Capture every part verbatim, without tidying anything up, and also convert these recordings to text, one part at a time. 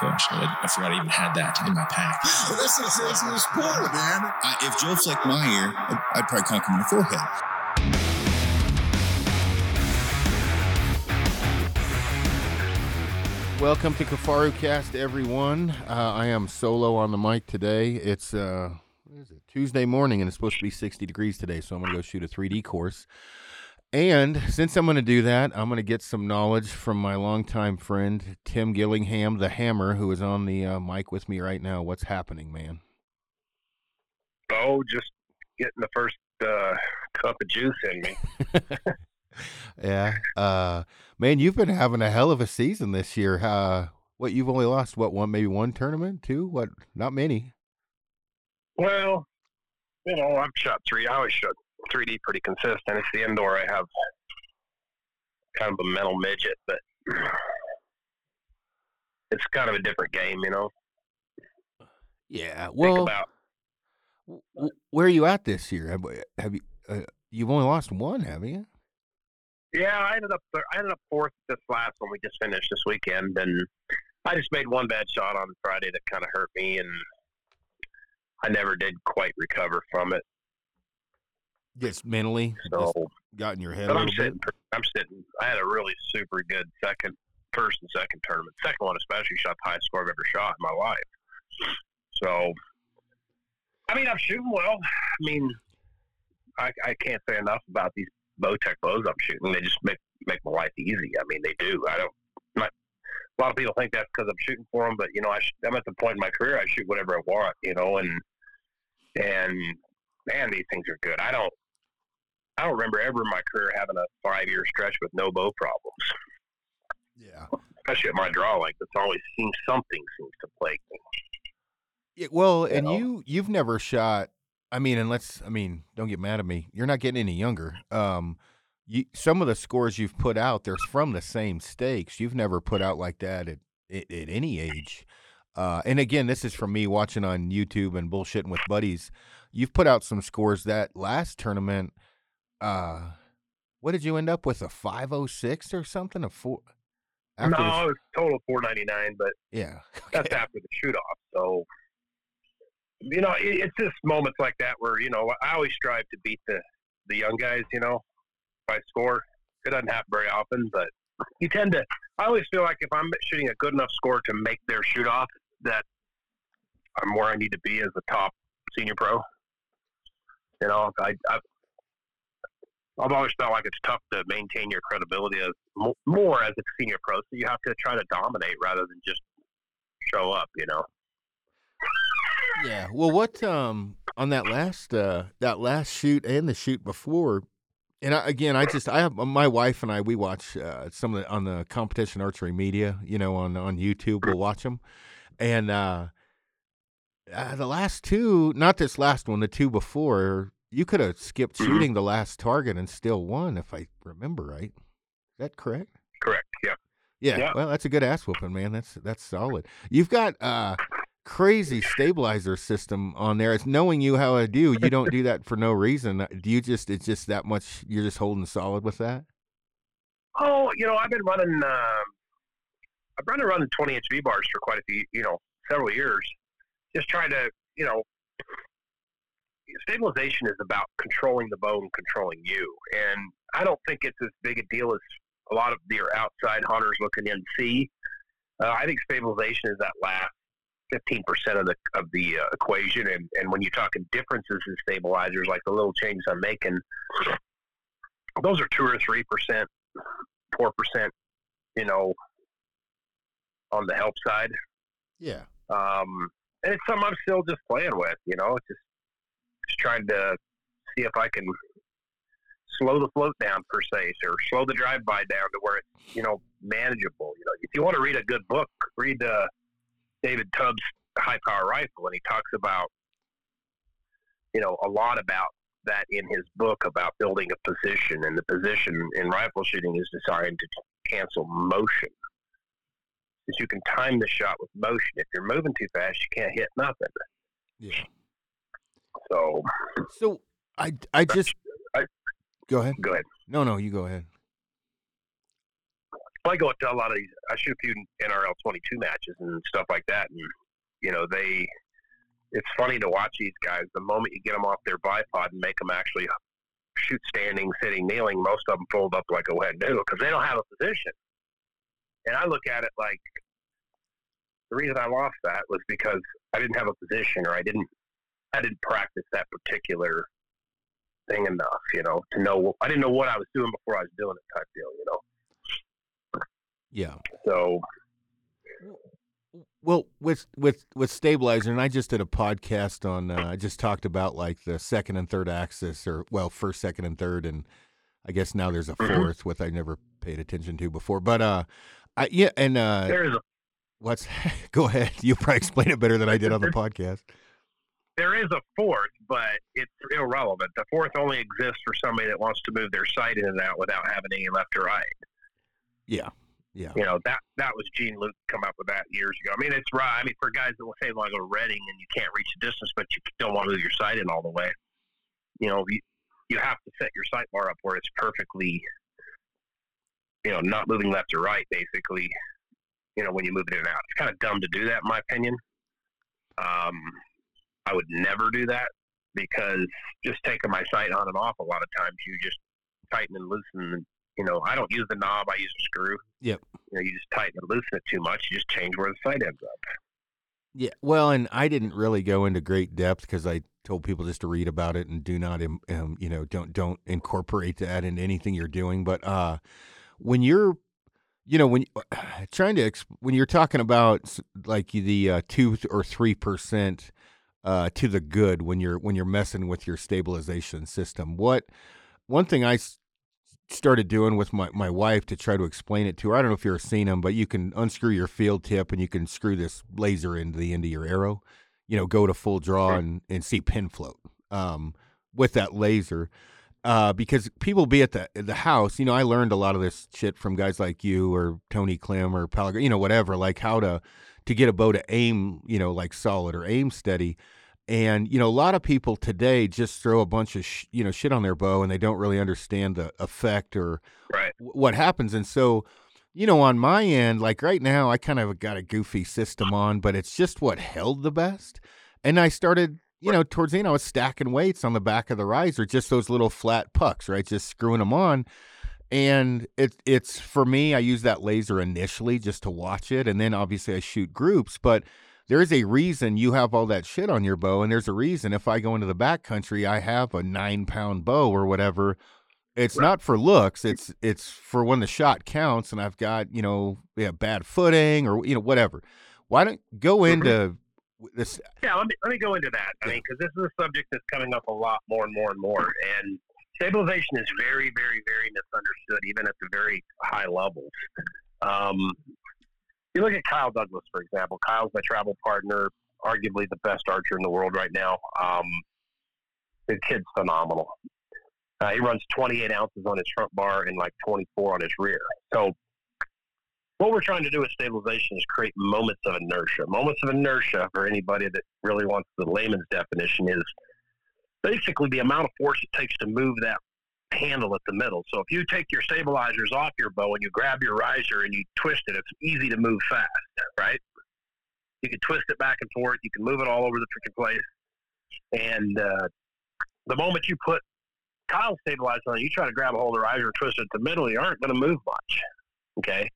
gosh, I, I forgot I even had that in my pack. Well, that's a sensational sport, man. I, if Joe flicked my ear, I'd, I'd probably conk him in the forehead. Welcome to Kafaru Cast, everyone. Uh, I am solo on the mic today. It's uh, what is it? Tuesday morning, and it's supposed to be sixty degrees today, so I'm going to go shoot a three D course. And since I'm going to do that, I'm going to get some knowledge from my longtime friend, Tim Gillingham, the Hammer, who is on the uh, mic with me right now. What's happening, man? Oh, just getting the first uh, cup of juice in me. Yeah. Uh, man, you've been having a hell of a season this year. Uh, what, you've only lost, what, one, maybe one tournament, two? What, not many. Well, you know, I've shot three. I always shot three D pretty consistent. It's the indoor. I have kind of a mental midget, but it's kind of a different game, you know? Yeah. Well, about, where are you at this year? Have, have you, uh, you've only lost one, haven't you? Yeah, I ended up I ended up fourth this last one we just finished this weekend, and I just made one bad shot on Friday that kind of hurt me, and I never did quite recover from it. Just mentally, so, just got in your head. But a I'm sitting. Bit. I'm sitting. I had a really super good second, first and second tournament. Second one especially, shot the highest score I've ever shot in my life. So, I mean, I'm shooting well. I mean, I, I can't say enough about these Bowtech bows I'm shooting. They just make make my life easy. I mean, they do. I don't. Not, a lot of people think that's because I'm shooting for them, but you know, I sh- I'm at the point in my career I shoot whatever I want. You know, and and man, these things are good. I don't. I don't remember ever in my career having a five-year stretch with no bow problems. Yeah. Especially at my draw length, it's always seems something seems to plague me. Yeah, well, you and know? you, you've never shot, I mean, and let's, I mean, don't get mad at me. You're not getting any younger. Um, you, some of the scores you've put out, they're from the same stakes. You've never put out like that at, at, at any age. Uh, and again, this is from me watching on YouTube and bullshitting with buddies. You've put out some scores that last tournament. Uh, what did you end up with, a five oh six or something? A four? No, the... it was total four ninety-nine, but yeah, okay. That's after the shoot off. So, you know, it, it's just moments like that where, you know, I always strive to beat the, the young guys, you know, by score. It doesn't happen very often, but you tend to, I always feel like if I'm shooting a good enough score to make their shoot off, that I'm where I need to be as a top senior pro. You know, I, I've, I've always felt like it's tough to maintain your credibility as m- more as a senior pro, so you have to try to dominate rather than just show up, you know? Yeah. Well, what, um, on that last, uh, that last shoot and the shoot before, and I, again, I just, I have my wife and I, we watch, uh, some of the, on the competition archery media, you know, on, on YouTube, we'll watch them. And, uh, uh the last two, not this last one, the two before, you could have skipped shooting the last target and still won, if I remember right. Is that correct? Correct. Yeah. Yeah. yeah. Well, that's a good ass whooping, man. That's that's solid. You've got a crazy stabilizer system on there. It's knowing you how I do. You don't do that for no reason. Do you just? It's just that much. You're just holding solid with that. Oh, you know, I've been running. Uh, I've been running twenty inch V bars for quite a few, you know, several years. Just trying to, you know. Stabilization is about controlling the bow and controlling you. And I don't think it's as big a deal as a lot of your outside hunters looking in see. Uh, I think stabilization is that last fifteen percent of the of the uh, equation. And, and when you're talking differences in stabilizers, like the little changes I'm making, those are two or three percent, four percent, you know, on the help side. Yeah. Um, and it's something I'm still just playing with, you know, it's just, Just trying to see if I can slow the float down per se, or slow the drive by down to where it's, you know, manageable. You know, if you want to read a good book, read uh, David Tubbs' High Power Rifle, and he talks about, you know, a lot about that in his book about building a position, and the position in rifle shooting is designed to cancel motion. Because you can time the shot with motion. If you're moving too fast, you can't hit nothing. Yeah. So, so I, I just I, go ahead. Go ahead. No, no, you go ahead. I go to a lot of these, I shoot a few N R L twenty-two matches and stuff like that. And, you know, they, it's funny to watch these guys. The moment you get them off their bipod and make them actually shoot standing, sitting, kneeling, most of them fold up like a wet noodle because they don't have a position. And I look at it like the reason I lost that was because I didn't have a position, or I didn't, I didn't practice that particular thing enough, you know, to know, I didn't know what I was doing before I was doing it type deal, you know? Yeah. So, well, with with with stabilizer, and I just did a podcast on. Uh, I just talked about like the second and third axis, or well, first, second, and third, and I guess now there's a fourth, which I never paid attention to before. But uh, I yeah, and uh, there is a what's go ahead. You'll probably explain it better than I did on the podcast. There is a fourth, but it's irrelevant. The fourth only exists for somebody that wants to move their sight in and out without having any left or right. Yeah. Yeah. You know, that that was Gene Luke come up with that years ago. I mean, it's right. I mean, for guys that will say, well, I go to Reading and you can't reach the distance, but you don't want to move your sight in all the way. You know, you, you have to set your sight bar up where it's perfectly, you know, not moving left or right, basically, you know, when you move it in and out. It's kind of dumb to do that, in my opinion. Um, I would never do that because just taking my sight on and off a lot of times, you just tighten and loosen and, you know, I don't use the knob. I use a screw. Yep. You know, you just tighten and loosen it too much. You just change where the sight ends up. Yeah. Well, and I didn't really go into great depth because I told people just to read about it and do not, um, you know, don't don't incorporate that into anything you're doing. But uh, when you're, you know, when uh, trying to exp- when you're talking about like the uh, two or three percent uh, to the good when you're when you're messing with your stabilization system, what one thing I started doing with my, my wife to try to explain it to her. I don't know if you've ever seen them, but you can unscrew your field tip and you can screw this laser into the end of your arrow, you know, go to full draw and, and see pin float, um, with that laser, uh, because people be at the, the house, you know, I learned a lot of this shit from guys like you or Tony Clem or Powell, you know, whatever, like how to, to get a bow to aim, you know, like solid or aim steady. And, you know, a lot of people today just throw a bunch of, sh- you know, shit on their bow and they don't really understand the effect or right. w- what happens. And so, you know, on my end, like right now, I kind of got a goofy system on, but it's just what held the best. And I started, you right. know, towards the end, I was stacking weights on the back of the riser, just those little flat pucks, right? Just screwing them on. And it, it's for me, I use that laser initially just to watch it. And then obviously I shoot groups, but there is a reason you have all that shit on your bow, and there's a reason if I go into the backcountry, I have a nine-pound bow or whatever. It's right. not for looks. It's it's for when the shot counts, and I've got, you know, yeah, bad footing or, you know, whatever. Why don't go into this? Yeah, let me, let me go into that. I mean, because this is a subject that's coming up a lot more and more and more, and stabilization is very, very, very misunderstood, even at the very high levels. Um You look at Kyle Douglas, for example. Kyle's my travel partner, arguably the best archer in the world right now. Um, the kid's phenomenal. Uh, he runs twenty-eight ounces on his front bar and like twenty-four on his rear. So what we're trying to do with stabilization is create moments of inertia. Moments of inertia, for anybody that really wants the layman's definition, is basically the amount of force it takes to move that handle at the middle. So if you take your stabilizers off your bow and you grab your riser and you twist it, it's easy to move fast, right? You can twist it back and forth. You can move it all over the freaking place. And uh, the moment you put Kyle's stabilizer on, you try to grab a hold of the riser and twist it at the middle, you aren't going to move much, okay?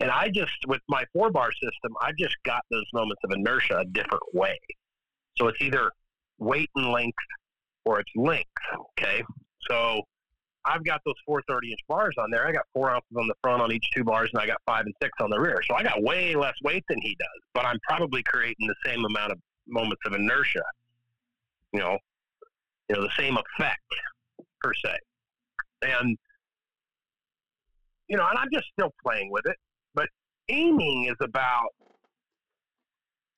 And I just, with my four-bar system, I just got those moments of inertia a different way. So it's either weight and length or it's length, okay? So I've got those four thirty-inch bars on there. I got four ounces on the front on each two bars, and I got five and six on the rear. So I got way less weight than he does, but I'm probably creating the same amount of moments of inertia, you know, you know, the same effect per se. And, you know, and I'm just still playing with it, but aiming is about,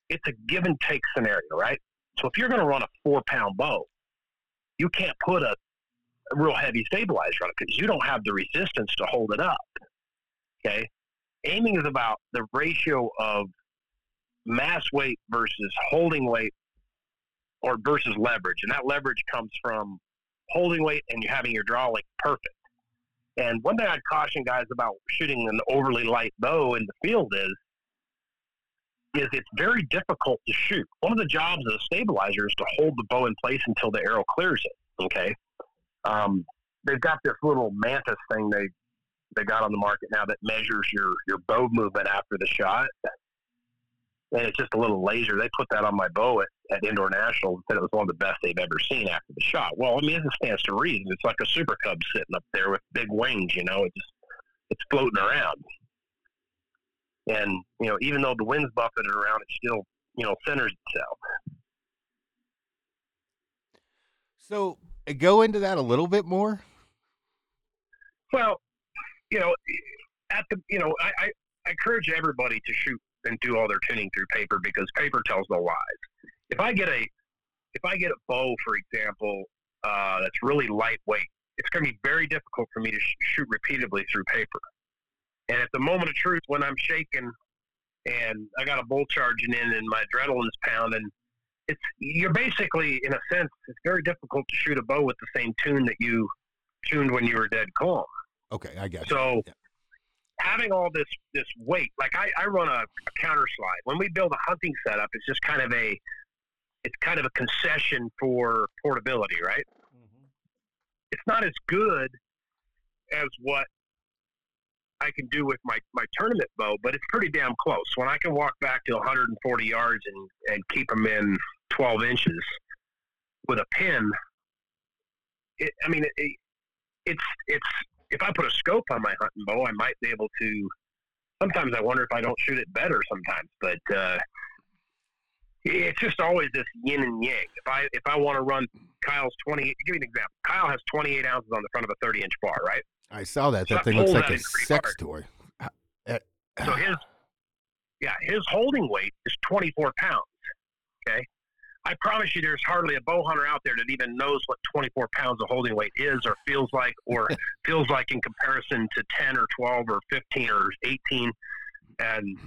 it's a give and take scenario, right? So if you're going to run a four pound bow, you can't put a A real heavy stabilizer on it because you don't have the resistance to hold it up. Okay. Aiming is about the ratio of mass weight versus holding weight or versus leverage. And that leverage comes from holding weight and you having your draw length perfect. And one thing I'd caution guys about shooting an overly light bow in the field is, is it's very difficult to shoot. One of the jobs of the stabilizer is to hold the bow in place until the arrow clears it. Okay. Um, they've got this little Mantis thing they, they got on the market now that measures your, your bow movement after the shot. And it's just a little laser. They put that on my bow at, at Indoor National and said it was one of the best they've ever seen after the shot. Well, I mean, it stands to reason. It's like a Super Cub sitting up there with big wings, you know, it's, it's floating around. And, you know, even though the wind's buffing it around, it still, you know, centers itself. So go into that a little bit more. Well, you know, at the, you know, I, I, I encourage everybody to shoot and do all their tuning through paper, because paper tells no lies. If I get a, if I get a bow, for example, uh, that's really lightweight, it's going to be very difficult for me to sh- shoot repeatedly through paper. And at the moment of truth, when I'm shaking and I got a bull charging in and my adrenaline's pounding, it's, you're basically, in a sense, it's very difficult to shoot a bow with the same tune that you tuned when you were dead calm. Okay, I got you. So yeah. Having all this, this weight, like I, I run a, a counter slide. When we build a hunting setup, it's just kind of a, it's kind of a concession for portability, right? Mm-hmm. It's not as good as what I can do with my, my tournament bow, but it's pretty damn close. When I can walk back to one hundred forty yards and, and keep them in twelve inches with a pin, it, I mean, it, it, it's, it's, if I put a scope on my hunting bow, I might be able to, sometimes I wonder if I don't shoot it better sometimes, but, uh, it's just always this yin and yang. If I, if I want to run Kyle's twenty-eight, give me an example. Kyle has twenty-eight ounces on the front of a thirty inch bar, right? I saw that. That so thing looks like a sex toy. So his, yeah, his holding weight is twenty-four pounds. Okay. I promise you there's hardly a bow hunter out there that even knows what twenty-four pounds of holding weight is, or feels like, or feels like in comparison to ten or twelve or fifteen or eighteen. And,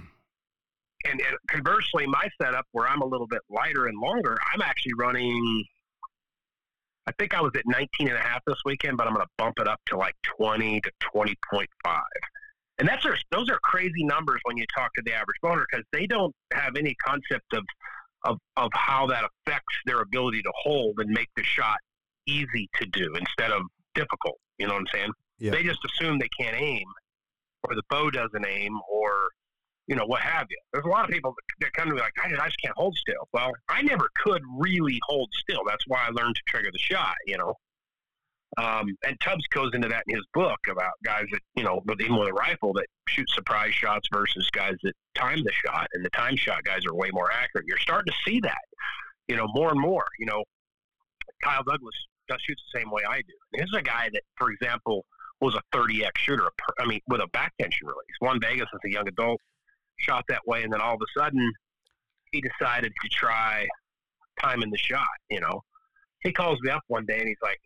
and, and conversely, my setup where I'm a little bit lighter and longer, I'm actually running, I think I was at nineteen and a half this weekend, but I'm going to bump it up to like twenty to twenty point five. And that's just, those are crazy numbers when you talk to the average boater, because they don't have any concept of, of, of how that affects their ability to hold and make the shot easy to do instead of difficult. You know what I'm saying? Yeah. They just assume they can't aim, or the bow doesn't aim, or, you know, what have you. There's a lot of people that come to me like, I just can't hold still. Well, I never could really hold still. That's why I learned to trigger the shot, you know. Um, and Tubbs goes into that in his book about guys that, you know, even with a rifle, that shoot surprise shots versus guys that time the shot, and the time shot guys are way more accurate. You're starting to see that, you know, more and more. You know, Kyle Douglas does shoot the same way I do. And this is a guy that, for example, was a thirty X shooter, I mean, with a back tension release. Won Vegas as a young adult, shot that way, and then all of a sudden he decided to try timing the shot, you know. He calls me up one day and he's like,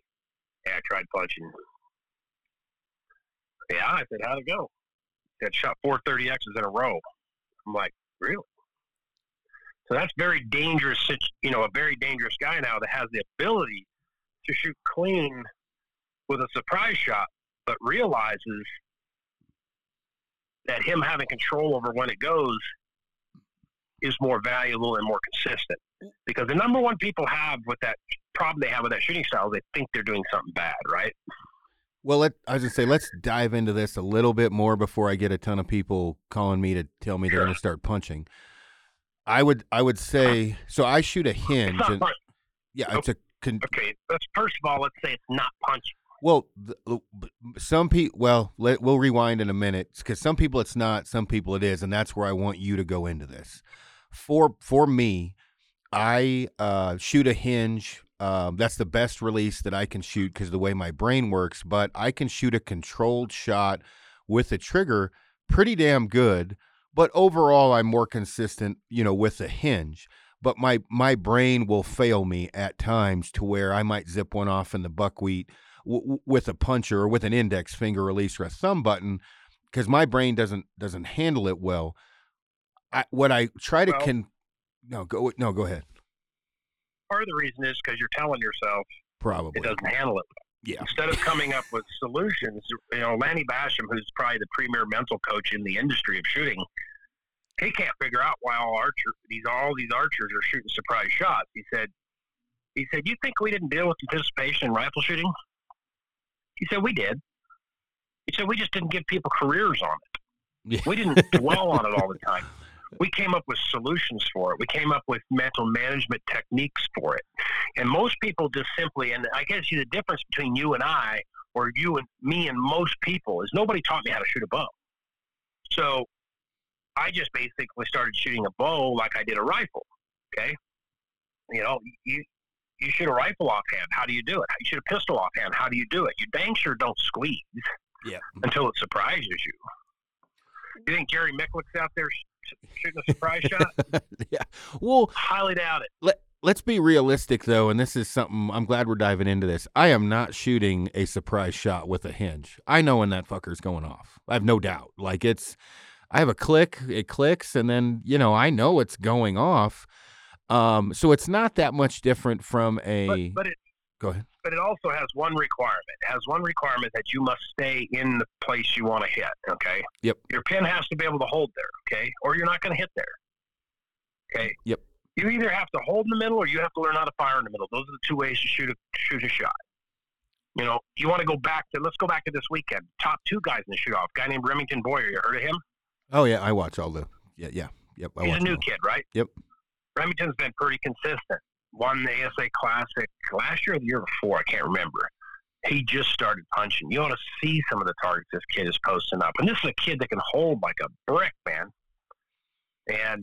yeah, I tried punching. Yeah, I said, how'd it go? He said, shot four thirty X's in a row. I'm like, really? So that's very dangerous, you know, a very dangerous guy now that has the ability to shoot clean with a surprise shot, but realizes that him having control over when it goes is more valuable and more consistent. Because the number one people have with that problem they have with that shooting style is they think they're doing something bad, right? Well, let, I was going to say, let's dive into this a little bit more before I get a ton of people calling me to tell me sure. They're going to start punching. I would I would say, so I shoot a hinge. It's and, yeah, nope. It's a con- Okay, let's, first of all, let's say it's not punching. Well, some people, well, let, we'll rewind in a minute, because some people it's not, some people it is, and that's where I want you to go into this. For for me, I uh, shoot a hinge. Uh, that's the best release that I can shoot because of the way my brain works, but I can shoot a controlled shot with a trigger pretty damn good, but overall I'm more consistent, you know, with a hinge. But my, my brain will fail me at times to where I might zip one off in the buckwheat with a puncher or with an index finger release or a thumb button, because my brain doesn't doesn't handle it well. I, what I try to well, con no go no go ahead. Part of the reason is because you're telling yourself probably it doesn't handle it. Yeah. Instead of coming up with solutions, you know, Lanny Basham, who's probably the premier mental coach in the industry of shooting, he can't figure out why all archer these all these archers are shooting surprise shots. He said, he said, you think we didn't deal with anticipation in rifle shooting? He said, we did. He said, we just didn't give people careers on it. Yeah. We didn't dwell on it all the time. We came up with solutions for it. We came up with mental management techniques for it. And most people just simply, and I guess the difference between you and I, or you and me and most people, is nobody taught me how to shoot a bow. So I just basically started shooting a bow like I did a rifle. Okay. You know, you, you shoot a rifle offhand. How do you do it? You shoot a pistol offhand. How do you do it? You dang sure don't squeeze yeah. until it surprises you. You think Gary Mick looks out there shooting a surprise shot? Yeah. Well, highly doubt it. Let, let's be realistic, though, and this is something I'm glad we're diving into this. I am not shooting a surprise shot with a hinge. I know when that fucker's going off. I have no doubt. Like, it's, I have a click, it clicks, and then, you know, I know it's going off. Um, so it's not that much different from a. But, but it, go ahead. But it also has one requirement. It has one requirement that you must stay in the place you want to hit. Okay. Yep. Your pin has to be able to hold there. Okay. Or you're not going to hit there. Okay. Yep. You either have to hold in the middle, or you have to learn how to fire in the middle. Those are the two ways to shoot a shoot a shot. You know, you want to go back to let's go back to this weekend. Top two guys in the shoot off. Guy named Remington Boyer. You heard of him? Oh yeah, I watch all the. Yeah, yeah, yep. I He's watch a new kid, right? Yep. Remington's been pretty consistent. Won the A S A Classic last year or the year before, I can't remember. He just started punching. You ought to see some of the targets this kid is posting up. And this is a kid that can hold like a brick, man. And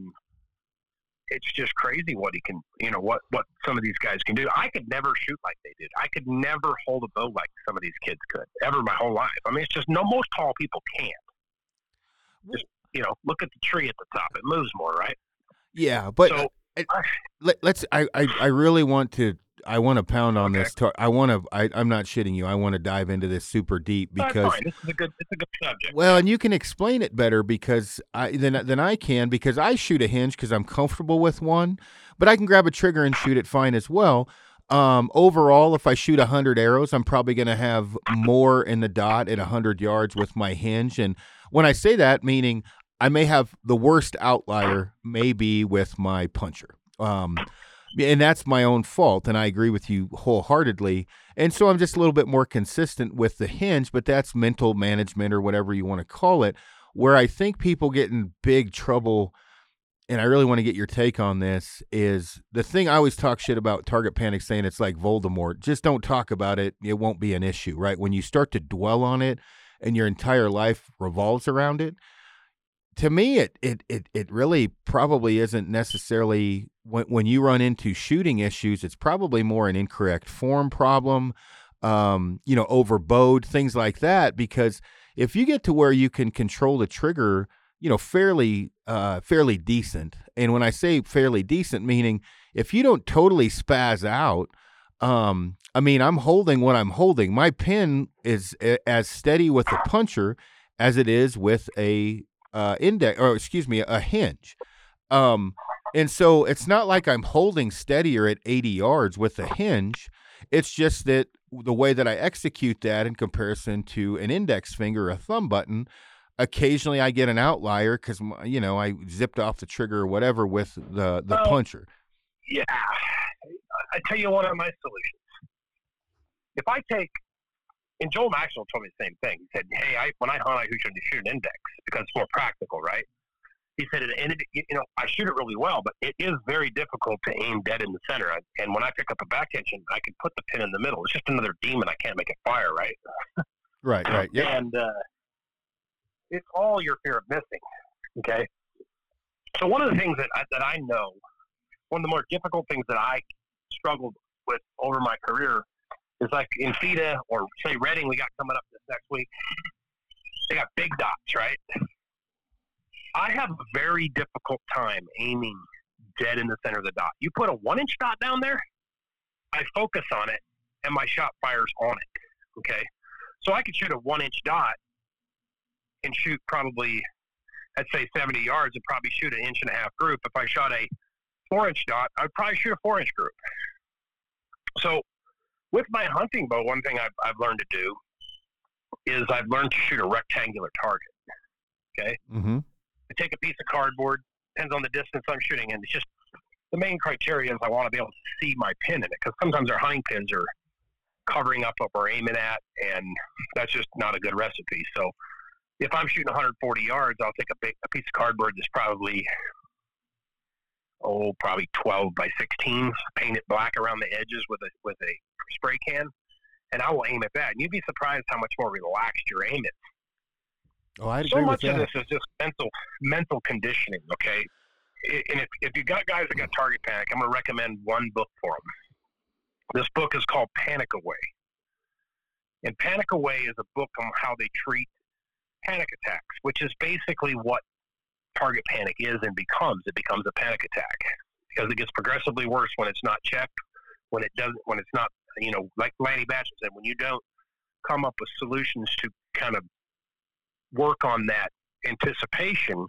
it's just crazy what he can, you know, what, what some of these guys can do. I could never shoot like they did. I could never hold a bow like some of these kids could, ever my whole life. I mean, it's just no, most tall people can't. Just, you know, look at the tree at the top. It moves more, right? Yeah, but so, I, I, let, let's. I, I, I really want to. I want to pound on okay. this. Tar- I want to. I, I'm not shitting you. I want to dive into this super deep because this is a good. It's a good subject. Well, and you can explain it better because I than than I can because I shoot a hinge because I'm comfortable with one, but I can grab a trigger and shoot it fine as well. Um, overall, if I shoot a hundred arrows, I'm probably going to have more in the dot at a hundred yards with my hinge. And when I say that, meaning. I may have the worst outlier maybe with my puncher. Um, and that's my own fault. And I agree with you wholeheartedly. And so I'm just a little bit more consistent with the hinge, but that's mental management or whatever you want to call it, where I think people get in big trouble. And I really want to get your take on this is the thing I always talk shit about target panic, saying it's like Voldemort, just don't talk about it. It won't be an issue, right? When you start to dwell on it and your entire life revolves around it, to me, it, it it it really probably isn't necessarily when when you run into shooting issues. It's probably more an incorrect form problem, um, you know, overbowed, things like that. Because if you get to where you can control the trigger, you know, fairly uh, fairly decent. And when I say fairly decent, meaning if you don't totally spaz out, um, I mean, I'm holding what I'm holding. My pin is as steady with a puncher as it is with a Uh, index, or excuse me, a hinge. Um, and so it's not like I'm holding steadier at eighty yards with a hinge. It's just that the way that I execute that in comparison to an index finger, a thumb button, occasionally I get an outlier because, you know, I zipped off the trigger or whatever with the, the well, puncher. Yeah. I tell you one of my solutions. If I take And Joel Maxwell told me the same thing. He said, hey, I, when I hunt, I should shoot an index because it's more practical, right? He said, and it, you know, I shoot it really well, but it is very difficult to aim dead in the center. And when I pick up a back tension, I can put the pin in the middle. It's just another demon. I can't make it fire, right? Right, right, yeah. And uh, it's all your fear of missing, okay? So one of the things that I, that I know, one of the more difficult things that I struggled with over my career it's like in FIDA or say Redding we got coming up this next week. They got big dots, right? I have a very difficult time aiming dead in the center of the dot. You put a one-inch dot down there, I focus on it, and my shot fires on it, okay? So I could shoot a one-inch dot and shoot probably, let's say seventy yards and probably shoot an inch and a half group. If I shot a four-inch dot, I'd probably shoot a four-inch group. So With my hunting bow, one thing I've, I've learned to do is I've learned to shoot a rectangular target. Okay? Mm-hmm. I take a piece of cardboard, depends on the distance I'm shooting, and it's just the main criteria is I want to be able to see my pin in it, because sometimes our hunting pins are covering up what we're aiming at, and that's just not a good recipe. So if I'm shooting one hundred forty yards, I'll take a, big, a piece of cardboard that's probably, oh, probably twelve by sixteen, paint it black around the edges with a with a spray can, and I will aim at that. And you'd be surprised how much more relaxed your aim is. Oh, I agree so much with that. Of this is just mental mental conditioning, okay? And if, if you've got guys that got target panic, I'm going to recommend one book for them. This book is called Panic Away. And Panic Away is a book on how they treat panic attacks, which is basically what target panic is and becomes. It becomes a panic attack because it gets progressively worse when it's not checked, when it doesn't, when it's not, you know, like Lanny Basham said, when you don't come up with solutions to kind of work on that anticipation,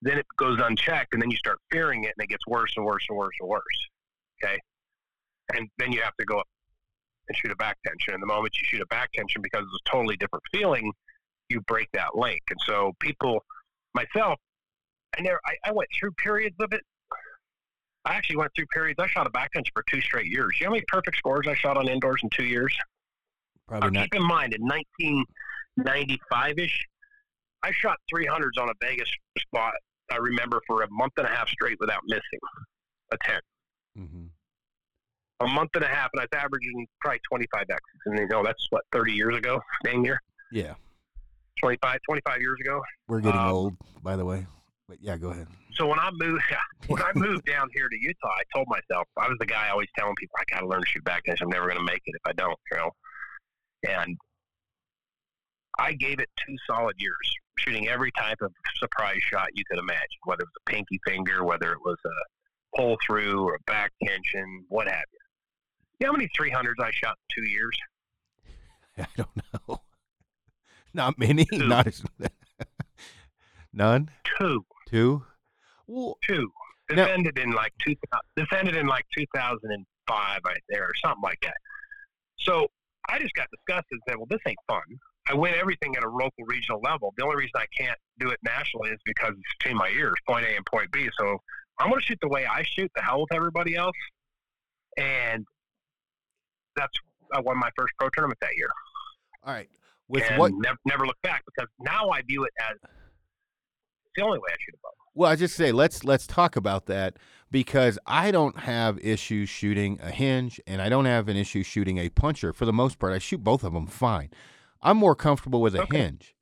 then it goes unchecked, and then you start fearing it, and it gets worse and worse and worse and worse, okay? And then you have to go up and shoot a back tension. And the moment you shoot a back tension, because it's a totally different feeling, you break that link. And so people, myself, I never, I, I went through periods of it. I actually went through periods. I shot a back tension for two straight years. You know how many perfect scores I shot on indoors in two years? Probably now, not. Keep in mind, in nineteen ninety-five-ish, I shot three hundreds on a Vegas spot, I remember, for a month and a half straight without missing a ten. Mm-hmm. A month and a half, and I was averaging probably twenty-five X's. And you know, that's what, thirty years ago, dang near? Yeah. twenty-five, twenty-five years ago. We're getting um, old, by the way. But yeah, go ahead. So when I moved when I moved down here to Utah, I told myself, I was the guy always telling people, I got to learn to shoot back tension. I'm never going to make it if I don't, you know. And I gave it two solid years, shooting every type of surprise shot you could imagine, whether it was a pinky finger, whether it was a pull-through or a back tension, what have you. You know how many three hundreds I shot in two years? I don't know. Not many. Two. Not none. Two. Two? Well, two. This, now, ended in like two, this ended in like two thousand five right there or something like that. So I just got disgusted and said, well, this ain't fun. I win everything at a local regional level. The only reason I can't do it nationally is because it's between my ears, point A and point B. So I'm going to shoot the way I shoot, the hell with everybody else. And that's, I won my first pro tournament that year. All right. With and what? Never, never look back, because now I view it as the only way I shoot a bow. Well, I just say, let's, let's talk about that, because I don't have issues shooting a hinge, and I don't have an issue shooting a puncher. For the most part, I shoot both of them fine. I'm more comfortable with a okay. hinge.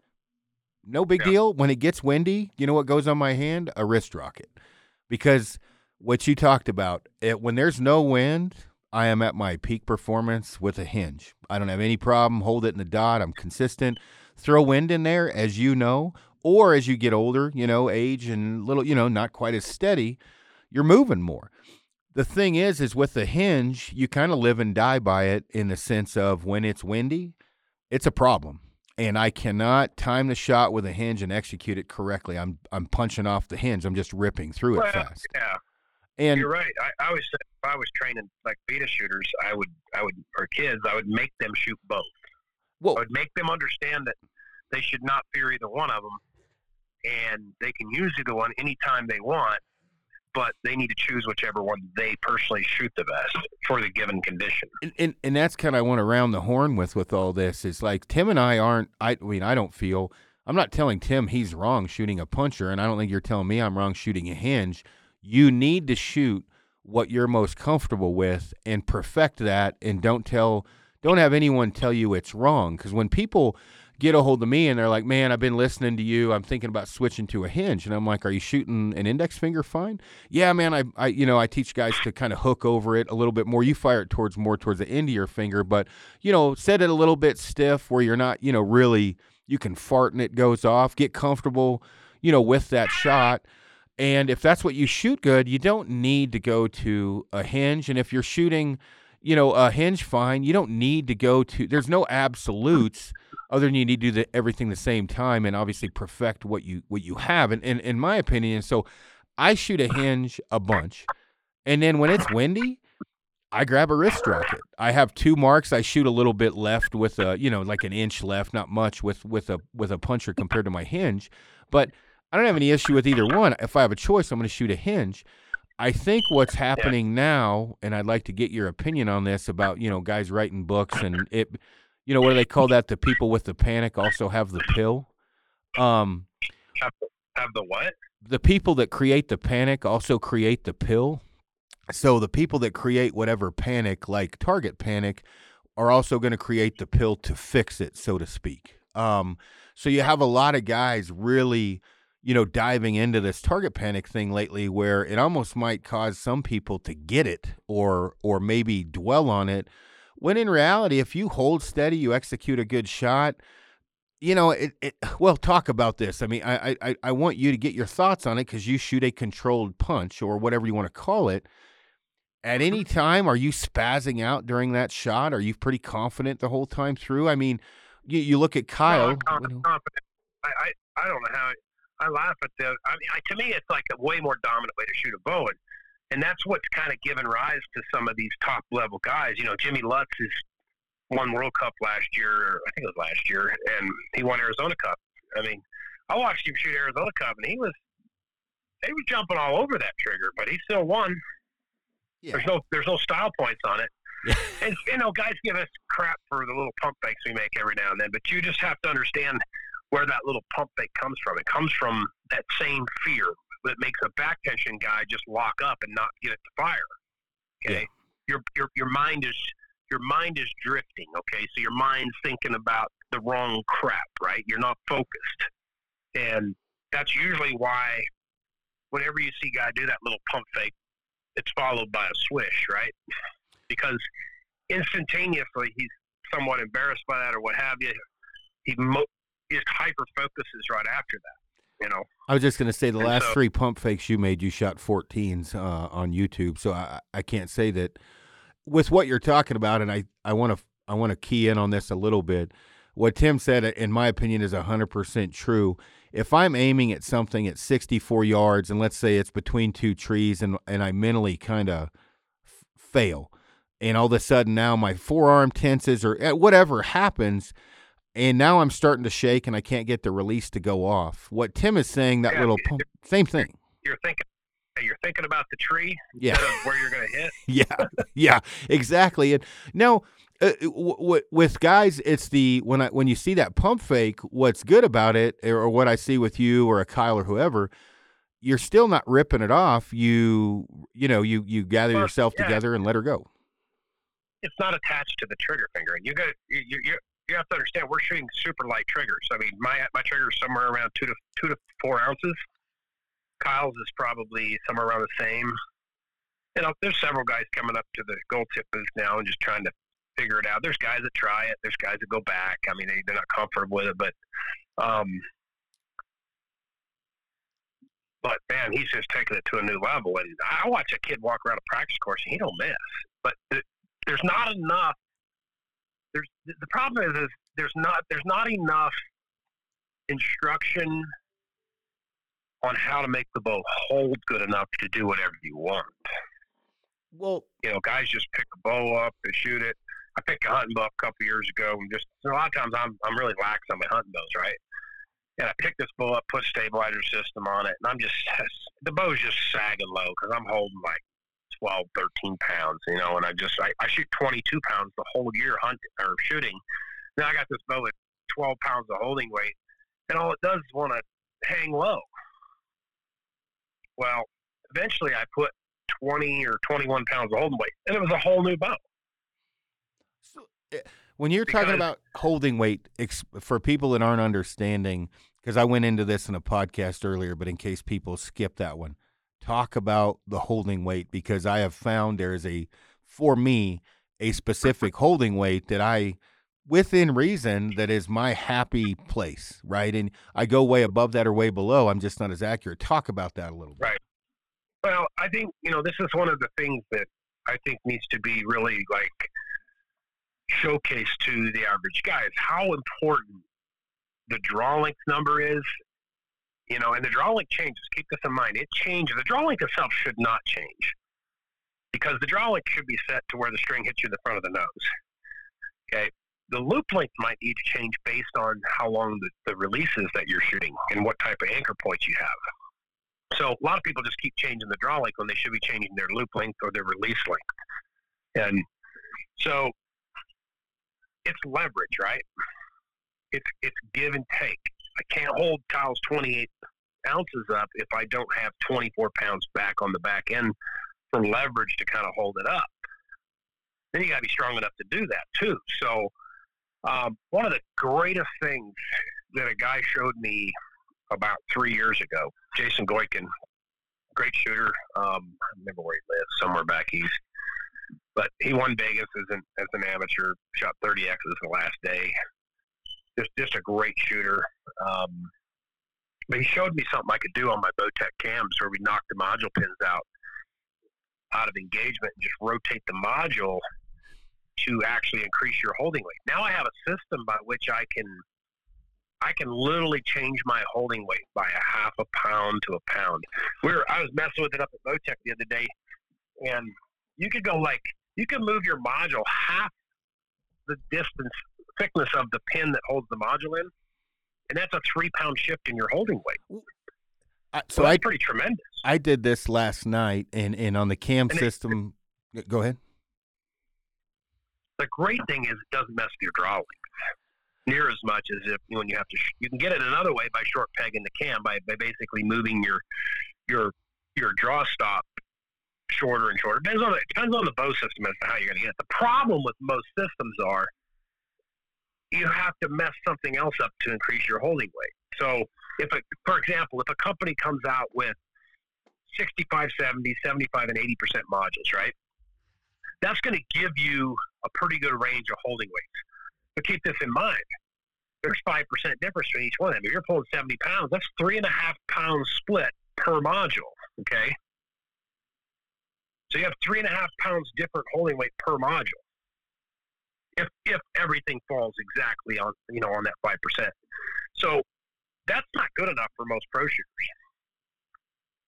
No big yeah. deal. When it gets windy, you know what goes on my hand? A wrist rocket. Because what you talked about, it, when there's no wind, I am at my peak performance with a hinge. I don't have any problem. Hold it in the dot. I'm consistent. Throw wind in there, as you know, or as you get older, you know, age and little, you know, not quite as steady, you're moving more. The thing is, is with the hinge, you kind of live and die by it in the sense of when it's windy, it's a problem, and I cannot time the shot with a hinge and execute it correctly. I'm I'm punching off the hinge. I'm just ripping through well, it fast. Yeah, and you're right. I, I always said if I was training like beta shooters, I would I would or kids, I would make them shoot both. Well, I would make them understand that they should not fear either one of them, and they can use either one anytime they want, but they need to choose whichever one they personally shoot the best for the given condition. And and, and that's kind of I want to round the horn with with all this. It's like Tim and I aren't, I, I mean, I don't feel, I'm not telling Tim he's wrong shooting a puncher, and I don't think you're telling me I'm wrong shooting a hinge. You need to shoot what you're most comfortable with and perfect that, and don't tell, don't have anyone tell you it's wrong. Because when people get a hold of me and they're like, man, I've been listening to you, I'm thinking about switching to a hinge. And I'm like, are you shooting an index finger fine? Yeah, man, I, I you know, I teach guys to kind of hook over it a little bit more. You fire it towards more towards the end of your finger, but, you know, set it a little bit stiff where you're not, you know, really, you can fart and it goes off. Get comfortable, you know, with that shot. And if that's what you shoot good, you don't need to go to a hinge. And if you're shooting, you know, a hinge fine, you don't need to go to, there's no absolutes other than you need to do the, everything the same time and obviously perfect what you what you have. And in my opinion, so I shoot a hinge a bunch. And then when it's windy, I grab a wrist rocket. I have two marks. I shoot a little bit left with a, you know, like an inch left, not much with, with a with a puncher compared to my hinge. But I don't have any issue with either one. If I have a choice, I'm going to shoot a hinge. I think what's happening now, and I'd like to get your opinion on this about, you know, guys writing books and it, you know, what do they call that? The people with the panic also have the pill. Um, have, have the what? The people that create the panic also create the pill. So the people that create whatever panic, like target panic, are also going to create the pill to fix it, so to speak. Um, so you have a lot of guys really, you know, diving into this target panic thing lately, where it almost might cause some people to get it or or maybe dwell on it, when in reality, if you hold steady, you execute a good shot, you know, it, it well, talk about this. I mean, I, I, I want you to get your thoughts on it, because you shoot a controlled punch or whatever you want to call it. At any time, are you spazzing out during that shot? Are you pretty confident the whole time through? I mean, you, you look at Kyle. No, I'm confident. I, I, I don't know how it, I laugh at the. I mean, I, to me, it's like a way more dominant way to shoot a bow, and, and that's what's kind of given rise to some of these top level guys. You know, Jimmy Lutz is won World Cup last year, or I think it was last year, and he won Arizona Cup. I mean, I watched him shoot Arizona Cup, and he was they were jumping all over that trigger, but he still won. Yeah. There's no there's no style points on it, and you know, guys give us crap for the little pump fakes we make every now and then, but you just have to understand where that little pump fake comes from. It comes from that same fear that makes a back tension guy just lock up and not get it to fire. Okay. Yeah. Your, your, your mind is, your mind is drifting. Okay. So your mind's thinking about the wrong crap, right? You're not focused. And that's usually why whenever you see a guy do that little pump fake, it's followed by a swish, right? Because instantaneously he's somewhat embarrassed by that or what have you. He mo- Just hyper focuses right after that, you know. I was just going to say the and last so, three pump fakes you made, you shot fourteens uh, on YouTube, so I, I can't say that with what you're talking about. And I I want to I want to key in on this a little bit. What Tim said, in my opinion, is one hundred percent true. If I'm aiming at something at sixty-four yards, and let's say it's between two trees, and and I mentally kind of f- fail, and all of a sudden now my forearm tenses or whatever happens. And now I'm starting to shake, and I can't get the release to go off. What Tim is saying, that yeah, little pump, same thing. You're thinking, you're thinking about the tree yeah. instead of where you're going to hit. yeah, yeah, exactly. And now, uh, w- w- with guys, it's the when I when you see that pump fake, what's good about it, or what I see with you or a Kyle or whoever, you're still not ripping it off. You you know you you gather well, yourself yeah. together and let her go. It's not attached to the trigger finger, and you got you you. you You have to understand, we're shooting super light triggers. I mean, my my trigger is somewhere around two to two to four ounces. Kyle's is probably somewhere around the same. You know, there's several guys coming up to the Gold Tip booth now and just trying to figure it out. There's guys that try it. There's guys that go back. I mean, they, they're not comfortable with it. But, um, but man, he's just taking it to a new level. And I watch a kid walk around a practice course, and he don't miss. But th- there's not enough. There's, the problem is, is there's not there's not enough instruction on how to make the bow hold good enough to do whatever you want. Well, you know, guys just pick a bow up and shoot it. I picked a hunting bow a couple years ago, and just a lot of times I'm I'm really lax on my hunting bows, right? And I picked this bow up, put a stabilizer system on it, and I'm just the bow's just sagging low because I'm holding like twelve, thirteen pounds, you know, and I just, I, I shoot twenty-two pounds the whole year hunting or shooting. Now I got this bow at twelve pounds of holding weight, and all it does is want to hang low. Well, eventually I put twenty or twenty-one pounds of holding weight, and it was a whole new bow. So, when you're because, talking about holding weight, for people that aren't understanding, because I went into this in a podcast earlier, but in case people skip that one, talk about the holding weight, because I have found there is a, for me, a specific holding weight that I, within reason, that is my happy place, right? And I go way above that or way below. I'm just not as accurate. Talk about that a little bit. Right. Well, I think, you know, this is one of the things that I think needs to be really, like, showcased to the average guy is how important the draw length number is. You know, and the draw length changes. Keep this in mind. It changes. The draw length itself should not change. because the draw length should be set to where the string hits you in the front of the nose. Okay. The loop length might need to change based on how long the, the release is that you're shooting and what type of anchor points you have. So a lot of people just keep changing the draw length when they should be changing their loop length or their release length. And so it's leverage, right? It's it's give and take. I can't hold Kyle's twenty-eight ounces up if I don't have twenty-four pounds back on the back end for leverage to kind of hold it up. Then you got to be strong enough to do that too. So um, one of the greatest things that a guy showed me about three years ago, Jason Goykin, great shooter. Um, I remember where he lives, somewhere back east. But he won Vegas as an as an amateur, shot thirty X's the last day. Just just a great shooter. Um, but he showed me something I could do on my Bowtech cams where we knocked the module pins out out of engagement and just rotate the module to actually increase your holding weight. Now I have a system by which I can I can literally change my holding weight by a half a pound to a pound. We were, I was messing with it up at Bowtech the other day, and you could go like you can move your module half the distance thickness of the pin that holds the module in, and that's a three pound shift in your holding weight. Uh, so, so that's I, pretty tremendous. I did this last night, and, and on the cam and system. It, it, go ahead. The great thing is it doesn't mess with your draw length near as much as if when you have to. Sh- you can get it another way by short pegging the cam by, by basically moving your your your draw stop shorter and shorter. Depends on the, depends on the bow system as to how you're going to get it. The problem with most systems are you have to mess something else up to increase your holding weight. So, if a, for example, if a company comes out with sixty-five, seventy, seventy-five, and eighty percent modules, right? That's going to give you a pretty good range of holding weights. But keep this in mind: there's five percent difference between each one of them. If you're pulling seventy pounds, that's three and a half pounds split per module. Okay. So you have three and a half pounds different holding weight per module. If if everything falls exactly on you know on that five percent, so that's not good enough for most pro shooters.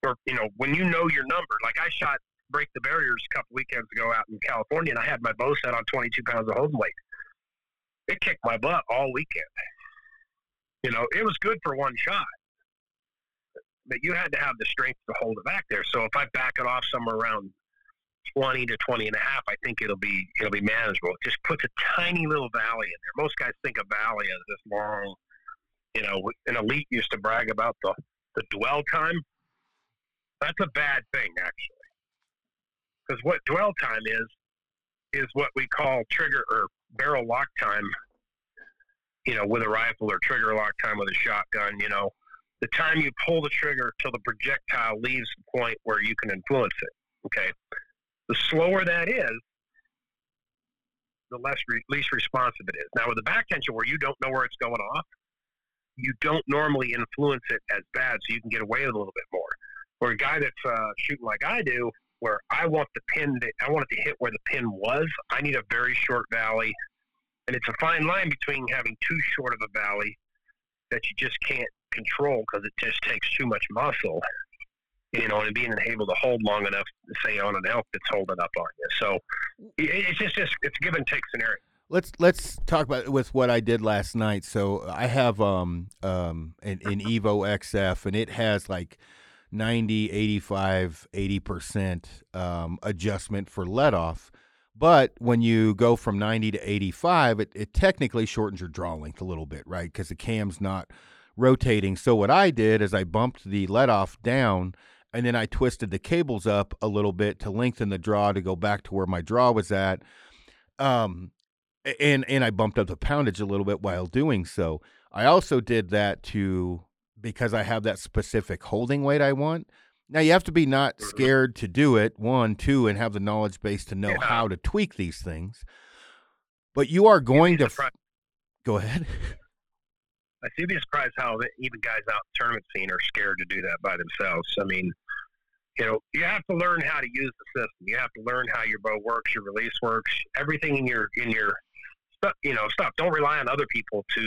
Or you know when you know your number, like I shot Break the Barriers a couple weekends ago out in California, and I had my bow set on twenty two pounds of holding weight. It kicked my butt all weekend. You know it was good for one shot, but you had to have the strength to hold it back there. So if I back it off somewhere around twenty to twenty and a half, I think it'll be it'll be manageable. It just puts a tiny little valley in there. Most guys think of valley as this long, you know, an elite used to brag about the, the dwell time. That's a bad thing, actually. Because what dwell time is, is what we call trigger or barrel lock time, you know, with a rifle, or trigger lock time with a shotgun, you know, the time you pull the trigger till the projectile leaves the point where you can influence it. Okay. The slower that is, the less re- least responsive it is. Now with the back tension where you don't know where it's going off, you don't normally influence it as bad, so you can get away with a little bit more. Or a guy that's uh, shooting like I do, where I want the pin, to, I want it to hit where the pin was. I need a very short valley, and it's a fine line between having too short of a valley that you just can't control because it just takes too much muscle. You know, and being able to hold long enough, say, on an elk that's holding up on you. So it's just, just it's a give and take scenario. Let's let's talk about it with what I did last night. So I have um um an, an Evo X F, and it has like ninety, eighty-five, eighty percent um, adjustment for let off. But when you go from ninety to eighty-five, it, it technically shortens your draw length a little bit, right? Because the cam's not rotating. So what I did is I bumped the let off down, and then I twisted the cables up a little bit to lengthen the draw to go back to where my draw was at. Um, and, and I bumped up the poundage a little bit while doing so. I also did that to, because I have that specific holding weight I want. Now you have to be not scared to do it, one, two, and have the knowledge base to know yeah. how to tweak these things. But you are going to – go ahead. I see these guys, how even guys out in the tournament scene are scared to do that by themselves. I mean, you know, you have to learn how to use the system. You have to learn how your bow works, your release works, everything in your, in your, you know, stuff. Don't rely on other people to,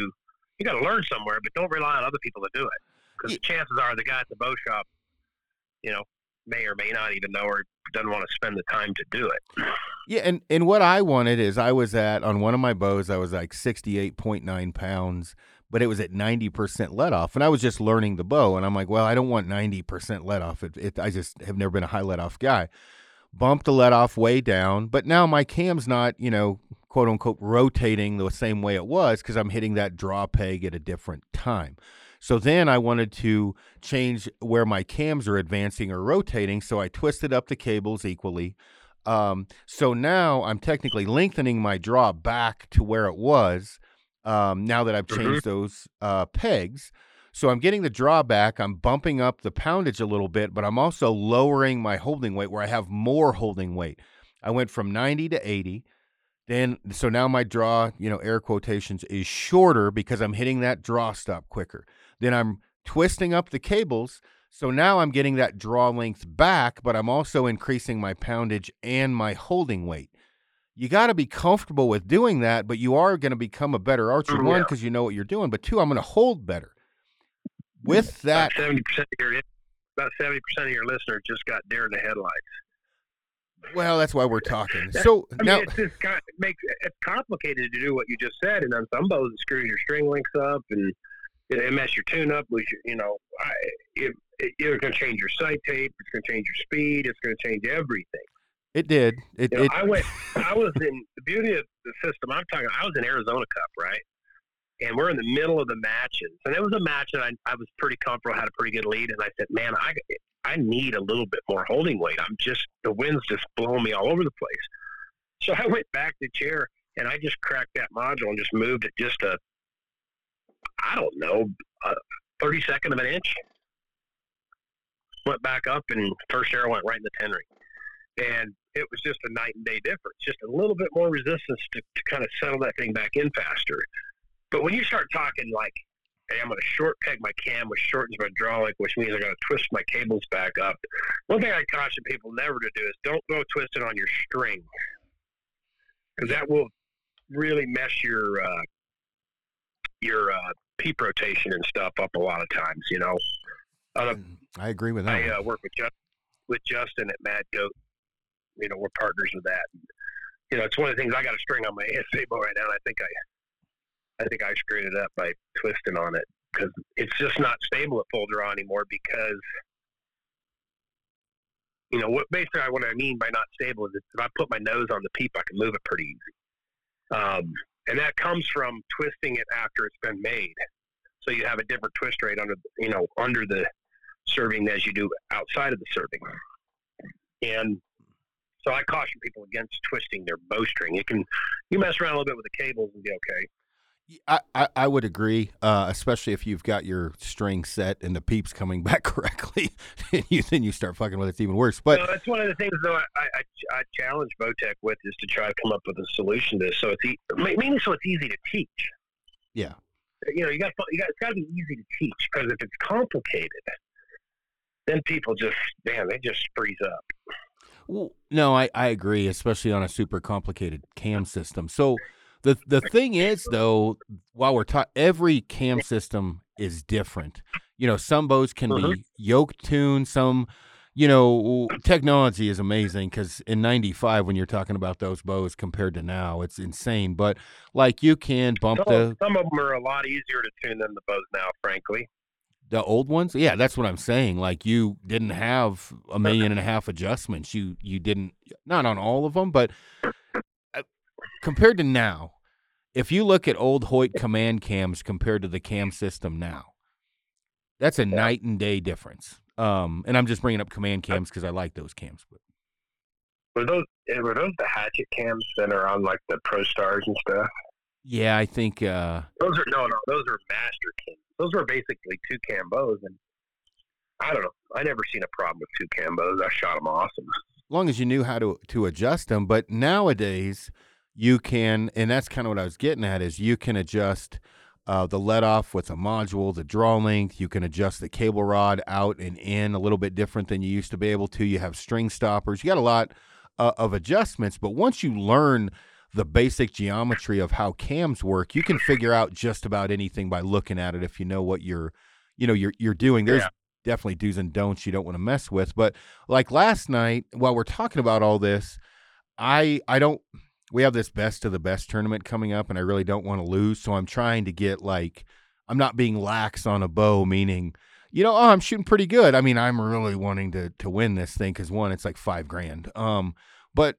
you got to learn somewhere, but don't rely on other people to do it. Because yeah. chances are the guy at the bow shop, you know, may or may not even know or doesn't want to spend the time to do it. Yeah, and, and what I wanted is I was at, on one of my bows, I was like sixty-eight point nine pounds, but it was at ninety percent let off, and I was just learning the bow, and I'm like, well, I don't want ninety percent let off. It, it, I just have never been a high let off guy. Bumped the let off way down, but now my cam's not, you know, quote unquote rotating the same way it was because I'm hitting that draw peg at a different time. So then I wanted to change where my cams are advancing or rotating, so I twisted up the cables equally. Um, so now I'm technically lengthening my draw back to where it was um, now that I've changed those uh, pegs. So I'm getting the draw back, I'm bumping up the poundage a little bit, but I'm also lowering my holding weight where I have more holding weight. I went from ninety to eighty. Then, so now my draw, you know, air quotations, is shorter because I'm hitting that draw stop quicker. Then I'm twisting up the cables, so now I'm getting that draw length back, but I'm also increasing my poundage and my holding weight. You got to be comfortable with doing that, but you are going to become a better archer, yeah. One, because you know what you're doing, but two, I'm going to hold better. With that, about seventy percent of your, about seventy percent of your listeners just got deer in the headlights. Well, that's why we're talking. So I mean, now it's just kind of, it makes it's complicated to do what you just said, and on some bows, it screws your string links up, and it messes your tune up. Which, you know, I, it, it, you're going to change your sight tape. It's going to change your speed. It's going to change everything. It did. It, you know, it I went. I was in the beauty of the system. I'm talking. I was in Arizona Cup, right? And we're in the middle of the matches, and it was a match that I, I was pretty comfortable, had a pretty good lead, and I said, man, I, I need a little bit more holding weight. I'm just, the wind's just blowing me all over the place. So I went back to the chair, and I just cracked that module and just moved it just a, I don't know, a thirty-second of an inch. Went back up, and first arrow went right in the ten ring. And it was just a night and day difference, just a little bit more resistance to, to kind of settle that thing back in faster. But when you start talking like, hey, I'm going to short peg my cam, which shortens my draw link, which means I'm going to twist my cables back up. One thing I caution people never to do is don't go twisting on your string, because that will really mess your uh, your uh, peep rotation and stuff up a lot of times, you know. Uh, I agree with that. I uh, work with, Just, with Justin at Mad Goat. You know, we're partners with that. You know, it's one of the things, I got a string on my A S A bow right now, and I think I – I think I screwed it up by twisting on it, because it's just not stable at full draw anymore, because, you know, what basically what I mean by not stable is if I put my nose on the peep, I can move it pretty easy. Um, and that comes from twisting it after it's been made. So you have a different twist rate under, you know, under the serving as you do outside of the serving. And so I caution people against twisting their bowstring. You can, you mess around a little bit with the cables and be okay. I, I, I would agree, uh, especially if you've got your string set and the peep's coming back correctly, and you, then you start fucking with it, it's even worse. But so that's one of the things, though, I, I, I challenge Bowtech with, is to try to come up with a solution to this. So it's e- mainly so it's easy to teach. Yeah, you know, you got you got it's got to be easy to teach, because if it's complicated, then people just man, they just freeze up. Well, no, I, I agree, especially on a super complicated cam system. So. The the thing is, though, while we're taught, every cam system is different. You know, some bows can uh-huh. be yoke tuned. Some, you know, technology is amazing, because in ninety-five, when you're talking about those bows compared to now, it's insane. But like, you can bump some, the some of them are a lot easier to tune than the bows now, frankly. The old ones, yeah, that's what I'm saying. Like, you didn't have a million and a half adjustments. You you didn't, not on all of them, but. Compared to now, if you look at old Hoyt command cams compared to the cam system now, that's a night and day difference. Um, and I'm just bringing up command cams because I like those cams. But were those were those the hatchet cams that are on like the Pro Stars and stuff? Yeah, I think uh, those are no, no, those are master cams. Those were basically two cam bows, and I don't know. I never seen a problem with two cam bows. I shot them awesome. As long as you knew how to to adjust them, but nowadays. You can, and that's kind of what I was getting at, is you can adjust uh, the let off with a module, the draw length. You can adjust the cable rod out and in a little bit different than you used to be able to. You have string stoppers. You got a lot uh, of adjustments, but once you learn the basic geometry of how cams work, you can figure out just about anything by looking at it if you know what you're, you know, you're you're doing. There's yeah. definitely do's and don'ts you don't want to mess with. But like last night, while we're talking about all this, I I don't – we have this best of the best tournament coming up, and I really don't want to lose. So I'm trying to get like – I'm not being lax on a bow, meaning, you know, oh, I'm shooting pretty good. I mean, I'm really wanting to to win this thing because, one, it's like five grand. Um, But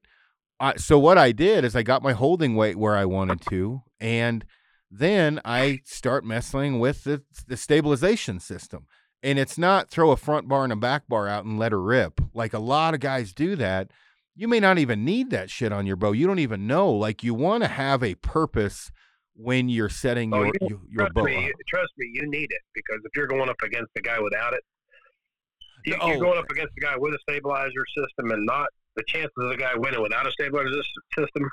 I, so what I did is I got my holding weight where I wanted to, and then I start messing with the, the stabilization system. And it's not throw a front bar and a back bar out and let her rip. Like a lot of guys do that. You may not even need that shit on your bow. You don't even know. Like you want to have a purpose when you're setting your, oh, you, your, your bow me, up. Trust me, you need it, because if you're going up against a guy without it, you, oh, you're going up against a guy with a stabilizer system and not, the chances of the guy winning without a stabilizer system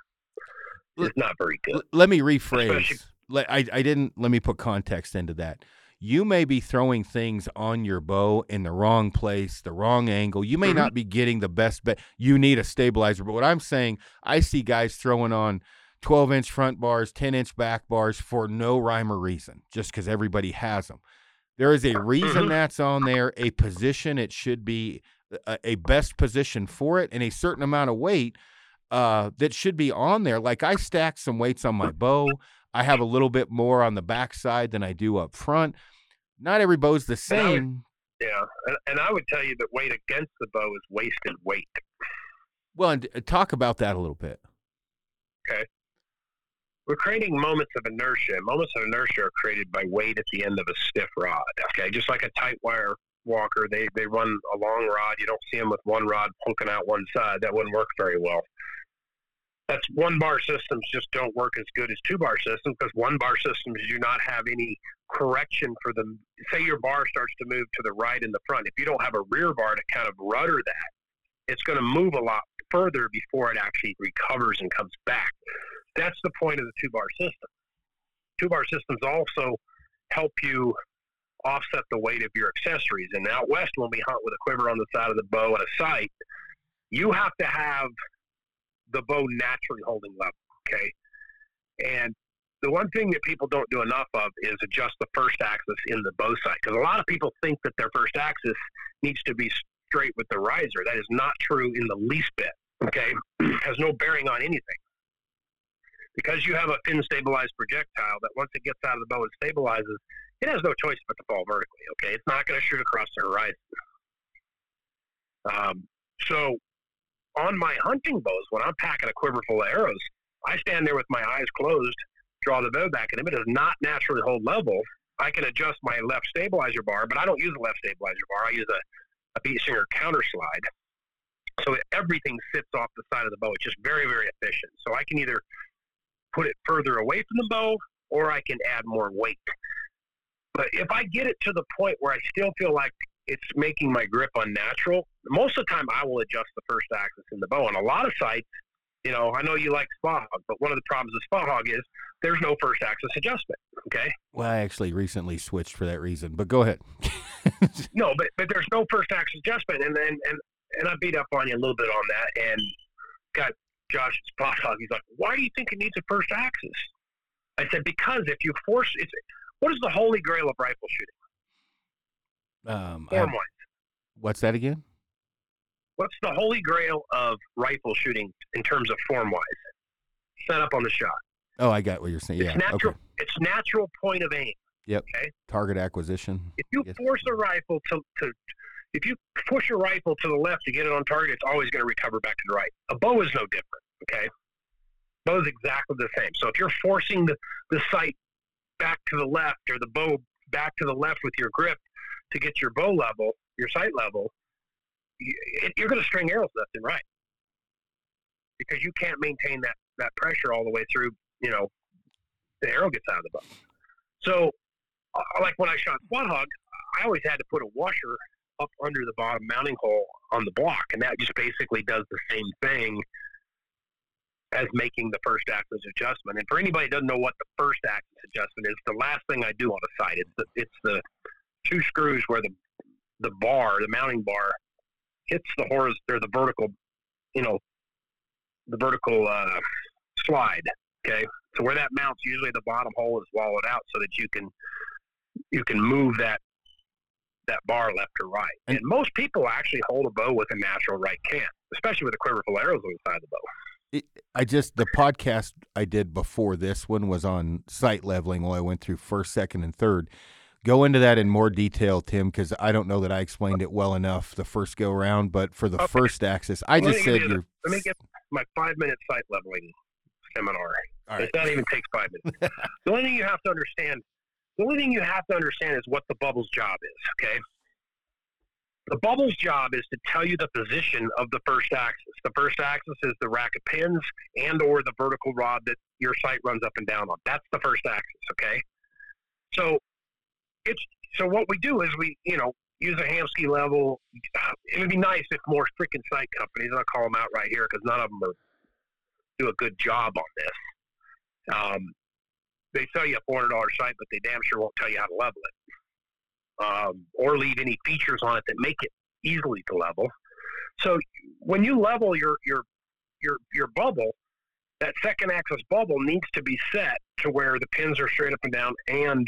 is not very good. Let me rephrase. Especially, let, I, I didn't, let me put context into that. You may be throwing things on your bow in the wrong place, the wrong angle. You may mm-hmm. not be getting the best bet. You need a stabilizer. But what I'm saying, I see guys throwing on twelve-inch front bars, ten-inch back bars for no rhyme or reason, just because everybody has them. There is a reason mm-hmm. that's on there, a position it should be, a, a best position for it, and a certain amount of weight uh, that should be on there. Like I stacked some weights on my bow. I have a little bit more on the backside than I do up front. Not every bow's the same. And would, yeah, and, and I would tell you that weight against the bow is wasted weight. Well, and talk about that a little bit. Okay. We're creating moments of inertia. Moments of inertia are created by weight at the end of a stiff rod. Okay, just like a tight wire walker, they, they run a long rod. You don't see them with one rod punking out one side. That wouldn't work very well. That's one bar systems just don't work as good as two bar systems, because one bar systems do not have any correction for the, say your bar starts to move to the right in the front. If you don't have a rear bar to kind of rudder that, it's going to move a lot further before it actually recovers and comes back. That's the point of the two bar system. Two bar systems also help you offset the weight of your accessories. And out west, when we hunt with a quiver on the side of the bow and a sight, you have to have the bow naturally holding level, okay? And the one thing that people don't do enough of is adjust the first axis in the bow sight, because a lot of people think that their first axis needs to be straight with the riser. That is not true in the least bit, okay? It has no bearing on anything. Because you have a pin-stabilized projectile that once it gets out of the bow and stabilizes, it has no choice but to fall vertically, okay? It's not going to shoot across the horizon. Um, so... on my hunting bows, when I'm packing a quiver full of arrows, I stand there with my eyes closed, draw the bow back, and if it does not naturally hold level, I can adjust my left stabilizer bar, but I don't use a left stabilizer bar. I use a, a beat singer counter slide. So everything sits off the side of the bow. It's just very, very efficient. So I can either put it further away from the bow, or I can add more weight. But if I get it to the point where I still feel like it's making my grip unnatural, most of the time I will adjust the first axis in the bow. On a lot of sites, you know, I know you like Spot Hog, but one of the problems with Spot Hog is there's no first axis adjustment, okay? Well, I actually recently switched for that reason, but go ahead. No, but, but there's no first axis adjustment, and, and, and, and I beat up on you a little bit on that, and got Josh Spot Hog. He's like, why do you think it needs a first axis? I said, because if you force – it's what is the holy grail of rifle shooting? Um, Form-wise. What's that again? What's the holy grail of rifle shooting in terms of form-wise? Set up on the shot. Oh, I got what you're saying. It's yeah. Natural, okay. It's natural point of aim. Yep. Okay. Target acquisition. If you yes. force a rifle to, to, if you push a rifle to the left to get it on target, it's always going to recover back to the right. A bow is no different. Okay. Bow is exactly the same. So if you're forcing the, the sight back to the left, or the bow back to the left with your grip, to get your bow level, your sight level, you're going to string arrows left and right, because you can't maintain that, that pressure all the way through, you know, the arrow gets out of the bow. So, like when I shot Spot Hog, I always had to put a washer up under the bottom mounting hole on the block, and that just basically does the same thing as making the first axis adjustment. And for anybody who doesn't know what the first axis adjustment is, the last thing I do on a sight, it's the, it's the two screws where the the bar, the mounting bar, hits the horizontal, or the vertical, you know, the vertical uh, slide. Okay, so where that mounts, usually the bottom hole is wallowed out so that you can you can move that that bar left or right. And, and most people actually hold a bow with a natural right can, especially with a quiverful arrows on the side of the bow. It, I just, the podcast I did before this one was on sight leveling while I went through first, second, and third. Go into that in more detail, Tim, because I don't know that I explained it well enough the first go around, but for the okay. first axis, I let just said you you're... Let me get my five-minute sight leveling seminar. All right. It doesn't even take five minutes. The only thing you have to understand, the only thing you have to understand is what the bubble's job is, okay? The bubble's job is to tell you the position of the first axis. The first axis is the rack of pins and or the vertical rod that your sight runs up and down on. That's the first axis, okay? So it's so what we do is we, you know, use a Hamskea level. It would be nice if more freaking sight companies, I'll call them out right here because none of them are, do a good job on this. Um, they sell you a four hundred dollars sight, but they damn sure won't tell you how to level it. Um, or leave any features on it that make it easily to level. So when you level your your your your bubble, that second axis bubble needs to be set to where the pins are straight up and down, and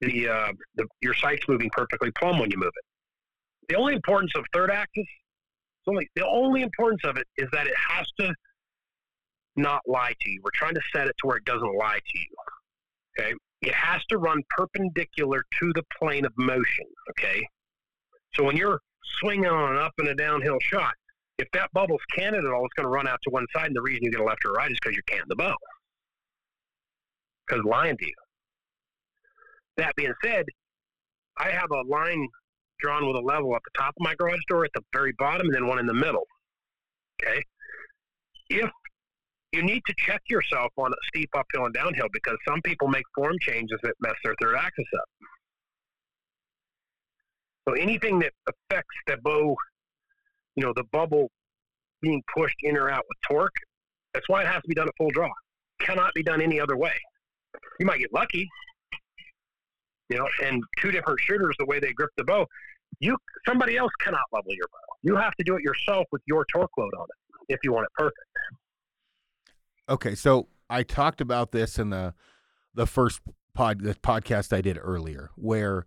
the, uh, the your sight's moving perfectly plumb when you move it. The only importance of third axis, it's only the only importance of it is that it has to not lie to you. We're trying to set it to where it doesn't lie to you. Okay. It has to run perpendicular to the plane of motion, okay? So when you're swinging on an up and a downhill shot, if that bubble's canted at all, it's going to run out to one side, and the reason you get a left or right is because you're canting the bow, because lying to you. That being said, I have a line drawn with a level at the top of my garage door, at the very bottom, and then one in the middle, okay? If you need to check yourself on a steep uphill and downhill because some people make form changes that mess their third axis up. So anything that affects the bow, you know, the bubble being pushed in or out with torque, that's why it has to be done at full draw. Cannot be done any other way. You might get lucky, you know, and two different shooters, the way they grip the bow, you somebody else cannot level your bow. You have to do it yourself with your torque load on it if you want it perfect. Okay, so I talked about this in the the first pod the podcast I did earlier, where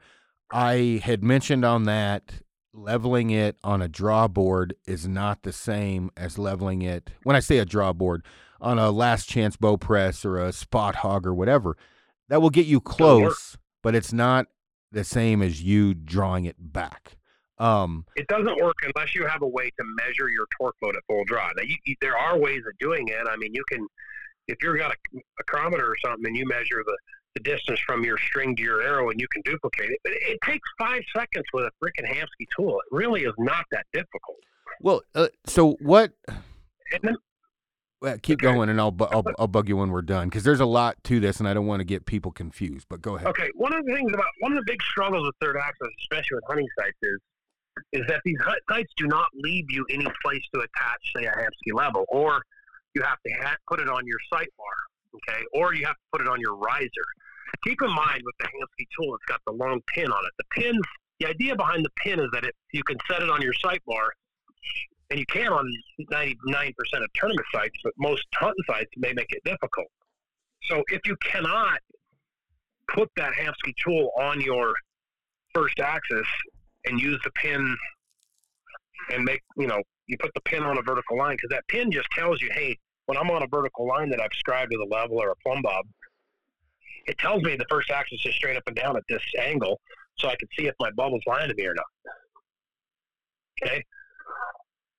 I had mentioned on that leveling it on a draw board is not the same as leveling it, when I say a draw board, on a last chance bow press or a spot hog or whatever. That will get you close, but it's not the same as you drawing it back. Um, it doesn't work unless you have a way to measure your torque load at full draw. Now, you, you, there are ways of doing it. I mean, you can, if you've got a, a chronometer or something and you measure the, the distance from your string to your arrow and you can duplicate it, but it, it takes five seconds with a freaking Hamskea tool. It really is not that difficult. Well, uh, so what, then, well, keep okay. going and I'll, I'll, I'll bug you when we're done. Cause there's a lot to this and I don't want to get people confused, but go ahead. Okay. One of the things about one of the big struggles with third axis, especially with hunting sites is, is that these sights do not leave you any place to attach, say, a Hamskea level, or you have to ha- put it on your sight bar, okay, or you have to put it on your riser. Keep in mind with the Hamskea tool, it's got the long pin on it. The pin, the idea behind the pin is that it, you can set it on your sight bar, and you can on ninety-nine percent of tournament sites, but most hunting sites may make it difficult. So if you cannot put that Hamskea tool on your first axis, and use the pin and make, you know, you put the pin on a vertical line because that pin just tells you, hey, when I'm on a vertical line that I've scribed with a level or a plumb bob, it tells me the first axis is straight up and down at this angle so I can see if my bubble's lying to me or not. Okay?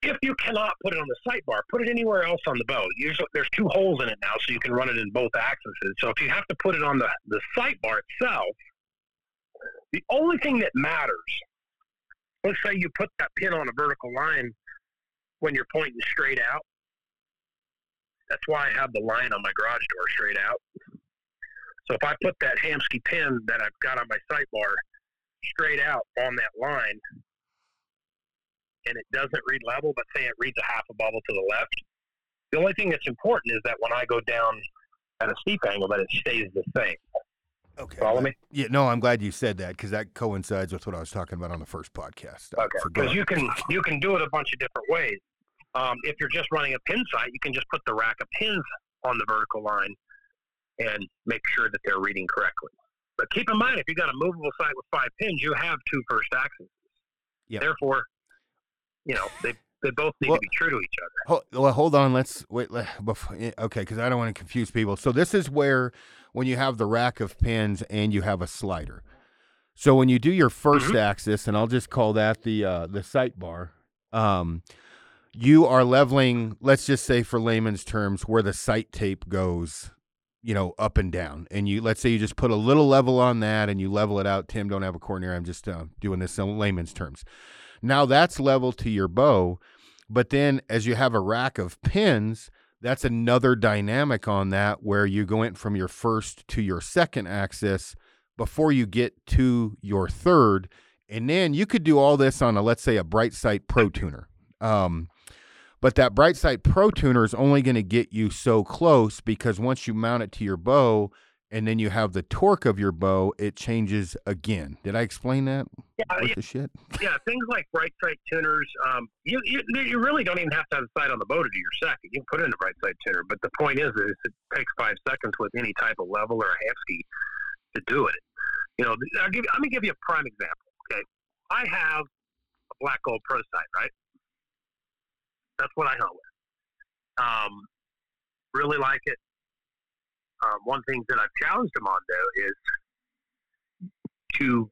If you cannot put it on the sight bar, put it anywhere else on the bow. Usually, there's two holes in it now so you can run it in both axes. So if you have to put it on the, the sight bar itself, the only thing that matters, let's say you put that pin on a vertical line when you're pointing straight out. That's why I have the line on my garage door straight out. So if I put that Hamskea pin that I've got on my sight bar straight out on that line, and it doesn't read level, but say it reads a half a bubble to the left, the only thing that's important is that when I go down at a steep angle, that it stays the same. Okay. Follow me? Yeah, no, I'm glad you said that because that coincides with what I was talking about on the first podcast. Okay, because you can you can do it a bunch of different ways. Um, if you're just running a pin sight, you can just put the rack of pins on the vertical line and make sure that they're reading correctly. But keep in mind, if you got a movable sight with five pins, you have two first axes. Yep. Therefore, you know, they they both need well, to be true to each other. Hold, well, hold on. Let's wait. Let, before, okay, because I don't want to confuse people. So this is where when you have the rack of pins and you have a slider. So when you do your first mm-hmm. axis, and I'll just call that the uh, the sight bar, um, you are leveling, let's just say for layman's terms, where the sight tape goes, you know, up and down. And you, let's say you just put a little level on that and you level it out. Tim, don't have a corner. I'm just uh, doing this in layman's terms. Now that's level to your bow. But then as you have a rack of pins, that's another dynamic on that where you go in from your first to your second axis before you get to your third. And then you could do all this on a, let's say, a Bright Sight Pro Tuner. Um, but that Bright Sight Pro Tuner is only going to get you so close because once you mount it to your bow and then you have the torque of your bow, it changes again. Did I explain that? Yeah, Worth yeah, the shit? yeah things like Bright Sight Tuners, um, you, you you really don't even have to have the sight on the bow to do your second. You can put in a Bright Sight Tuner, but the point is that it takes five seconds with any type of level or a Hamskea to do it. You know, I'll give, let me give you a prime example. Okay, I have a Black Gold Pro Sight, right? That's what I hunt with. Um, really like it. Um, one thing that I've challenged them on, though, is to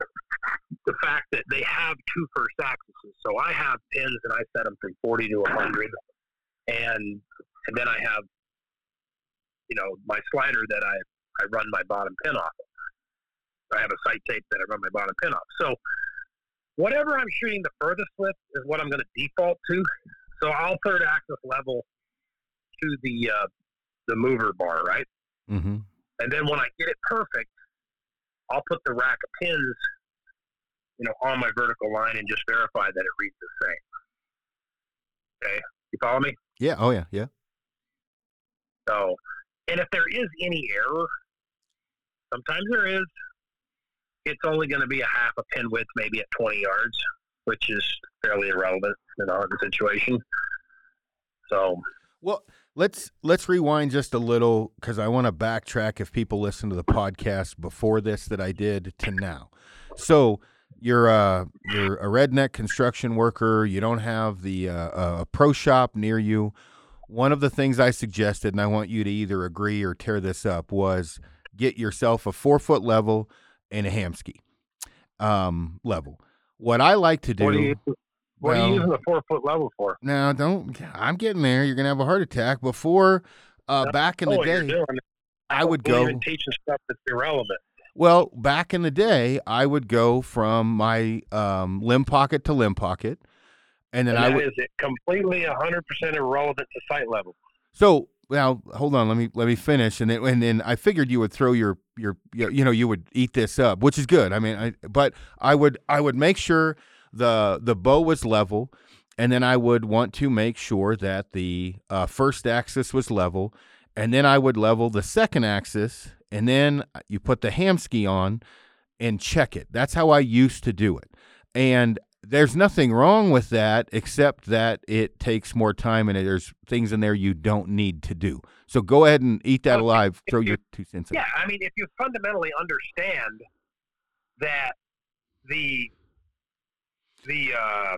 the fact that they have two first axes. So I have pins, and I set them from forty to one hundred. And and then I have, you know, my slider that I, I run my bottom pin off of. I have a sight tape that I run my bottom pin off. So whatever I'm shooting the furthest with is what I'm going to default to. So I'll third axis level to the uh, the mover bar, right? Mm-hmm. And then when I get it perfect, I'll put the rack of pins, you know, on my vertical line and just verify that it reads the same. Okay, you follow me? Yeah. Oh yeah. Yeah. So, and if there is any error, sometimes there is. It's only going to be a half a pin width, maybe at twenty yards. Which is fairly irrelevant in our situation. So, well, let's let's rewind just a little because I want to backtrack if people listen to the podcast before this that I did to now. So you're a you're a redneck construction worker. You don't have the uh, a pro shop near you. One of the things I suggested, and I want you to either agree or tear this up, was get yourself a four foot level and a Hamskea um, level. What I like to do. What, are you, what well, are you using the four foot level for? No, don't. I'm getting there. You're gonna have a heart attack. Before, uh, back in the day, I, I would go teaching stuff that's irrelevant. Well, back in the day, I would go from my um, limb pocket to limb pocket, and then and I that would. Is it completely a hundred percent irrelevant to sight level? So now, hold on. Let me let me finish, and then and then I figured you would throw your. Your, you know, you would eat this up, which is good. I mean, I, but I would, I would make sure the the bow was level, and then I would want to make sure that the uh, first axis was level, and then I would level the second axis, and then you put the Hamskea on and check it. That's how I used to do it, and there's nothing wrong with that except that it takes more time and there's things in there you don't need to do. So go ahead and eat that alive. Throw your two cents in. Yeah, I mean, if you fundamentally understand that the the uh,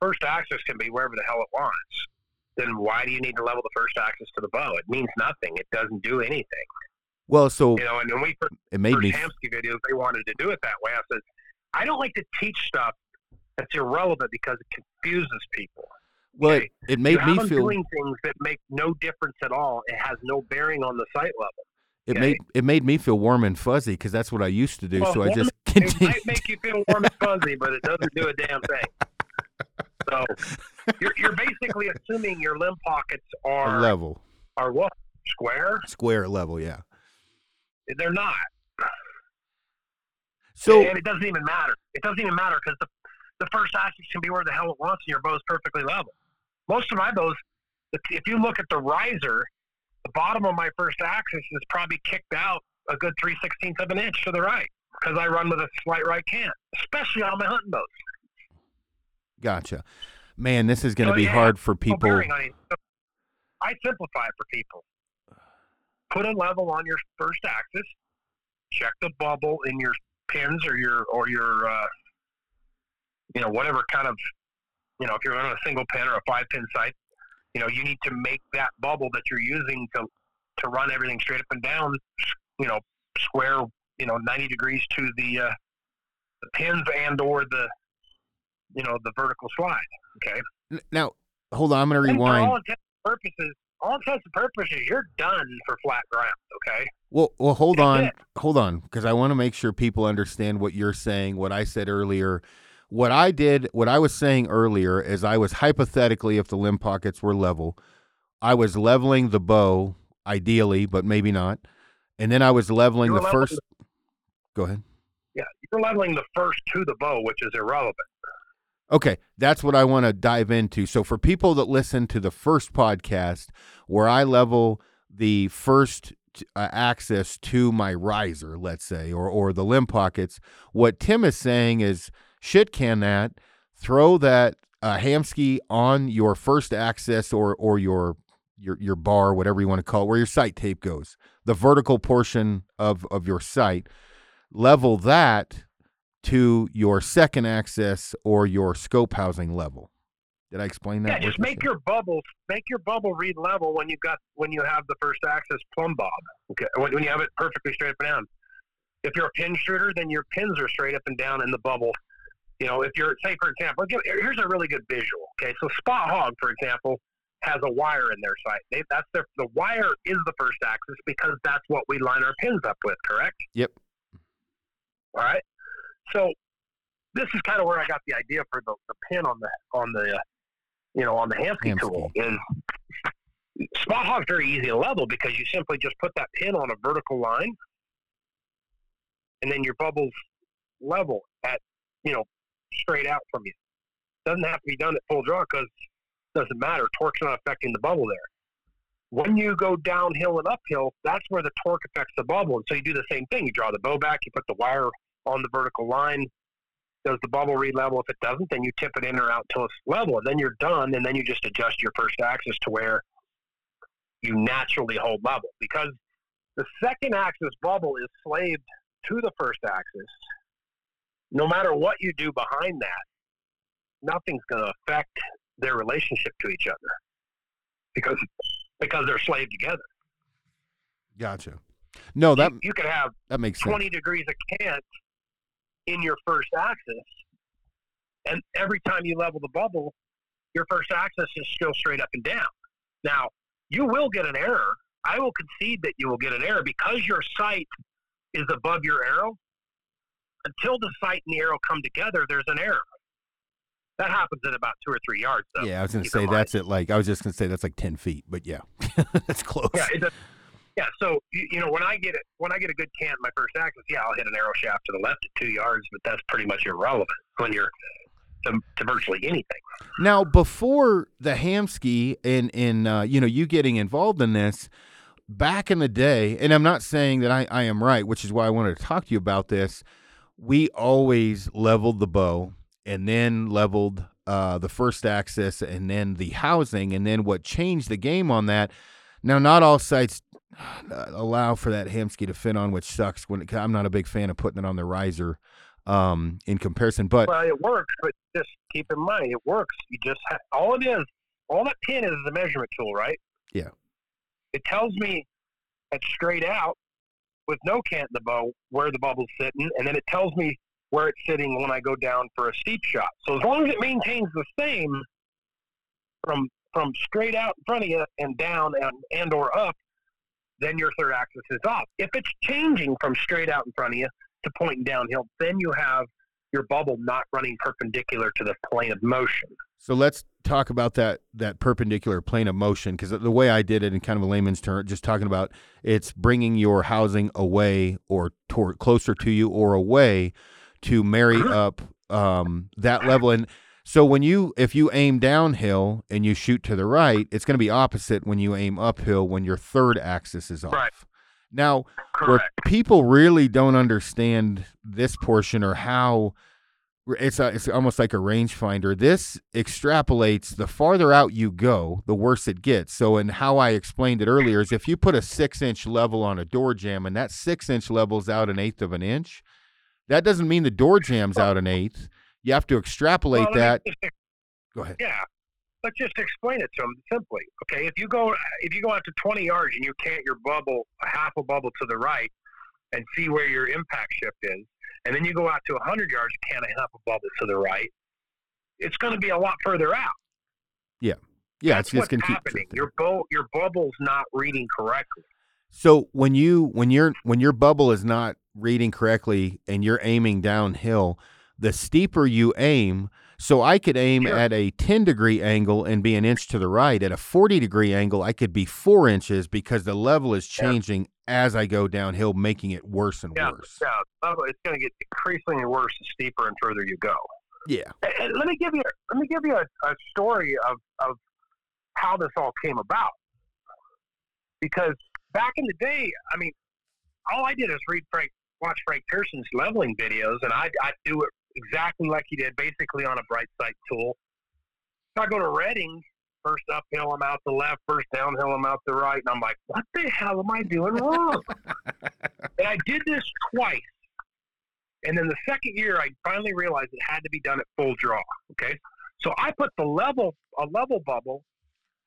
first axis can be wherever the hell it wants, then why do you need to level the first axis to the bow? It means nothing. It doesn't do anything. Well, so you know, and when we first, it made first me Hamskea videos, they wanted to do it that way. I said, I don't like to teach stuff that's irrelevant because it confuses people. Well, okay? it, it made so me I'm feel doing things that make no difference at all. It has no bearing on the sight level. It okay? made it made me feel warm and fuzzy because that's what I used to do. Well, so warm, I just continued. It might make you feel warm and fuzzy, but it doesn't do a damn thing. So you're you're basically assuming your limb pockets are level. Are what square? Square level, yeah. They're not. So, and it doesn't even matter. It doesn't even matter because the the first axis can be where the hell it wants, and your bow is perfectly level. Most of my bows, if, if you look at the riser, the bottom of my first axis is probably kicked out a good three sixteenths of an inch to the right because I run with a slight right cant, especially on my hunting bows. Gotcha, man. This is going to so, be yeah, hard for people. No so I simplify for people. Put a level on your first axis. check the bubble in your pins or your, or your, uh, you know, whatever kind of, you know, if you're on a single pin or a five pin sight, you know, you need to make that bubble that you're using to, to run everything straight up and down, you know, square, you know, ninety degrees to the, uh, the pins and or the, you know, the vertical slide. Okay. Now, hold on. I'm going to rewind. For all intents and purposes, all intents and purposes, you're done for flat ground. Okay. Well, well, hold That's on, it. hold on, because I want to make sure people understand what you're saying. What I said earlier, what I did, what I was saying earlier is I was hypothetically, if the limb pockets were level, I was leveling the bow ideally, but maybe not. And then I was leveling the leveling first. The... Go ahead. Yeah, you're leveling the first to the bow, which is irrelevant. Okay, that's what I want to dive into. So for people that listen to the first podcast where I level the first uh, access to my riser, let's say, or or the limb pockets, what Tim is saying is, shit can that, throw that uh, Hamskea on your first access or or your, your your bar, whatever you want to call it, where your sight tape goes, the vertical portion of, of your sight, level that to your second access or your scope housing level. Did I explain that? Yeah, just make your bubble, make your bubble read level when you got when you have the first access plumb bob. Okay, when, when you have it perfectly straight up and down. If you're a pin shooter, then your pins are straight up and down in the bubble. You know, if you're, say for example, here's a really good visual. Okay, so Spot Hog, for example, has a wire in their sight. They, that's their the wire is the first axis because that's what we line our pins up with. Correct? Yep. All right. So this is kind of where I got the idea for the, the pin on the, on the, uh, you know, on the Hamskea tool. And Spot Hog's very easy to level because you simply just put that pin on a vertical line and then your bubble's level at, you know, straight out from you. Doesn't have to be done at full draw because it doesn't matter. Torque's not affecting the bubble there. When you go downhill and uphill, that's where the torque affects the bubble. And so you do the same thing. You draw the bow back, you put the wire on the vertical line, does the bubble read level? If it doesn't, then you tip it in or out till it's level, and then you're done, and then you just adjust your first axis to where you naturally hold level. Because the second axis bubble is slaved to the first axis. No matter what you do behind that, nothing's going to affect their relationship to each other because because they're slaved together. Gotcha. No, that you, you could have that makes twenty sense. Degrees of cant in your first axis, and every time you level the bubble, your first axis is still straight up and down. Now, you will get an error. I will concede that you will get an error because your sight is above your arrow. Until the sight and the arrow come together, there's an error. That happens at about two or three yards. Though, yeah, I was going to say that's it. Like I was just going to say that's like ten feet, but yeah, that's close. Yeah, it's a, yeah, so you, you know when I get it, when I get a good cant in my first axis, yeah, I'll hit an arrow shaft to the left at two yards, but that's pretty much irrelevant when you're to, to virtually anything. Now, before the Hamskea and and uh, you know you getting involved in this back in the day, and I'm not saying that I, I am right, which is why I wanted to talk to you about this. We always leveled the bow and then leveled uh, the first axis and then the housing, and then what changed the game on that. Now, not all sites allow for that Hamskea to fit on, which sucks. When it, I'm not a big fan of putting it on the riser um, in comparison, but well, it works. But just keep in mind, it works. You just have, all it is, all that pin is, is a measurement tool, right? Yeah. It tells me it's straight out with no cant in the bow where the bubble's sitting, and then it tells me where it's sitting when I go down for a steep shot. So as long as it maintains the same from from straight out in front of you and down and, and or up, then your third axis is off. If it's changing from straight out in front of you to pointing downhill, then you have your bubble not running perpendicular to the plane of motion. So let's talk about that that perpendicular plane of motion, because the way I did it in kind of a layman's term, just talking about it's bringing your housing away or toward, closer to you or away to marry up um, that level. And so when you, if you aim downhill and you shoot to the right, it's going to be opposite when you aim uphill when your third axis is off. Right. Now, correct. Where people really don't understand this portion or how It's a, it's almost like a rangefinder. This extrapolates. The farther out you go, the worse it gets. So, and how I explained it earlier is if you put a six-inch level on a door jam and that six-inch level's out an eighth of an inch, that doesn't mean the door jam's out an eighth. You have to extrapolate well, that. Me, go ahead. Yeah, but just explain it to them simply. Okay, if you go if you go out to twenty yards and you can't your bubble a half a bubble to the right and see where your impact shift is, and then you go out to one hundred yards, you can't have a bubble to the right, it's going to be a lot further out. Yeah. Yeah, That's it's what's just happening. Keep... Your, bu- your bubble's not reading correctly. So when, you, when, you're, when your bubble is not reading correctly and you're aiming downhill, the steeper you aim, so I could aim sure. at a ten-degree angle and be an inch to the right. At a forty-degree angle, I could be four inches because the level is changing yeah. as I go downhill, making it worse and yeah, worse. Yeah, it's going to get increasingly worse the steeper and further you go. Yeah. And let me give you let me give you a, a story of, of how this all came about. Because back in the day, I mean, all I did is read Frank, watch Frank Pearson's leveling videos, and I I do it exactly like he did, basically on a bright sight tool. So I go to Redding, first uphill, I'm out the left, first downhill, I'm out the right, and I'm like, what the hell am I doing wrong? And I did this twice. And then the second year, I finally realized it had to be done at full draw, okay? So I put the level, a level bubble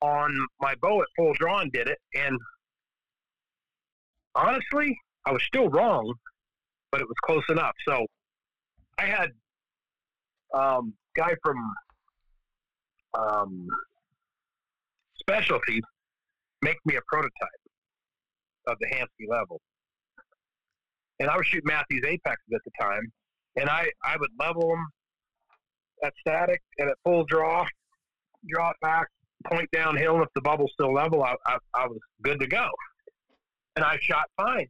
on my bow at full draw and did it, and honestly, I was still wrong, but it was close enough. So I had um guy from um, Specialty make me a prototype of the Hamskea level. And I was shooting Matthews Apexes at the time, and I, I would level them at static and at full draw, draw it back, point downhill, and if the bubble's still level, I, I, I was good to go. And I shot fine.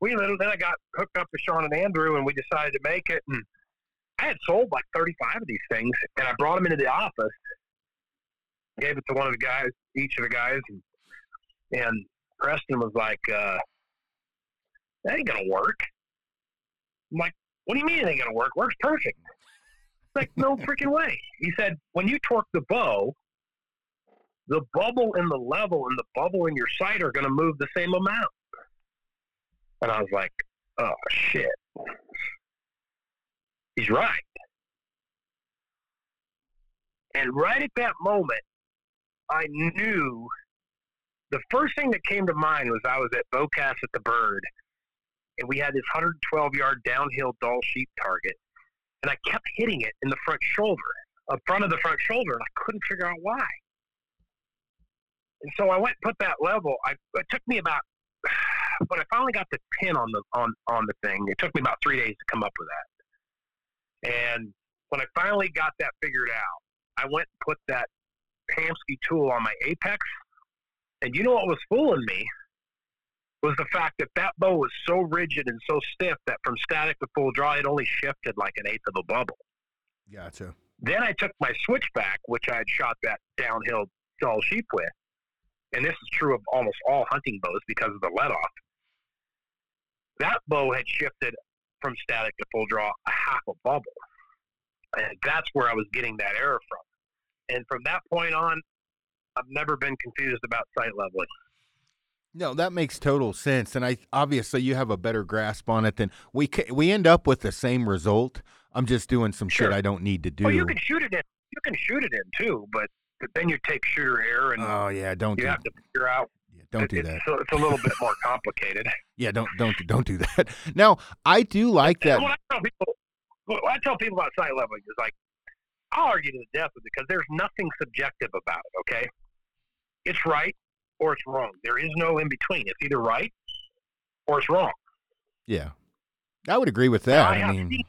We little then I got hooked up with Sean and Andrew, and we decided to make it. And I had sold like thirty-five of these things, and I brought them into the office, gave it to one of the guys, each of the guys, and, and Preston was like, uh, "That ain't gonna work." I'm like, "What do you mean it ain't gonna work? Works perfect." It's like, no freaking way. He said, "When you torque the bow, the bubble in the level and the bubble in your sight are gonna move the same amount." And I was like, oh, shit. He's right. And right at that moment, I knew the first thing that came to mind was I was at Bowcast at the Bird, and we had this one hundred twelve-yard downhill doll sheep target, and I kept hitting it in the front shoulder, up front of the front shoulder, and I couldn't figure out why. And so I went and put that level. I, it took me about... But I finally got the pin on the on, on the thing. It took me about three days to come up with that. And when I finally got that figured out, I went and put that Hamskea tool on my Apex. And you know what was fooling me was the fact that that bow was so rigid and so stiff that from static to full draw, it only shifted like an eighth of a bubble. Gotcha. Then I took my switchback, which I had shot that downhill dull sheep with. And this is true of almost all hunting bows because of the let-off. That bow had shifted from static to full draw a half a bubble. And that's where I was getting that error from. And from that point on, I've never been confused about sight leveling. No, that makes total sense. And I obviously you have a better grasp on it than we can, we end up with the same result. I'm just doing some sure. shit I don't need to do. Well, you can shoot it in. You can shoot it in too, but But then you take shooter error, and oh yeah, don't you do have that. to figure out. Yeah, don't do it's, that. So it's a little bit more complicated. yeah, don't don't don't do that. Now I do like that. What I tell people, what I tell people about sight leveling is like, I'll argue to the death with it because there's nothing subjective about it. Okay, it's right or it's wrong. There is no in between. It's either right or it's wrong. Yeah, I would agree with that. I, I mean. Seen-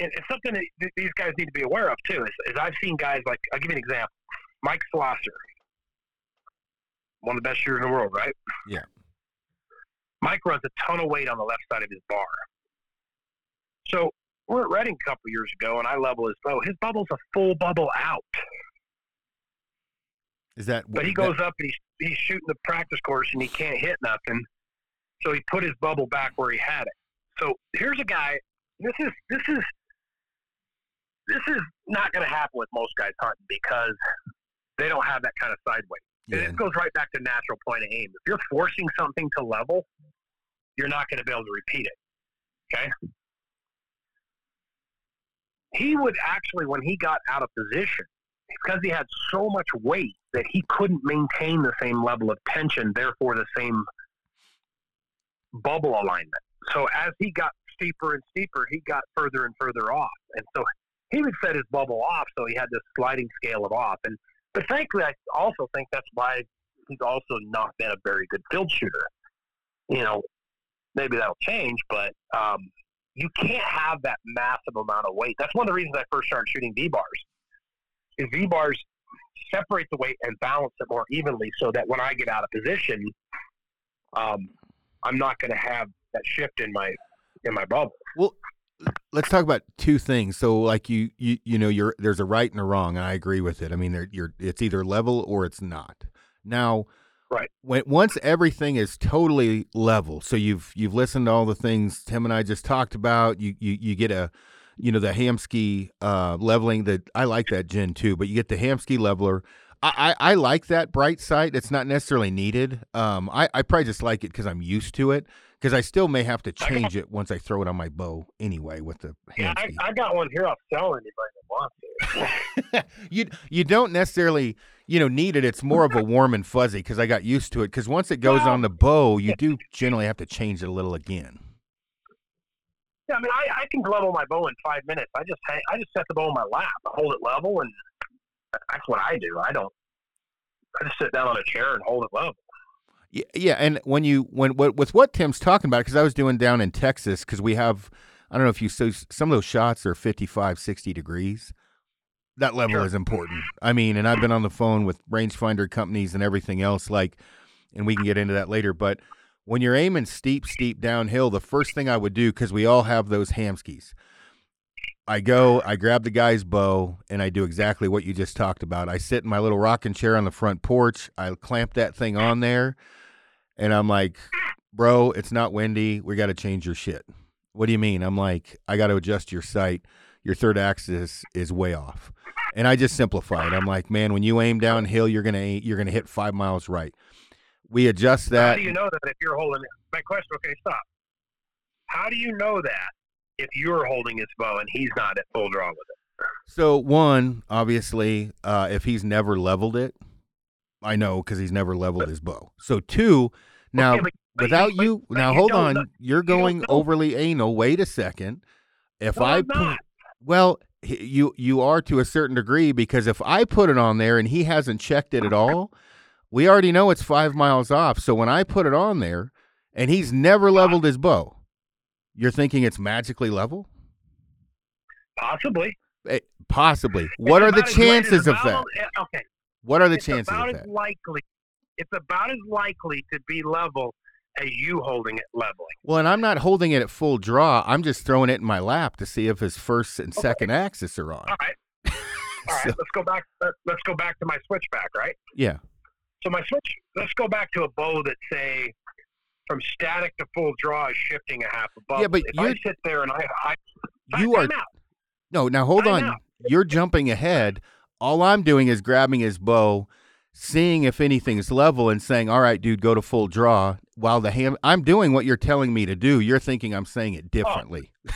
And it's something that these guys need to be aware of, too, is, is I've seen guys like, I'll give you an example. Mike Slosser, one of the best shooters in the world, right? Yeah. Mike runs a ton of weight on the left side of his bar. So we're at Redding a couple years ago, and I level his bow. His bubble's a full bubble out. Is that? But he goes that... up, and he's, he's shooting the practice course, and he can't hit nothing. So he put his bubble back where he had it. So here's a guy this is this is this is not going to happen with most guys hunting because they don't have that kind of side weight. Yeah. And it goes right back to natural point of aim. If you're forcing something to level, you're not going to be able to repeat it. Okay. He would actually, when he got out of position, because he had so much weight that he couldn't maintain the same level of tension, therefore the same bubble alignment. So as he got steeper and steeper, he got further and further off. And so he would set his bubble off, so he had this sliding scale of off. And but thankfully, I also think that's why he's also not been a very good field shooter. You know, maybe that'll change, but um, you can't have that massive amount of weight. That's one of the reasons I first started shooting V-bars. Is V-bars separate the weight and balance it more evenly so that when I get out of position, um, I'm not going to have that shift in my in my bubble. Well, let's talk about two things. So, like you, you, you know, you're there's a right and a wrong, and I agree with it. I mean, you're it's either level or it's not. Now, right when once everything is totally level, so you've you've listened to all the things Tim and I just talked about. You you you get a you know the Hamskea uh, leveling. That I like that Gen too, but you get the Hamskea leveler. I, I, I like that bright sight. It's not necessarily needed. Um, I, I probably just like it because I'm used to it. Because I still may have to change it once I throw it on my bow anyway with the hand. Yeah, I, I got one here. I'll sell anybody that wants it. you you don't necessarily you know need it. It's more of a warm and fuzzy because I got used to it. Because once it goes well, on the bow, you do generally have to change it a little again. Yeah, I mean, I, I can level my bow in five minutes. I just hang, I just set the bow in my lap, I hold it level, and that's what I do. I don't. I just sit down on a chair and hold it level. Yeah, yeah, and when you when with what Tim's talking about, because I was doing down in Texas, because we have, I don't know if you so some of those shots are fifty-five, sixty degrees. That level sure. is important. I mean, and I've been on the phone with rangefinder companies and everything else, like, and we can get into that later. But when you're aiming steep, steep downhill, the first thing I would do, because we all have those Hamskeas, I go, I grab the guy's bow, and I do exactly what you just talked about. I sit in my little rocking chair on the front porch. I clamp that thing on there, and I'm like, bro, it's not windy. We got to change your shit. What do you mean? I'm like, I got to adjust your sight. Your third axis is way off. And I just simplified. I'm like, man, when you aim downhill, you're going to you're gonna hit five miles right. We adjust that. How do you know that if you're holding it? My question, okay, stop. How do you know that? If you're holding his bow and he's not at full draw with it. So one, obviously, uh, if he's never leveled it, I know because he's never leveled his bow. So two, now okay, but, but without but, you, but now you hold on, know. You're going you overly anal. Wait a second. If no, I put, well, you you are to a certain degree because if I put it on there and he hasn't checked it at all, we already know it's five miles off. So when I put it on there and he's never leveled his bow. You're thinking it's magically level? Possibly. It, possibly. What are the chances of that? Okay. What are the chances of that? Likely. It's about as likely to be level as you holding it leveling. Well, and I'm not holding it at full draw. I'm just throwing it in my lap to see if his first and second axis are on. All right. All right. Let's go back. Let's go back to my switchback, right? Yeah. So my switch. Let's go back to a bow that say. From static to full draw is shifting a half a bubble. Yeah, but if I sit there and I, I you I, are out. No. Now hold I'm on. Out. You're jumping ahead. All I'm doing is grabbing his bow, seeing if anything's level, and saying, "All right, dude, go to full draw." While the ham, I'm doing what you're telling me to do. You're thinking I'm saying it differently. Oh.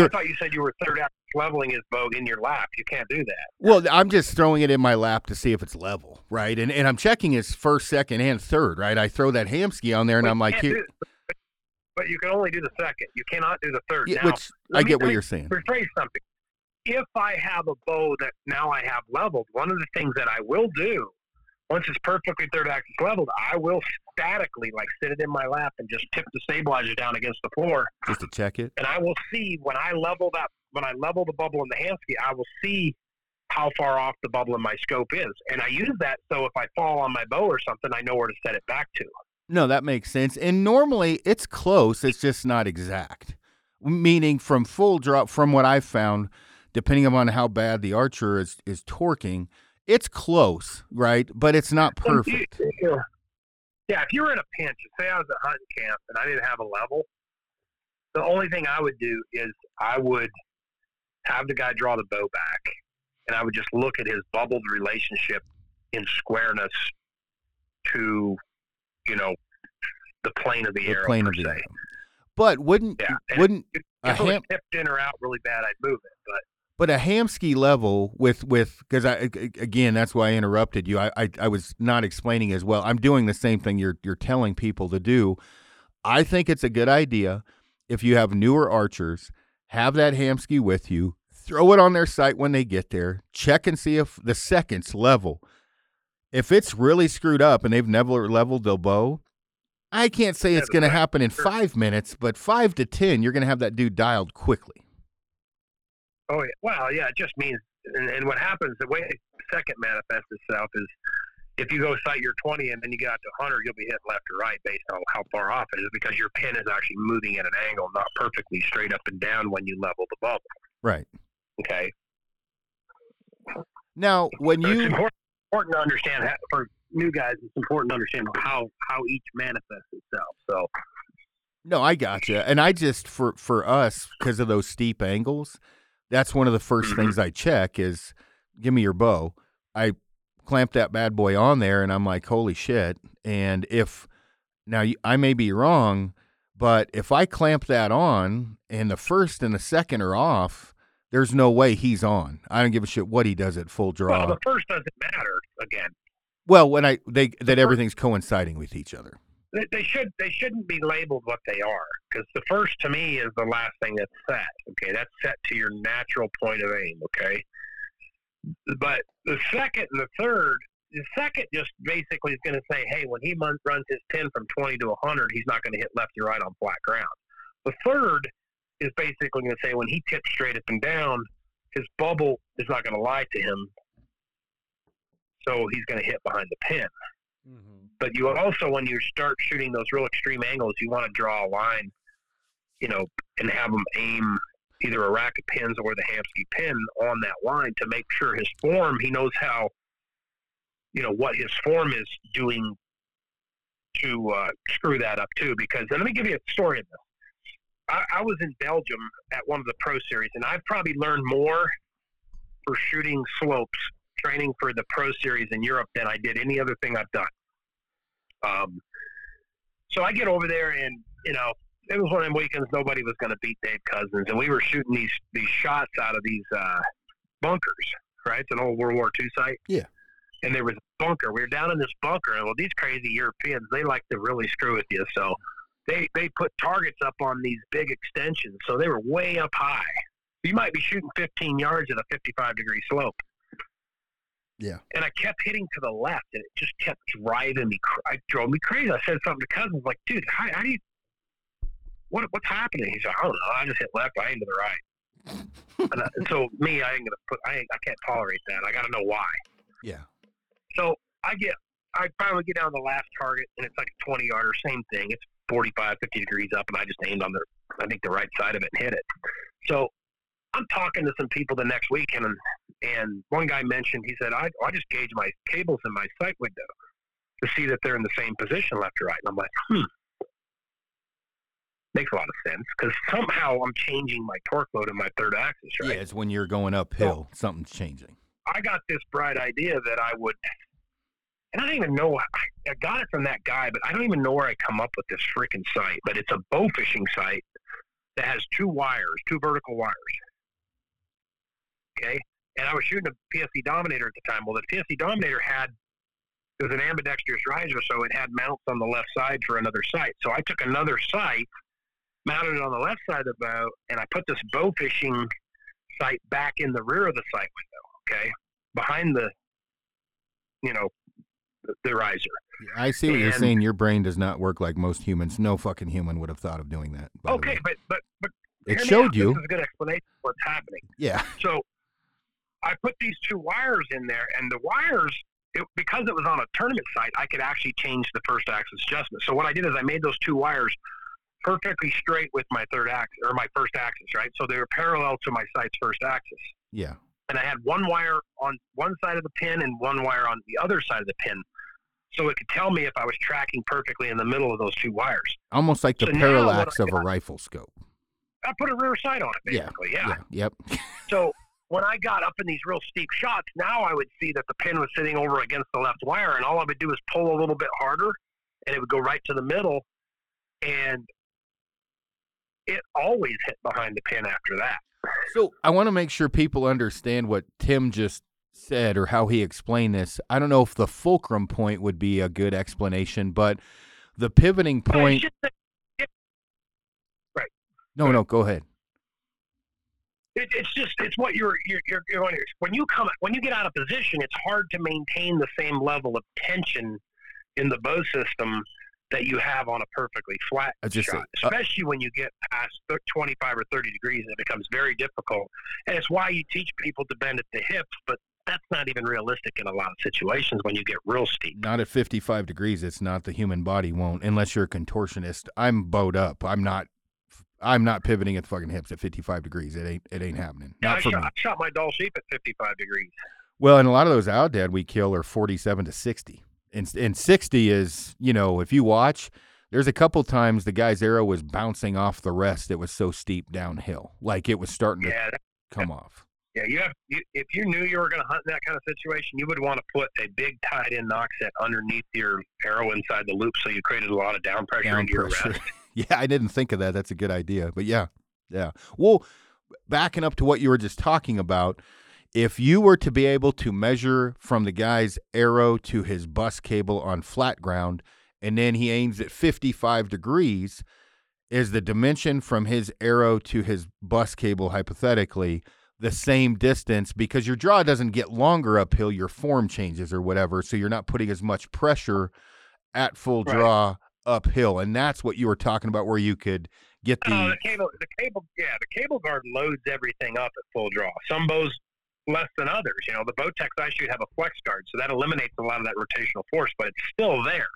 I thought you said you were third out leveling his bow in your lap. You can't do that. Well, I'm just throwing it in my lap to see if it's level, right? And and I'm checking his first, second, and third, right? I throw that Hamskea on there, and but I'm like, here. The, but you can only do the second. You cannot do the third. Yeah, now, which I me, get what you're saying. Rephrase something. If I have a bow that now I have leveled, one of the things that I will do once it's perfectly third axis leveled, I will statically like sit it in my lap and just tip the stabilizer down against the floor just to check it. And I will see when I level that. When I level the bubble in the Hamskea, I will see how far off the bubble in my scope is. And I use that so if I fall on my bow or something, I know where to set it back to. No, that makes sense. And normally it's close. It's just not exact. Meaning from full draw, from what I've found, depending upon how bad the archer is, is torquing, it's close, right? But it's not perfect. Yeah, if you were in a pinch, say I was at hunting camp and I didn't have a level, the only thing I would do is I would have the guy draw the bow back, and I would just look at his bubbled relationship in squareness to, you know, the plane of the, the arrow. Plane of the arrow. But wouldn't yeah. wouldn't if, if a ham- it tipped in or out really bad, I'd move it. But but a Hamskea level with with because I again that's why I interrupted you. I, I I was not explaining as well. I'm doing the same thing you're you're telling people to do. I think it's a good idea if you have newer archers, have that Hamskea with you. Throw it on their site when they get there. Check and see if the seconds level. If it's really screwed up and they've never leveled their bow, I can't say yeah, it's going to happen in sure. five minutes, but five to ten, you're going to have that dude dialed quickly. Oh, yeah. Well, yeah, it just means, and, and what happens, the way the second manifests itself is if you go sight your twenty and then you get out to one hundred, you'll be hit left or right based on how far off it is because your pin is actually moving at an angle, not perfectly straight up and down when you level the bubble. Right. Okay. Now, when so you... It's important, important to understand how, for new guys, it's important to understand how, how each manifests itself, so... No, I gotcha. And I just, for, for us, because of those steep angles, that's one of the first mm-hmm. things I check is, give me your bow. I clamp that bad boy on there, and I'm like, holy shit. And if... Now, I may be wrong, but if I clamp that on, and the first and the second are off... There's no way he's on. I don't give a shit what he does at full draw. Well, the first doesn't matter again. Well, when I they that the everything's first, coinciding with each other. They, they should they shouldn't be labeled what they are because the first to me is the last thing that's set. Okay, that's set to your natural point of aim. Okay, but the second and the third, the second just basically is going to say, hey, when he runs his pin from twenty to a hundred, he's not going to hit left or right on flat ground. The third is basically going to say when he tips straight up and down, his bubble is not going to lie to him, so he's going to hit behind the pin. Mm-hmm. But you also, when you start shooting those real extreme angles, you want to draw a line, you know, and have him aim either a rack of pins or the Hamskea pin on that line to make sure his form, he knows how, you know, what his form is doing to uh, screw that up too. Because, and let me give you a story of this. I, I was in Belgium at one of the pro series, and I've probably learned more for shooting slopes, training for the pro series in Europe than I did any other thing I've done. Um, so I get over there, and you know, it was one of them weekends nobody was going to beat Dave Cousins, and we were shooting these these shots out of these uh, bunkers, right? It's an old World War Two site. Yeah. And there was a bunker. We were down in this bunker, and well, these crazy Europeans, they like to really screw with you, so. They they put targets up on these big extensions, so they were way up high. You might be shooting fifteen yards at a fifty-five degree slope. Yeah. And I kept hitting to the left, and it just kept driving me. It drove me crazy. I said something to Cousins, like, "Dude, how, how do you? What what's happening?" He's like, "I don't know. I just hit left. I aim to the right." and I, so me, I ain't gonna put. I ain't, I can't tolerate that. I gotta know why. Yeah. So I get. I finally get down to the last target, and it's like a twenty yarder, same thing. It's forty-five, fifty degrees up, and I just aimed on the, I think, the right side of it and hit it. So I'm talking to some people the next week, and and one guy mentioned, he said, I, I just gauge my cables in my sight window to see that they're in the same position left or right. And I'm like, hmm, makes a lot of sense, because somehow I'm changing my torque load in my third axis, right? Yeah, it's when you're going uphill. So something's changing. I got this bright idea that I would... And I don't even know, I got it from that guy, but I don't even know where I come up with this freaking site. But it's a bow fishing site that has two wires, two vertical wires. Okay? And I was shooting a P S C Dominator at the time. Well, the P S C Dominator had, it was an ambidextrous riser, so it had mounts on the left side for another sight. So I took another sight, mounted it on the left side of the bow, and I put this bow fishing sight back in the rear of the sight window, okay? Behind the, you know, the riser. I see what and, you're saying. Your brain does not work like most humans. No fucking human would have thought of doing that. Okay, but but but it showed you. This is a good explanation for what's happening. Yeah. So I put these two wires in there, and the wires, it, because it was on a tournament site, I could actually change the first axis adjustment. So what I did is I made those two wires perfectly straight with my third axis or my first axis, right? So they were parallel to my site's first axis. Yeah. And I had one wire on one side of the pin and one wire on the other side of the pin. So it could tell me if I was tracking perfectly in the middle of those two wires. Almost like the so parallax of a rifle scope. I put a rear sight on it, basically. Yeah. yeah. yeah. Yep. So when I got up in these real steep shots, now I would see that the pin was sitting over against the left wire, and all I would do is pull a little bit harder, and it would go right to the middle, and it always hit behind the pin after that. So I want to make sure people understand what Tim just said or how he explained this. I don't know if the fulcrum point would be a good explanation, but the pivoting point... Right. No, no, go ahead. It, it's just, it's what you're, you're, you're, you're going to, when you come, when you get out of position, it's hard to maintain the same level of tension in the bow system that you have on a perfectly flat just shot, say, uh, especially when you get past twenty-five or thirty degrees, it becomes very difficult. And it's why you teach people to bend at the hips, but that's not even realistic in a lot of situations when you get real steep. Not at fifty-five degrees. It's not, the human body won't, unless you're a contortionist. I'm bowed up. I'm not, I'm not pivoting at the fucking hips at fifty-five degrees. It ain't, it ain't happening. Yeah, not I, for shot, me. I shot my doll sheep at fifty-five degrees. Well, and a lot of those out dad we kill are forty-seven to sixty. And, and sixty is, you know, if you watch, there's a couple times the guy's arrow was bouncing off the rest. It was so steep downhill. Like it was starting yeah, to that, come that, off. Yeah, you have. You, if you knew you were going to hunt in that kind of situation, you would want to put a big tied in knock set underneath your arrow inside the loop, so you created a lot of down pressure down into pressure. your rest. Yeah, I didn't think of that. That's a good idea. But yeah, yeah. Well, backing up to what you were just talking about, if you were to be able to measure from the guy's arrow to his bus cable on flat ground, and then he aims at fifty-five degrees, is the dimension from his arrow to his bus cable hypothetically the same distance? Because your draw doesn't get longer uphill, your form changes or whatever, so you're not putting as much pressure at full draw right. uphill. And that's what you were talking about, where you could get the... Uh, the cable, the cable, yeah, the cable guard loads everything up at full draw. Some bows less than others. You know, the Bowtechs I shoot have a flex guard, so that eliminates a lot of that rotational force, but it's still there.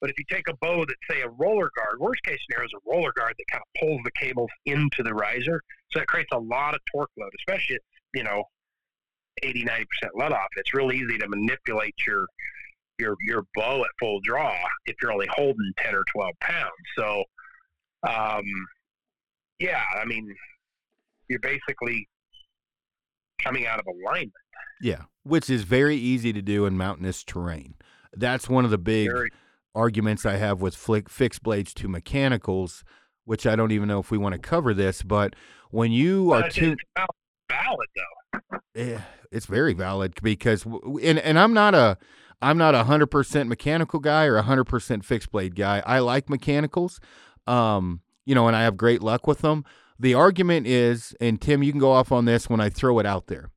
But if you take a bow that's, say, a roller guard, worst case scenario is a roller guard that kind of pulls the cables into the riser, so that creates a lot of torque load, especially at, you know, eighty, ninety percent let off. It's real easy to manipulate your your your bow at full draw if you're only holding ten or twelve pounds. So, um, yeah, I mean, you're basically coming out of alignment. Yeah, which is very easy to do in mountainous terrain. That's one of the big very. arguments I have with flick, fixed blades to mechanicals, which I don't even know if we want to cover this, but when you but are too... It's valid, though. Yeah, it's very valid because... And, and I'm not a... I'm not a one hundred percent mechanical guy or a one hundred percent fixed blade guy. I like mechanicals, um, you know, and I have great luck with them. The argument is, and Tim, you can go off on this when I throw it out there.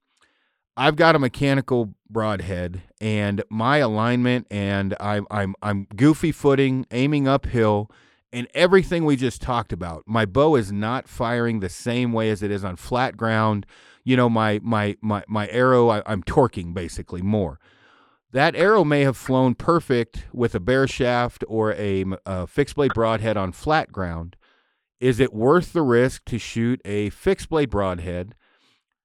I've got a mechanical broadhead, and my alignment, and I'm I'm I'm goofy footing, aiming uphill, and everything we just talked about. My bow is not firing the same way as it is on flat ground. You know, my my my my arrow, I, I'm torquing basically more. That arrow may have flown perfect with a bare shaft or a, a fixed blade broadhead on flat ground. Is it worth the risk to shoot a fixed blade broadhead,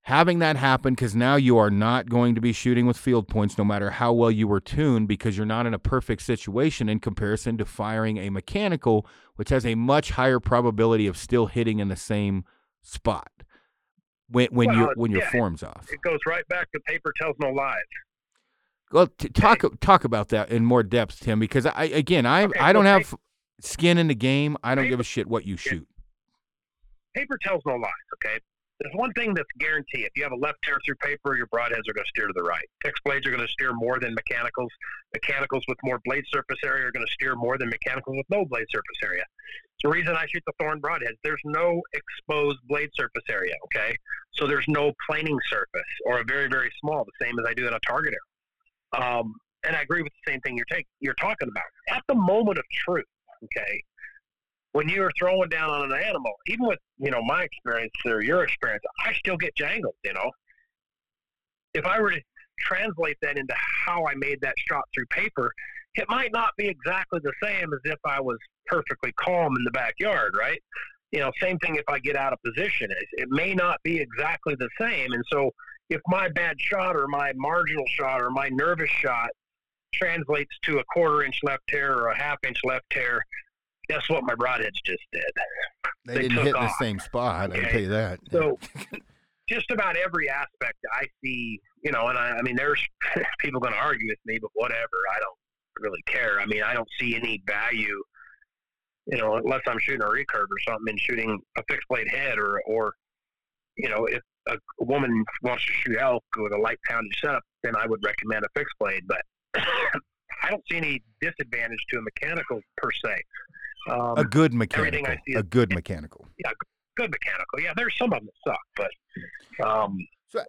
having that happen, because now you are not going to be shooting with field points no matter how well you were tuned, because you're not in a perfect situation in comparison to firing a mechanical, which has a much higher probability of still hitting in the same spot when when, well, you, when yeah, your form's off. It goes right back to paper tells no lies. Well, t- talk okay. talk about that in more depth, Tim, because, I again, I, okay, I don't okay. have – skin in the game. I don't paper, give a shit what you shoot. Paper tells no lies, okay? There's one thing that's guaranteed. If you have a left tear through paper, your broadheads are going to steer to the right. Fixed blades are going to steer more than mechanicals. Mechanicals with more blade surface area are going to steer more than mechanicals with no blade surface area. It's the reason I shoot the Thorn broadheads. There's no exposed blade surface area, okay? So there's no planing surface, or a very, very small, the same as I do in a target arrow. Um, and I agree with the same thing you're, take, you're talking about. At the moment of truth, okay, when you're throwing down on an animal, even with, you know, my experience or your experience, I still get jangled, you know. If I were to translate that into how I made that shot through paper, it might not be exactly the same as if I was perfectly calm in the backyard, right? You know, same thing if I get out of position. It, it may not be exactly the same. And so if my bad shot or my marginal shot or my nervous shot translates to a quarter inch left tear or a half inch left tear, guess what my broadheads just did? They, they didn't hit off. The same spot, okay? I can tell you that. So just about every aspect I see, you know, and I, I mean, there's people going to argue with me, but whatever, I don't really care. I mean, I don't see any value, you know, unless I'm shooting a recurve or something and shooting a fixed blade head or, or you know, if a woman wants to shoot elk with a light pounded setup, then I would recommend a fixed blade. But I don't see any disadvantage to a mechanical per se. Um, a good mechanical, I see is, a good mechanical. Yeah, good mechanical. Yeah, there's some of them that suck, but um, so,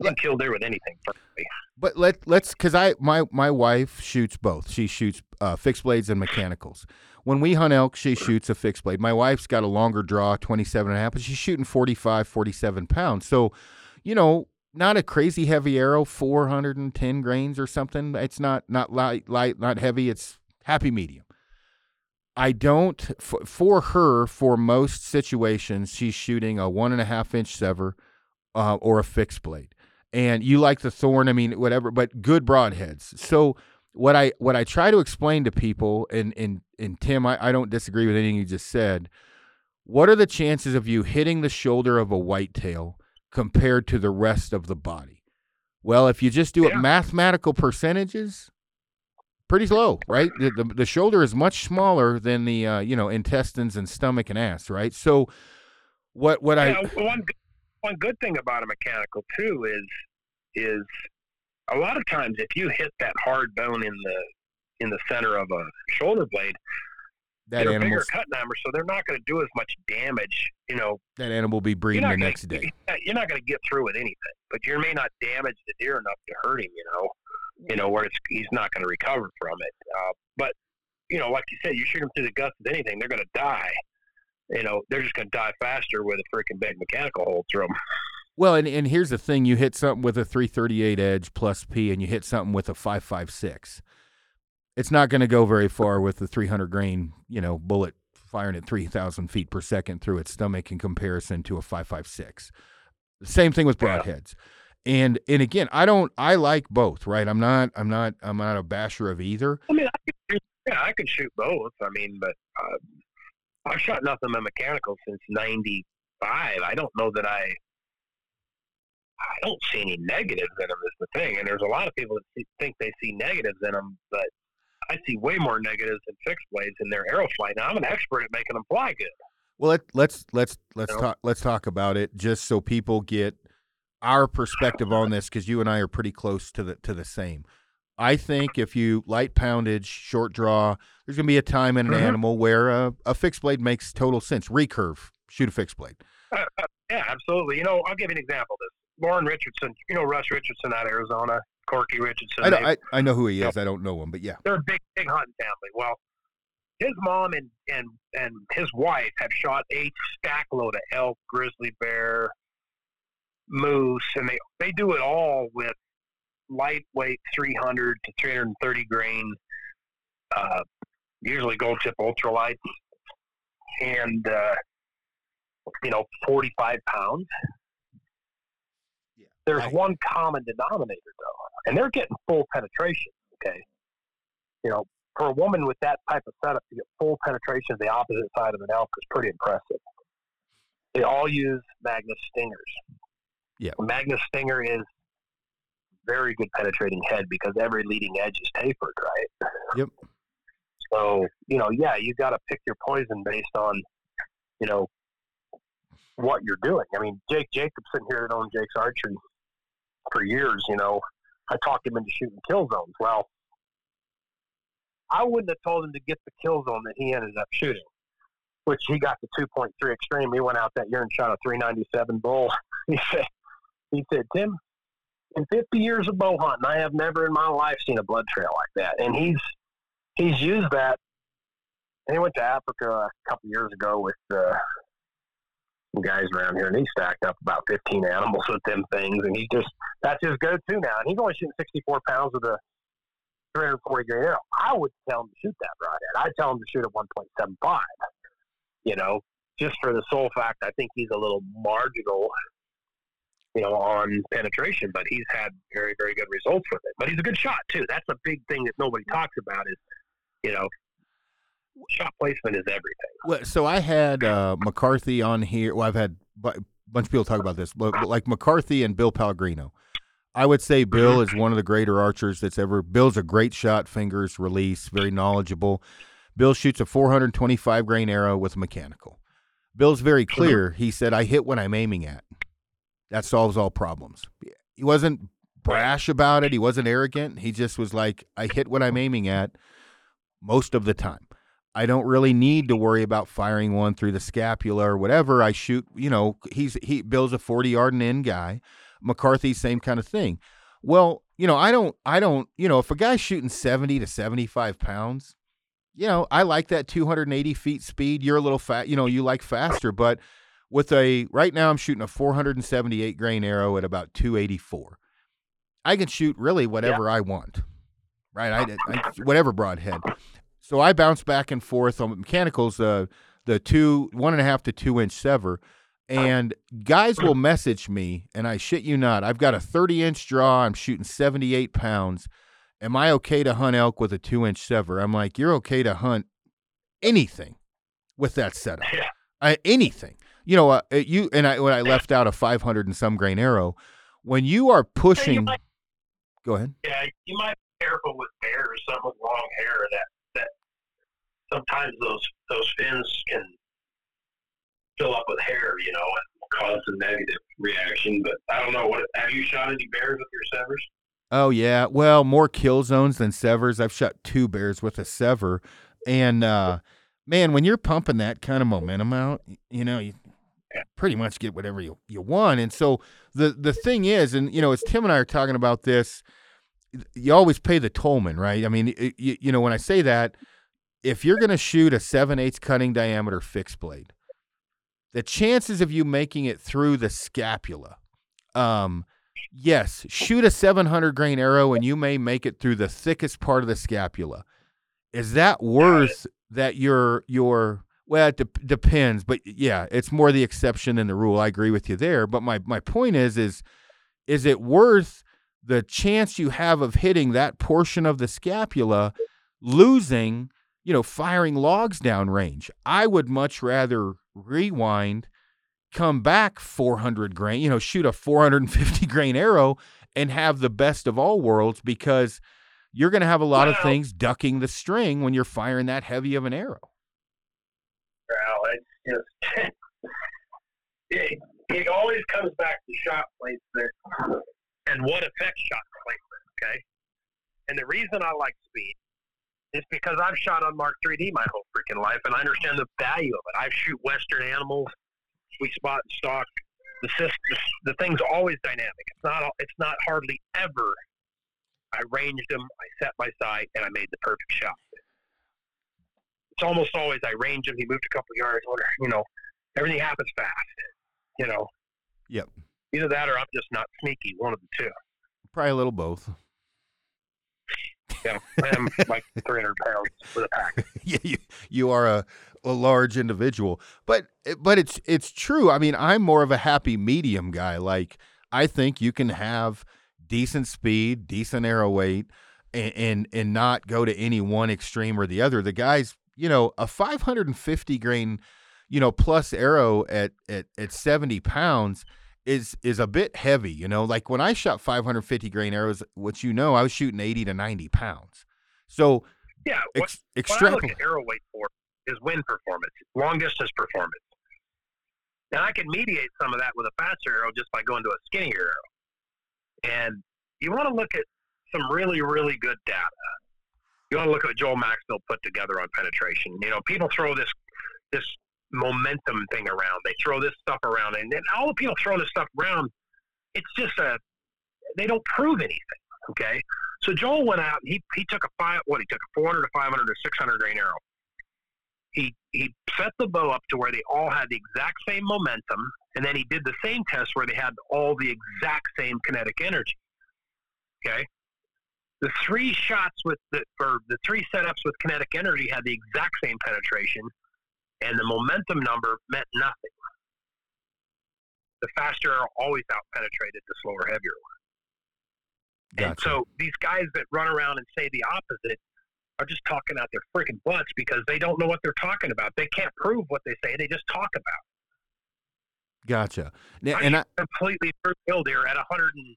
let, I'm killed there with anything. Personally. But let let's because I my my wife shoots both. She shoots uh, fixed blades and mechanicals. When we hunt elk, she shoots a fixed blade. My wife's got a longer draw, twenty-seven and a half, but she's shooting forty-five, forty-seven pounds. So, you know, not a crazy heavy arrow, four hundred ten grains or something. It's not not light, light, not heavy. It's happy medium. I don't, for, for her, for most situations, she's shooting a one and a half inch sever uh, or a fixed blade. And you like the Thorn, I mean, whatever, but good broadheads. So what I what I try to explain to people, and, and, and Tim, I, I don't disagree with anything you just said. What are the chances of you hitting the shoulder of a whitetail compared to the rest of the body? Well, if you just do yeah. it mathematical percentages, pretty low, right? The, the the shoulder is much smaller than the uh, you know, intestines and stomach and ass, right? So what what yeah, I one good, one good thing about a mechanical too is is a lot of times if you hit that hard bone in the in the center of a shoulder blade, that they're bigger cut numbers, so they're not going to do as much damage. You know that animal will be breeding the gonna, next day. You're not going to get through with anything, but you may not damage the deer enough to hurt him. You know. You know, where it's, he's not going to recover from it. Uh, but, you know, like you said, you shoot them through the guts with anything, they're going to die. You know, they're just going to die faster with a freaking big mechanical hole through them. Well, and, and here's the thing. You hit something with a three thirty-eight edge plus P and you hit something with a five five six. It's not going to go very far with the three hundred grain, you know, bullet firing at three thousand feet per second through its stomach in comparison to a five five six. Same thing with broadheads. Yeah. And and again, I don't. I like both, right? I'm not. I'm not. I'm not a basher of either. I mean, I could shoot, yeah, I could shoot both. I mean, but uh, I've shot nothing but mechanical since ninety-five. I don't know that I. I don't see any negatives in them. Is the thing, and there's a lot of people that see, think they see negatives in them, but I see way more negatives in fixed blades in their arrow flight. Now I'm an expert at making them fly good. Well, let, let's let's let's you know? talk let's talk about it just so people get our perspective on this, because you and I are pretty close to the to the same. I think if you light poundage, short draw, there's going to be a time in an mm-hmm. animal where a, a fixed blade makes total sense. Recurve, shoot a fixed blade. Uh, uh, yeah, absolutely. You know, I'll give you an example of this. Lauren Richardson, you know Russ Richardson out of Arizona, Corky Richardson. I know, I, I know who he is. You know, I don't know him, but yeah. They're a big, big hunting family. Well, his mom and, and, and his wife have shot a stack load of elk, grizzly bear, moose, and they they do it all with lightweight three hundred to three thirty grain, uh usually Gold Tip ultralight, and uh you know forty-five pounds. Yeah, there's I, one common denominator though, and they're getting full penetration. Okay, you know, for a woman with that type of setup to get full penetration of the opposite side of an elk is pretty impressive. They all use Magnus Stingers. Yeah, Magnus Stinger is very good penetrating head because every leading edge is tapered, right? Yep. So, you know, yeah, you got to pick your poison based on, you know, what you're doing. I mean, Jake Jacobson here that owned Jake's Archery for years, you know, I talked him into shooting kill zones. Well, I wouldn't have told him to get the kill zone that he ended up shooting, which he got the two point three extreme. He went out that year and shot a three ninety-seven bull. He said, He said, Tim, in fifty years of bow hunting, I have never in my life seen a blood trail like that. And he's he's used that. And he went to Africa a couple years ago with uh, some guys around here, and he stacked up about fifteen animals with them things. And he just, that's his go-to now. And he's only shooting sixty-four pounds with a three forty grain arrow. I would tell him to shoot that broadhead. I'd tell him to shoot a one point seven five, you know, just for the sole fact I think he's a little marginal, you know, on penetration, but he's had very, very good results with it. But he's a good shot too. That's a big thing that nobody talks about is, you know, shot placement is everything. Well, so I had uh, McCarthy on here. Well, I've had a bunch of people talk about this, but, but like McCarthy and Bill Pellegrino. I would say Bill is one of the greater archers that's ever. Bill's a great shot, fingers, release, very knowledgeable. Bill shoots a four twenty-five grain arrow with a mechanical. Bill's very clear. He said, I hit what I'm aiming at. That solves all problems. He wasn't brash about it. He wasn't arrogant. He just was like, I hit what I'm aiming at most of the time. I don't really need to worry about firing one through the scapula or whatever. I shoot, you know, he's he Bill's a forty yard and in guy. McCarthy, same kind of thing. Well, you know, I don't, I don't, you know, if a guy's shooting seventy to seventy-five pounds, you know, I like that two eighty feet speed. You're a little fat, you know, you like faster, but with a, right now I'm shooting a four seventy-eight grain arrow at about two eighty-four. I can shoot really whatever yeah. I want, right? I, I whatever broadhead. So I bounce back and forth on mechanicals, uh, the two, one and a half to two inch Sever. And guys will message me, and I shit you not, I've got a thirty inch draw, I'm shooting seventy-eight pounds. Am I okay to hunt elk with a two inch Sever? I'm like, you're okay to hunt anything with that setup. Yeah. Uh, anything. You know, uh, you and I when I left out a five hundred and some grain arrow, when you are pushing... Yeah, you might, go ahead. Yeah, you might be careful with bear or something with long hair. That, that sometimes those those fins can... fill up with hair, you know, and cause a negative reaction. But I don't know what. Have you shot any bears with your Severs? Oh yeah, well, more kill zones than Severs. I've shot two bears with a Sever, and uh, man, when you're pumping that kind of momentum out, you know, you yeah. pretty much get whatever you you want. And so the the thing is, and you know, as Tim and I are talking about this, you always pay the tollman, right? I mean, it, you, you know, when I say that, if you're going to shoot a seven eighths cutting diameter fixed blade. The chances of you making it through the scapula, um, yes, shoot a seven hundred grain arrow and you may make it through the thickest part of the scapula. Is that worth that your, your, well, it de- depends, but yeah, it's more the exception than the rule. I agree with you there. But my, my point is, is, is it worth the chance you have of hitting that portion of the scapula, losing, you know, firing logs down range? I would much rather rewind, come back four hundred grain, you know, shoot a four fifty grain arrow and have the best of all worlds, because you're going to have a lot well, of things ducking the string when you're firing that heavy of an arrow. Well, it's just, it, it always comes back to shot placement and what affects shot placement, okay? And the reason I like speed it's because I've shot on Mark three D my whole freaking life, and I understand the value of it. I shoot Western animals, we spot and stalk. The system, the thing's always dynamic. It's not. It's not hardly ever. I ranged them, I set my sight, and I made the perfect shot. It's almost always I range him. He moved a couple yards. You know, everything happens fast. You know. Yep. Either that, or I'm just not sneaky. One of the two. Probably a little both. Yeah, I am like three hundred pounds with a pack. Yeah, you, you are a, a large individual, but but it's it's true. I mean, I'm more of a happy medium guy. Like, I think you can have decent speed, decent arrow weight, and and, and not go to any one extreme or the other. The guys, you know, a five fifty grain, you know, plus arrow at at at seventy pounds. is is a bit heavy, you know, like when I shot five fifty grain arrows, which, you know, I was shooting eighty to ninety pounds. So yeah, what, ex- extrapolate. What I look at arrow weight for is wind performance, long distance performance. And I can mediate some of that with a faster arrow just by going to a skinnier arrow. And you want to look at some really, really good data. You want to look at what Joel Maxwell put together on penetration. You know, people throw this, this, momentum thing around. They throw this stuff around, and then all the people throw this stuff around. It's just a they don't prove anything. Okay, so Joel went out and he he took a five what he took a four hundred to five hundred to six hundred grain arrow. He he set the bow up to where they all had the exact same momentum, and then he did the same test where they had all the exact same kinetic energy. Okay, the three shots with the or the three setups with kinetic energy had the exact same penetration. And the momentum number meant nothing. The faster arrow always outpenetrated the slower, heavier one. Gotcha. And so these guys that run around and say the opposite, are just talking out their freaking butts because they don't know what they're talking about. They can't prove what they say. They just talk about. Gotcha. Now, I and I completely filled here at one hundred and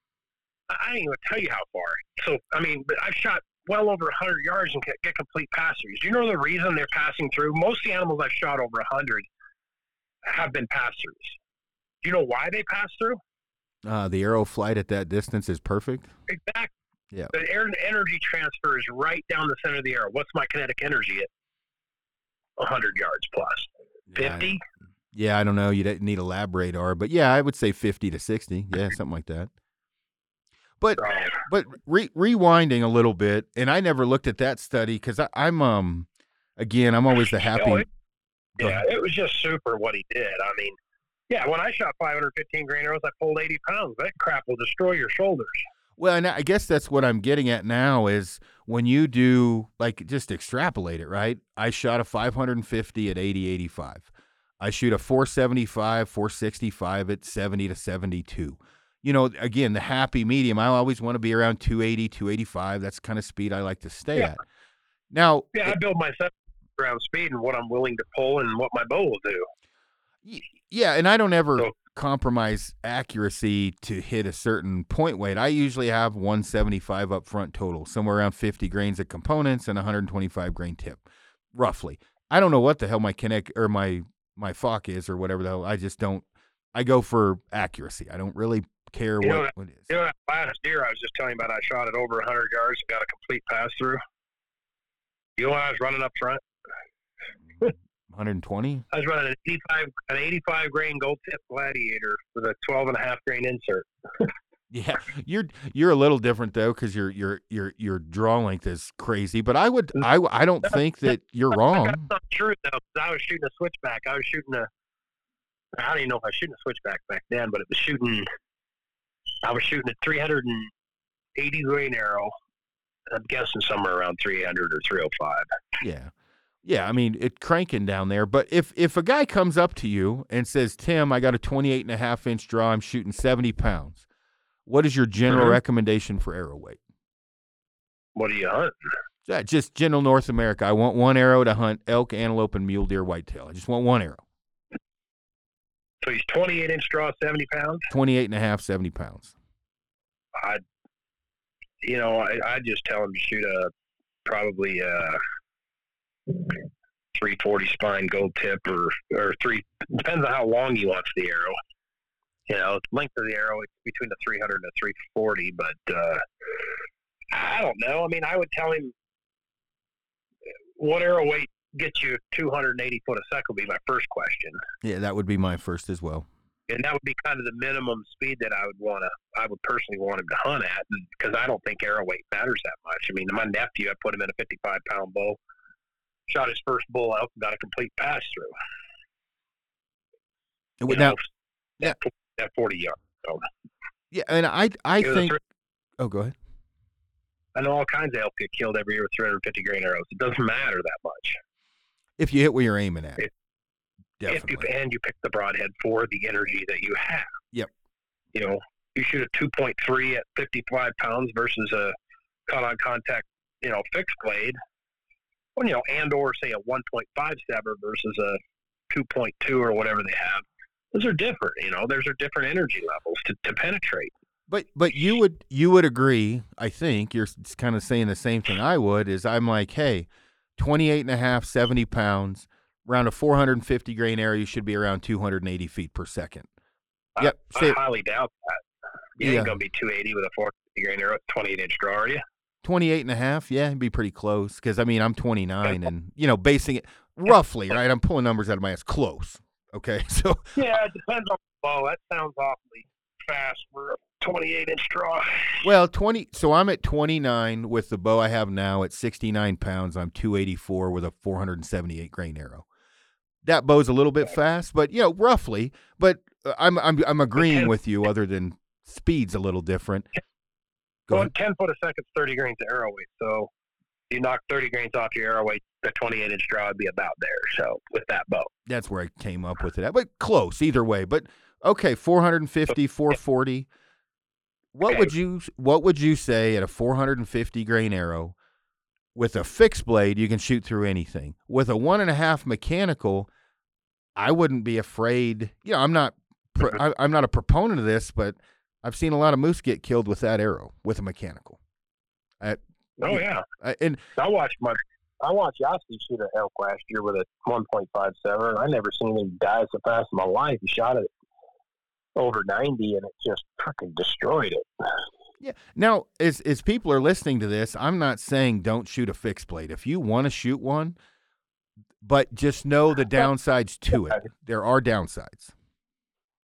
I didn't even tell you how far. So, I mean, but I've shot well over one hundred yards and get complete pass-throughs. You know the reason they're passing through? Most of the animals I've shot over one hundred have been pass-throughs. Do you know why they pass through? Uh, the arrow flight at that distance is perfect. Exactly. Yeah. The air energy transfer is right down the center of the arrow. What's my kinetic energy at one hundred yards plus? fifty? Yeah, yeah, I don't know. You need a lab radar, but yeah, I would say fifty to sixty. Yeah, something like that. But but re- rewinding a little bit, and I never looked at that study because I'm, um again, I'm always the happy. You know, it, yeah, it was just super what he did. I mean, yeah, when I shot five hundred fifteen grain arrows, I pulled eighty pounds. That crap will destroy your shoulders. Well, and I guess that's what I'm getting at now is when you do, like, just extrapolate it, right? I shot a five hundred fifty at eighty, eighty-five. I shoot a four seventy-five, four sixty-five at seventy to seventy-two. You know, again, the happy medium. I always want to be around two eighty, two eighty-five. That's the kind of speed I like to stay yeah. at. Now, yeah, I build myself around speed and what I'm willing to pull and what my bow will do. Yeah, and I don't ever... So- compromise accuracy to hit a certain point weight. I usually have one seventy-five up front total, somewhere around fifty grains of components and one hundred twenty-five grain tip, roughly. I don't know what the hell my Kinect or my my F O C is or whatever the hell. I just don't. I go for accuracy. I don't really care you what, that, what it is. You know, last year I was just telling you about I shot it over one hundred yards and got a complete pass through. You know why I was running up front? one hundred twenty. I was running an eighty-five, an eighty-five grain gold tip gladiator with a twelve and a half grain insert. Yeah, you're you're a little different though because your your your your draw length is crazy. But I would I, I don't think that you're wrong. That's not true though. I was shooting a switchback. I was shooting a. I don't even know if I was shooting a switchback back then, but it was shooting. I was shooting a three hundred eighty grain arrow. I'm guessing somewhere around three hundred or three oh five. Yeah. Yeah, I mean, it cranking down there. But if if a guy comes up to you and says, Tim, I got a twenty-eight and a half inch draw, I'm shooting seventy pounds, what is your general mm-hmm. recommendation for arrow weight? What do you hunt? Yeah, just general North America. I want one arrow to hunt elk, antelope, and mule deer, whitetail. I just want one arrow. So he's twenty-eight inch draw, seventy pounds? twenty-eight and a half, seventy pounds. I, you know, I, I just tell him to shoot a probably a three forty spine gold tip or or three depends on how long you want the arrow. You know, length of the arrow it's between the three hundred and the three forty, but uh I don't know. I mean, I would tell him what arrow weight gets you two hundred eighty foot a second would be my first question. Yeah, that would be my first as well. And that would be kind of the minimum speed that I would want to, I would personally want him to hunt at because I don't think arrow weight matters that much. I mean, my nephew, I put him in a fifty-five pound bow. Shot his first bull elk and got a complete pass through. Now, know, yeah, at forty yards. So. Yeah, and I, I think. Oh, go ahead. I know all kinds of elk get killed every year with three hundred fifty grain arrows. It doesn't matter that much if you hit where you're aiming at. If, definitely. If you, and you pick the broadhead for the energy that you have. Yep. You know, you shoot a two point three at fifty-five pounds versus a caught-on contact, you know, fixed blade. Well, you know, and or say a one point five Sever versus a two point two or whatever they have. Those are different, you know. There's are different energy levels to, to penetrate. But but you would you would agree, I think, you're kind of saying the same thing I would, is I'm like, hey, twenty-eight and a half, seventy pounds, around a four hundred fifty grain area, you should be around two hundred eighty feet per second. I, yep. I say, highly doubt that. You yeah. ain't going to be two eighty with a four hundred fifty grain arrow, twenty-eight inch draw, are you? twenty-eight and a half, yeah, it'd be pretty close because, I mean, I'm twenty-nine and, you know, basing it roughly, right? I'm pulling numbers out of my ass. Close, okay? So yeah, it depends on the bow. That sounds awfully fast for a twenty-eight inch draw. Well, twenty. So I'm at twenty-nine with the bow I have now at sixty-nine pounds. I'm two eighty-four with a four hundred seventy-eight grain arrow. That bow's a little bit fast, but, you know, roughly. But I'm I'm I'm agreeing with you other than speed's a little different. Well, ten foot a second is thirty grains of arrow weight. So you knock thirty grains off your arrow weight, the twenty-eight inch draw would be about there. So with that bow. That's where I came up with it. But close either way. But okay, four hundred fifty, four forty. What okay. would you what would you say at a four hundred fifty grain arrow with a fixed blade, you can shoot through anything. With a one and a half mechanical, I wouldn't be afraid. You know, I'm not, pro- I, I'm not a proponent of this, but I've seen a lot of moose get killed with that arrow, with a mechanical. I, oh yeah, I, and I watched my, I watched Yossi shoot an elk last year with a one point five Sever, and I never seen him die so fast in my life. He shot it over ninety, and it just freaking destroyed it. Yeah. Now, as as people are listening to this, I'm not saying don't shoot a fixed blade. If you want to shoot one, but just know the downsides to it. There are downsides.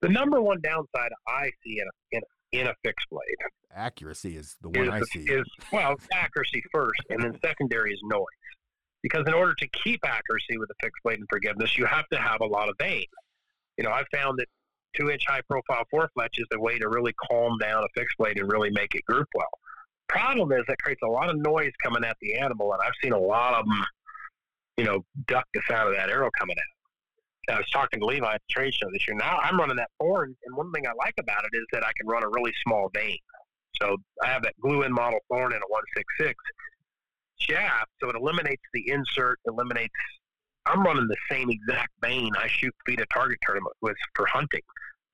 The number one downside I see in a, in a, in a fixed blade, accuracy is the one is, I see. Is, well, accuracy first, and then secondary is noise. Because in order to keep accuracy with a fixed blade and forgiveness, you have to have a lot of aim. You know, I've found that two-inch high-profile four-fletch is the way to really calm down a fixed blade and really make it group well. Problem is that creates a lot of noise coming at the animal, and I've seen a lot of them, you know, duck the sound of that arrow coming at them. I was talking to Levi at the trade show this year. Now I'm running that Thorn, and one thing I like about it is that I can run a really small vein. So I have that glue-in model Thorn in a one sixty-six. Shaft, so it eliminates the insert, eliminates. I'm running the same exact vein I shoot feet a target tournament with for hunting.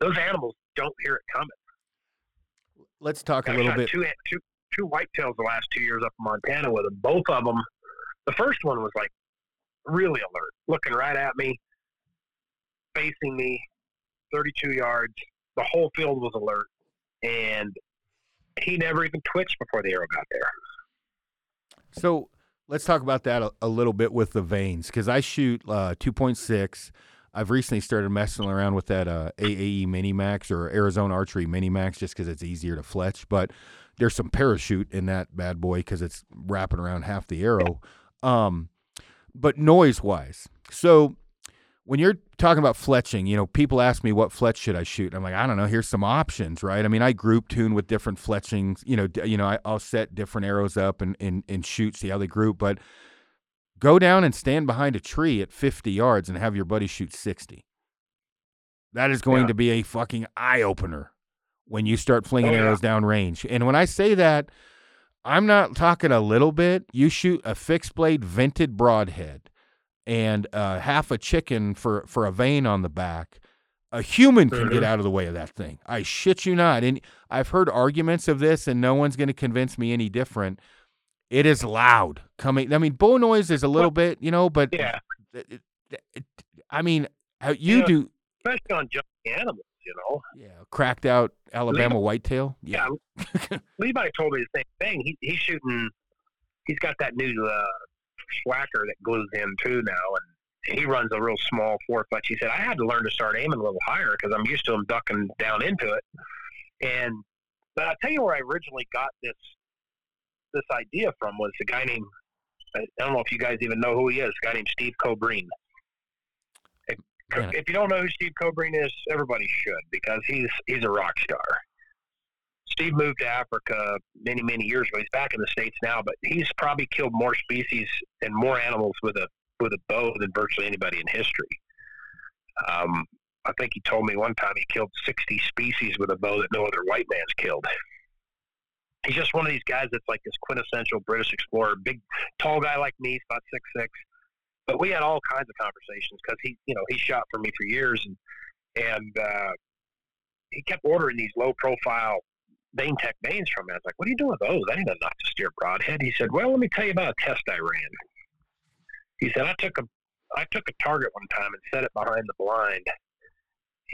Those animals don't hear it coming. Let's talk a I little bit. Two, two, two whitetails the last two years up in Montana with them. Both of them. The first one was like really alert, looking right at me, facing me, thirty-two yards. The whole field was alert, and he never even twitched before the arrow got there. So let's talk about that a, a little bit with the veins, because I shoot uh, two point six. I've recently started messing around with that uh, A A E Mini Max or Arizona Archery Mini Max just because it's easier to fletch. But there's some parachute in that bad boy because it's wrapping around half the arrow. Um, but noise-wise, so when you're talking about fletching, you know, people ask me what fletch should I shoot. And I'm like, I don't know. Here's some options, right? I mean, I group tune with different fletchings. You know, d- you know, I, I'll set different arrows up and, and and shoot, see how they group. But go down and stand behind a tree at fifty yards and have your buddy shoot sixty. That is going yeah. to be a fucking eye opener when you start flinging oh, yeah. arrows down range. And when I say that, I'm not talking a little bit. You shoot a fixed blade vented broadhead and uh, half a chicken for, for a vein on the back, a human can get out of the way of that thing. I shit you not. And I've heard arguments of this, and no one's going to convince me any different. It is loud coming. I mean, bow noise is a little well, bit, you know, but yeah. it, it, it, I mean, how you, you know, do, especially on jumping animals, you know. Yeah, cracked out Alabama Levi, whitetail. Yeah, yeah. Levi told me the same thing. He, he's shooting. He's got that new uh, slacker that glues in too now, and he runs a real small four fletch. He said I had to learn to start aiming a little higher because I'm used to him ducking down into it. And but I'll tell you where I originally got this. this idea from was a guy named, I don't know if you guys even know who he is, a guy named Steve Cobreen. If, yeah. if you don't know who Steve Cobreen is, everybody should, because he's he's a rock star. Steve moved to Africa many, many years ago. He's back in the States now, but he's probably killed more species and more animals with a with a bow than virtually anybody in history. Um, I think he told me one time he killed sixty species with a bow that no other white man's killed. He's just one of these guys that's like this quintessential British explorer, big, tall guy like me, about six six. But we had all kinds of conversations because he, you know, he shot for me for years, and and uh, he kept ordering these low profile vein tech veins from me. I was like, "What are you doing with those? That ain't enough to steer broadhead." He said, "Well, let me tell you about a test I ran." He said, "I took a I took a target one time and set it behind the blind,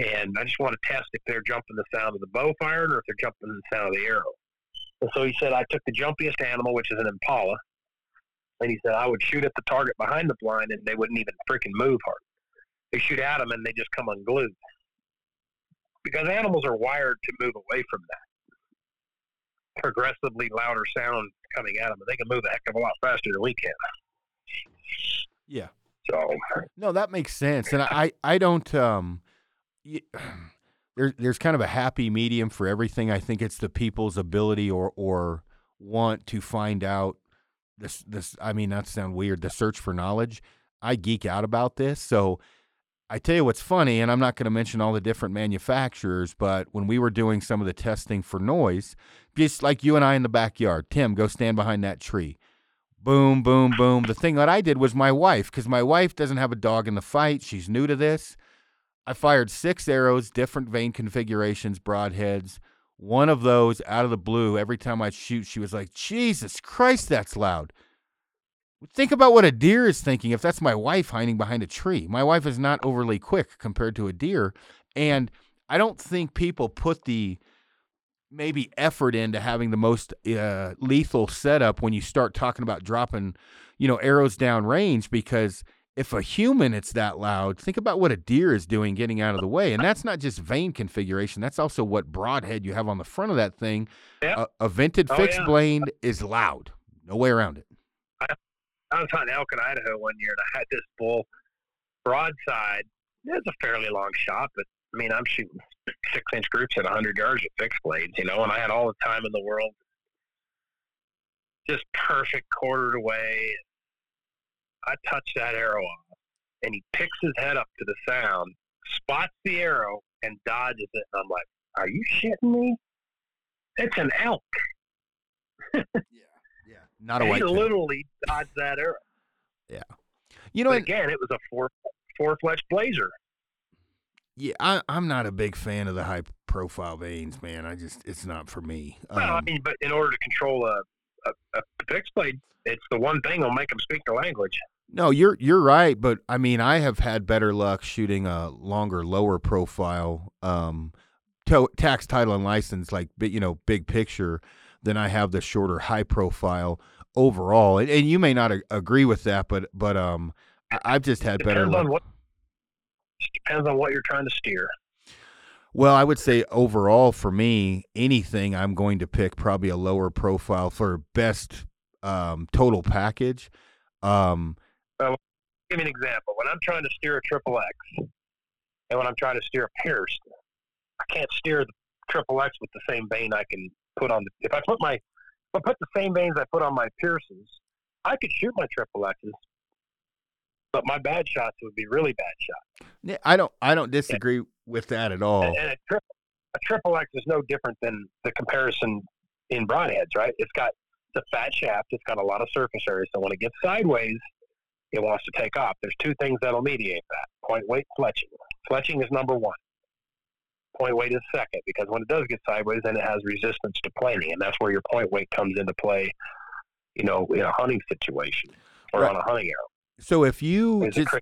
and I just want to test if they're jumping the sound of the bow firing or if they're jumping the sound of the arrow." And so he said, I took the jumpiest animal, which is an impala, and he said, I would shoot at the target behind the blind, and they wouldn't even freaking move hard. They shoot at them, and they just come unglued. Because animals are wired to move away from that. Progressively louder sound coming at them, and they can move a heck of a lot faster than we can. Yeah. So. No, that makes sense. And I, I don't um, – There, there's kind of a happy medium for everything. I think it's the people's ability or or want to find out this. This I mean, not to sound weird, the search for knowledge. I geek out about this. So I tell you what's funny, and I'm not going to mention all the different manufacturers, but when we were doing some of the testing for noise, just like you and I in the backyard, Tim, go stand behind that tree. Boom, boom, boom. The thing that I did was my wife, because my wife doesn't have a dog in the fight. She's new to this. I fired six arrows, different vein configurations, broadheads. One of those out of the blue, every time I shoot, she was like, Jesus Christ, that's loud. Think about what a deer is thinking if that's my wife hiding behind a tree. My wife is not overly quick compared to a deer. And I don't think people put the maybe effort into having the most uh, lethal setup when you start talking about dropping, you know, arrows down range, because if a human it's that loud, think about what a deer is doing getting out of the way. And that's not just vein configuration. That's also what broadhead you have on the front of that thing. Yep. A, a vented oh, fixed yeah. blade is loud. No way around it. I, I was hunting elk in Idaho one year, and I had this bull broadside. It's a fairly long shot, but, I mean, I'm shooting six-inch groups at one hundred yards with fixed blades, you know, and I had all the time in the world. Just perfect quartered away. I touch that arrow off, and he picks his head up to the sound, spots the arrow, and dodges it. And I'm like, are you shitting me? It's an elk. yeah, yeah. Not a white tail. He literally dodged that arrow. Yeah. You know, but again, it was a four, four-fletch blazer. Yeah, I, I'm not a big fan of the high-profile veins, man. I just, it's not for me. Um, well, I mean, but in order to control a, a, a fixed blade, it's the one thing that'll make them speak the language. No, you're you're right, but I mean, I have had better luck shooting a longer, lower profile, um, to, tax, title, and license, like, you know, big picture, than I have the shorter, high profile overall. And, and you may not a- agree with that, but but um, I, I've just had depends better luck. What, depends on what you're trying to steer. Well, I would say overall for me, anything I'm going to pick probably a lower profile for best um, total package. Um, well, give me an example. When I'm trying to steer a triple X, and when I'm trying to steer a Pierce, I can't steer the triple X with the same vein I can put on the. If I put my, if I put the same veins I put on my Pierces, I could shoot my triple X's, but my bad shots would be really bad shots. Yeah, I don't, I don't disagree and, with that at all. And, and a, tri- a triple X is no different than the comparison in broadheads, right? It's got the fat shaft, it's got a lot of surface area, so when it gets sideways, it wants to take off. There's two things that'll mediate that: point weight, fletching. Fletching is number one. Point weight is second, because when it does get sideways, then it has resistance to planing, and that's where your point weight comes into play. You know, in a hunting situation or right. on a hunting arrow. So if you just, cr-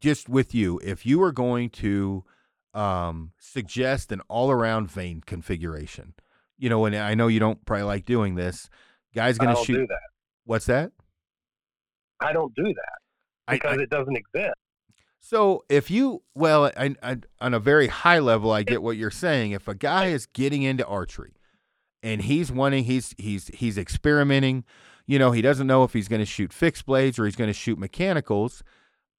just with you, if you were going to um, suggest an all-around vein configuration, you know, and I know you don't probably like doing this. Guy's going to shoot. Do that. What's that? I don't do that because I, I, it doesn't exist. So if you, well, I, I, on a very high level, I get what you're saying. If a guy is getting into archery and he's wanting, he's, he's, he's experimenting, you know, he doesn't know if he's going to shoot fixed blades or he's going to shoot mechanicals.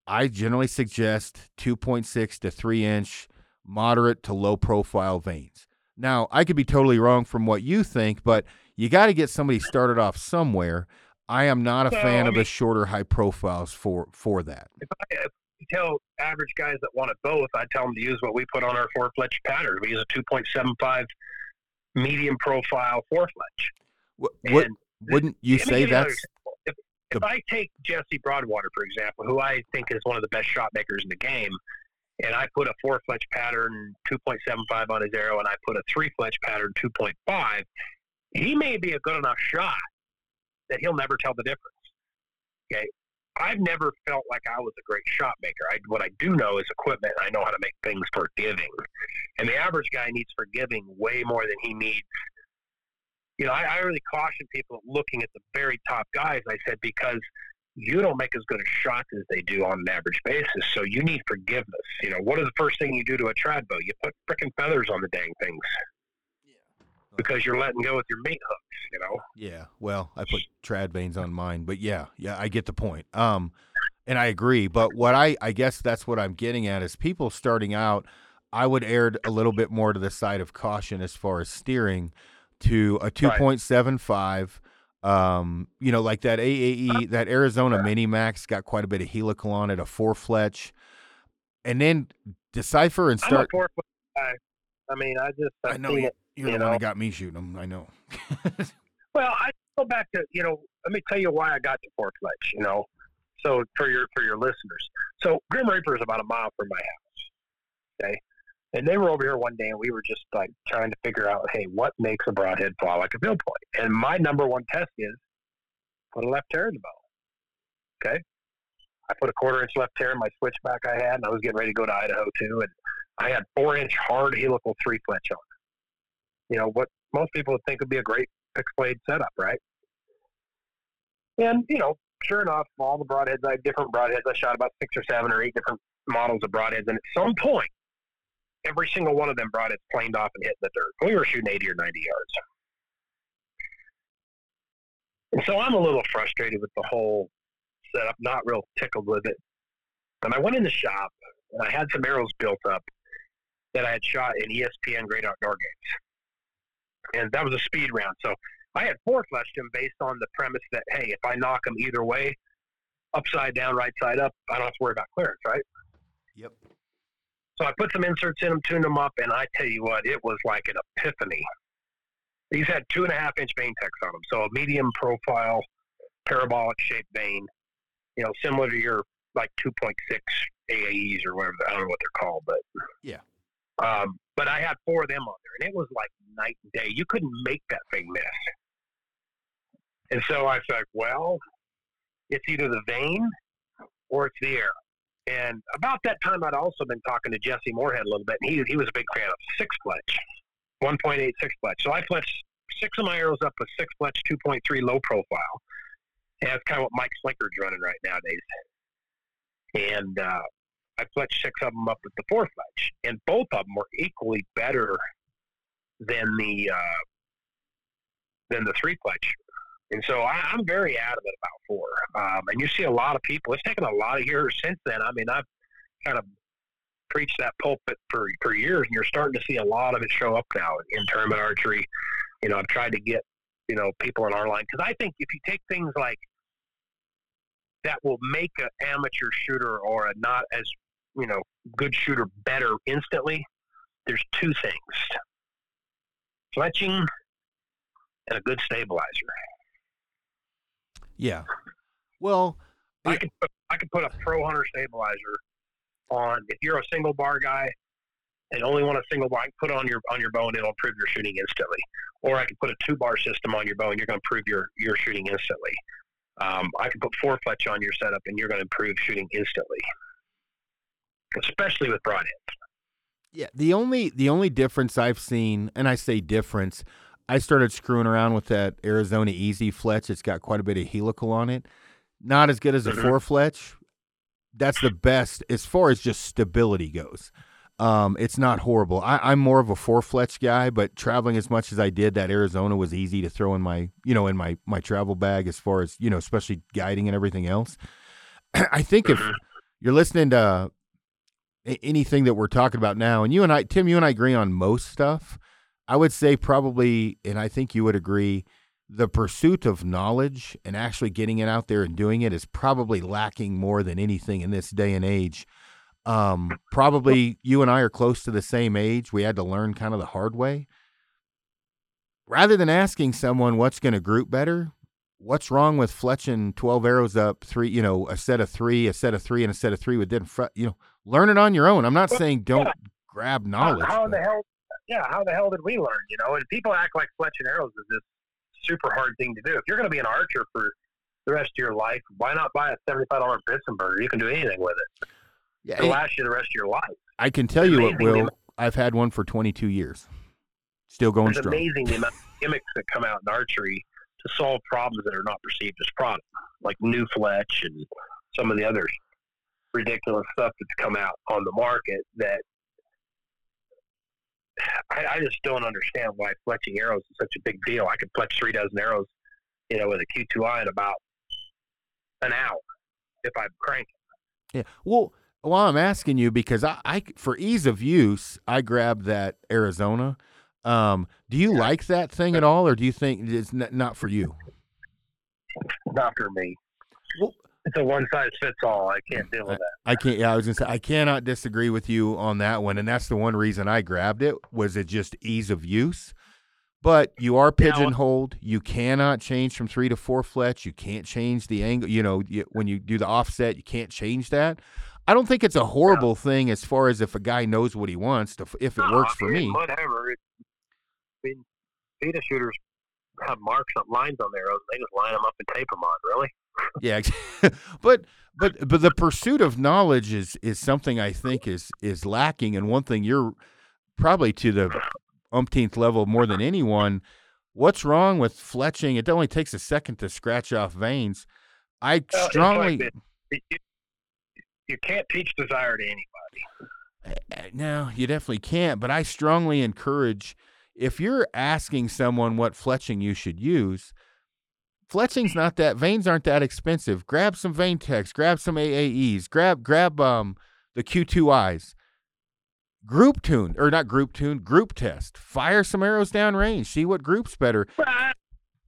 I generally suggest two point six to three inch moderate to low profile veins. Now I could be totally wrong from what you think, but you got to get somebody started off somewhere. I am not a so, fan I mean, of the shorter, high profiles for, for that. If I tell average guys that want it both, I tell them to use what we put on our four-fletch pattern. We use a two point seven five medium profile four-fletch. What, what, wouldn't you say that's... If, the, if I take Jesse Broadwater, for example, who I think is one of the best shot makers in the game, and I put a four-fletch pattern, two point seven five on his arrow, and I put a three-fletch pattern, two point five, he may be a good enough shot that he'll never tell the difference. Okay. I've never felt like I was a great shot maker. I, what I do know is equipment. I know how to make things forgiving, and the average guy needs forgiving way more than he needs. You know, I, I really caution people looking at the very top guys. I said, because you don't make as good a shot as they do on an average basis. So you need forgiveness. You know, what is the first thing you do to a trad bow? You put frickin' feathers on the dang things. Because you're letting go with your meat hooks, you know? Yeah, well, I put trad veins on mine, but yeah, yeah, I get the point. Um, and I agree, but what I, I guess that's what I'm getting at is people starting out, I would err a little bit more to the side of caution as far as steering to a two point seven five, um, you know, like that A A E, that Arizona yeah. Mini Max got quite a bit of helical on it, a four-fletch, and then decipher and start. I'm a four-fletch guy. I mean, I just, I've I know seen it. You're you the know? one that got me shooting them, I know. Well, I go back to, you know, let me tell you why I got to Forked Lakes, you know, so for your, for your listeners. So Grim Reaper is about a mile from my house. Okay. And they were over here one day and we were just like trying to figure out, hey, what makes a broadhead fly like a bill point? And my number one test is put a left tear in the bow. Okay. I put a quarter inch left tear in my switchback I had, and I was getting ready to go to Idaho too. And I had four inch hard helical three fletch on it. You know, what most people would think would be a great fixed blade setup, right? And, you know, sure enough, all the broadheads, I had different broadheads. I shot about six or seven or eight different models of broadheads. And at some point, every single one of them broadheads planed off and hit the dirt. We were shooting eighty or ninety yards. And so I'm a little frustrated with the whole setup, not real tickled with it. And I went in the shop, and I had some arrows built up that I had shot in E S P N Great Outdoor Games. And that was a speed round. So I had four-fleshed him based on the premise that, hey, if I knock him either way, upside down, right side up, I don't have to worry about clearance, right? Yep. So I put some inserts in them, tuned them up, and I tell you what, it was like an epiphany. These had two and a half inch vein techs on them, so a medium profile, parabolic-shaped vein, you know, similar to your, like, two point six A A Es or whatever. I don't know what they're called, but... Yeah. Um, but I had four of them on there, and it was like night and day. You couldn't make that thing miss. And so I was like, well, it's either the vein or it's the air. And about that time, I'd also been talking to Jesse Moorhead a little bit, and he he was a big fan of six fletch, one point eight six fletch. So I fletched six of my arrows up with six fletch, two point three low profile. And that's kind of what Mike Slinker's running right nowadays. And uh, I fletched six of them up with the four fletch, and both of them were equally better than the uh, than the three fletch. And so I, I'm very adamant about four. Um, and you see a lot of people. It's taken a lot of years since then. I mean, I've kind of preached that pulpit for, for years, and you're starting to see a lot of it show up now in tournament archery. You know, I've tried to get, you know, people in our line. Because I think if you take things like that will make an amateur shooter or a not as, you know, good shooter better instantly, there's two things. Fletching and a good stabilizer. Yeah. Well, I could put, I could put a Pro Hunter stabilizer on. If you're a single bar guy and only want a single bar, I can put it on your on your bow and it'll improve your shooting instantly. Or I can put a two bar system on your bow and you're going to improve your, your shooting instantly. Um, I can put four fletch on your setup and you're going to improve shooting instantly, especially with broadheads. Yeah. The only the only difference I've seen, and I say difference, I started screwing around with that Arizona Easy Fletch. It's got quite a bit of helical on it. Not as good as a four fletch. That's the best as far as just stability goes. Um, it's not horrible. I, I'm more of a four fletch guy, but traveling as much as I did, that Arizona was easy to throw in my, you know, in my my travel bag as far as, you know, especially guiding and everything else. I think if you're listening to anything that we're talking about now, and you and I, Tim, you and I agree on most stuff. I would say probably, and I think you would agree, the pursuit of knowledge and actually getting it out there and doing it is probably lacking more than anything in this day and age. Um, probably you and I are close to the same age. We had to learn kind of the hard way. Rather than asking someone what's going to group better, what's wrong with fletching twelve arrows up, three, you know, a set of three, a set of three, and a set of three with different, fr- you know, learn it on your own. I'm not saying don't yeah. grab knowledge. How, how but- the hell? Yeah, how the hell did we learn, you know? And people act like fletching arrows is this super hard thing to do. If you're going to be an archer for the rest of your life, why not buy a seventy-five dollars Brisson burger? You can do anything with it. Yeah, It'll it, last you the rest of your life. I can tell it's you it will. I've had one for twenty-two years. Still going strong. It's amazing the amount of gimmicks that come out in archery to solve problems that are not perceived as product, like new fletch and some of the other ridiculous stuff that's come out on the market that I, I just don't understand why fletching arrows is such a big deal. I could fletch three dozen arrows, you know, with a Q two I in about an hour if I crank it. Yeah. Well, while I'm asking you, because I, I for ease of use, I grabbed that Arizona. Um, do you yeah. like that thing at all, or do you think it's n- not for you? Not for me. Well, it's a one-size-fits-all. I can't deal with that. I can't. Yeah, I was going to say, I cannot disagree with you on that one, and that's the one reason I grabbed it, was it just ease of use. But you are pigeonholed. You cannot change from three to four flats. You can't change the angle. You know, you, when you do the offset, you can't change that. I don't think it's a horrible yeah. thing as far as if a guy knows what he wants, to, if it no, works I mean, for me. Whatever. It, I mean, beta shooters have marks on lines on their own. They just line them up and tape them on, really. Yeah, but but but the pursuit of knowledge is, is something I think is, is lacking. And one thing you're probably to the umpteenth level more than anyone, what's wrong with fletching? It only takes a second to scratch off veins. I well, strongly... Like it, it, you can't teach desire to anybody. No, you definitely can't. But I strongly encourage, if you're asking someone what fletching you should use, fletching's not that, veins aren't that expensive. Grab some vein techs, grab some A A Es, grab grab um the Q two Is. Group tune, or not group tune, group test. Fire some arrows down range, see what group's better. Well, I,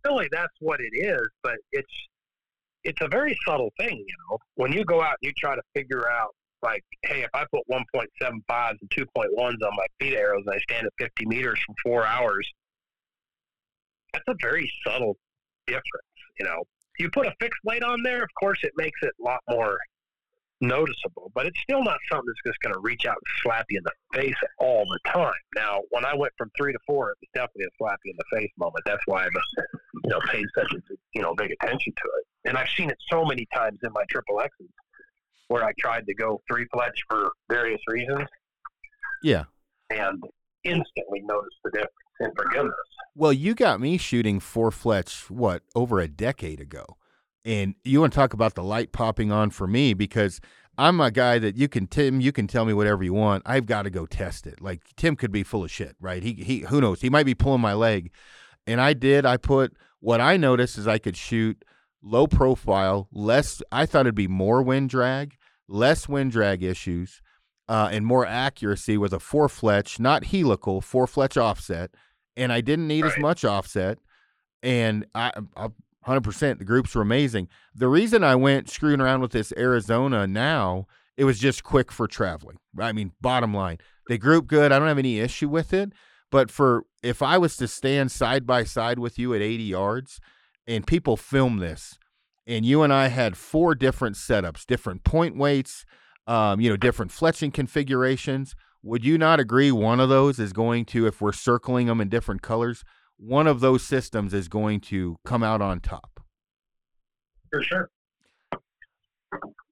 really, that's what it is, but it's it's a very subtle thing, you know. When you go out and you try to figure out, like, hey, if I put one point seven fives and two point ones on my feed arrows and I stand at fifty meters for four hours, that's a very subtle difference, you know. You put a fixed blade on there, of course, it makes it a lot more noticeable, but it's still not something that's just going to reach out and slap you in the face all the time. Now, when I went from three to four, it was definitely a slap you in the face moment. That's why I've, you know, paid such a, you know, big attention to it. And I've seen it so many times in my triple X's where I tried to go three fletch for various reasons. Yeah. And instantly noticed the difference in forgiveness. Well, you got me shooting four fletch, what, over a decade ago. And you want to talk about the light popping on for me, because I'm a guy that you can, Tim, you can tell me whatever you want. I've got to go test it. Like, Tim could be full of shit, right? He, he, who knows? He might be pulling my leg. And I did. I put, what I noticed is I could shoot low profile, less, I thought it'd be more wind drag, less wind drag issues, uh, and more accuracy with a four fletch, not helical, four fletch offset. And I didn't need right. as much offset. And I, I, one hundred percent the groups were amazing. The reason I went screwing around with this Arizona now, it was just quick for traveling. I mean, bottom line, they group good. I don't have any issue with it. But for if I was to stand side by side with you at eighty yards and people film this, and you and I had four different setups, different point weights, um, you know, different fletching configurations, would you not agree one of those is going to, if we're circling them in different colors, one of those systems is going to come out on top? For sure.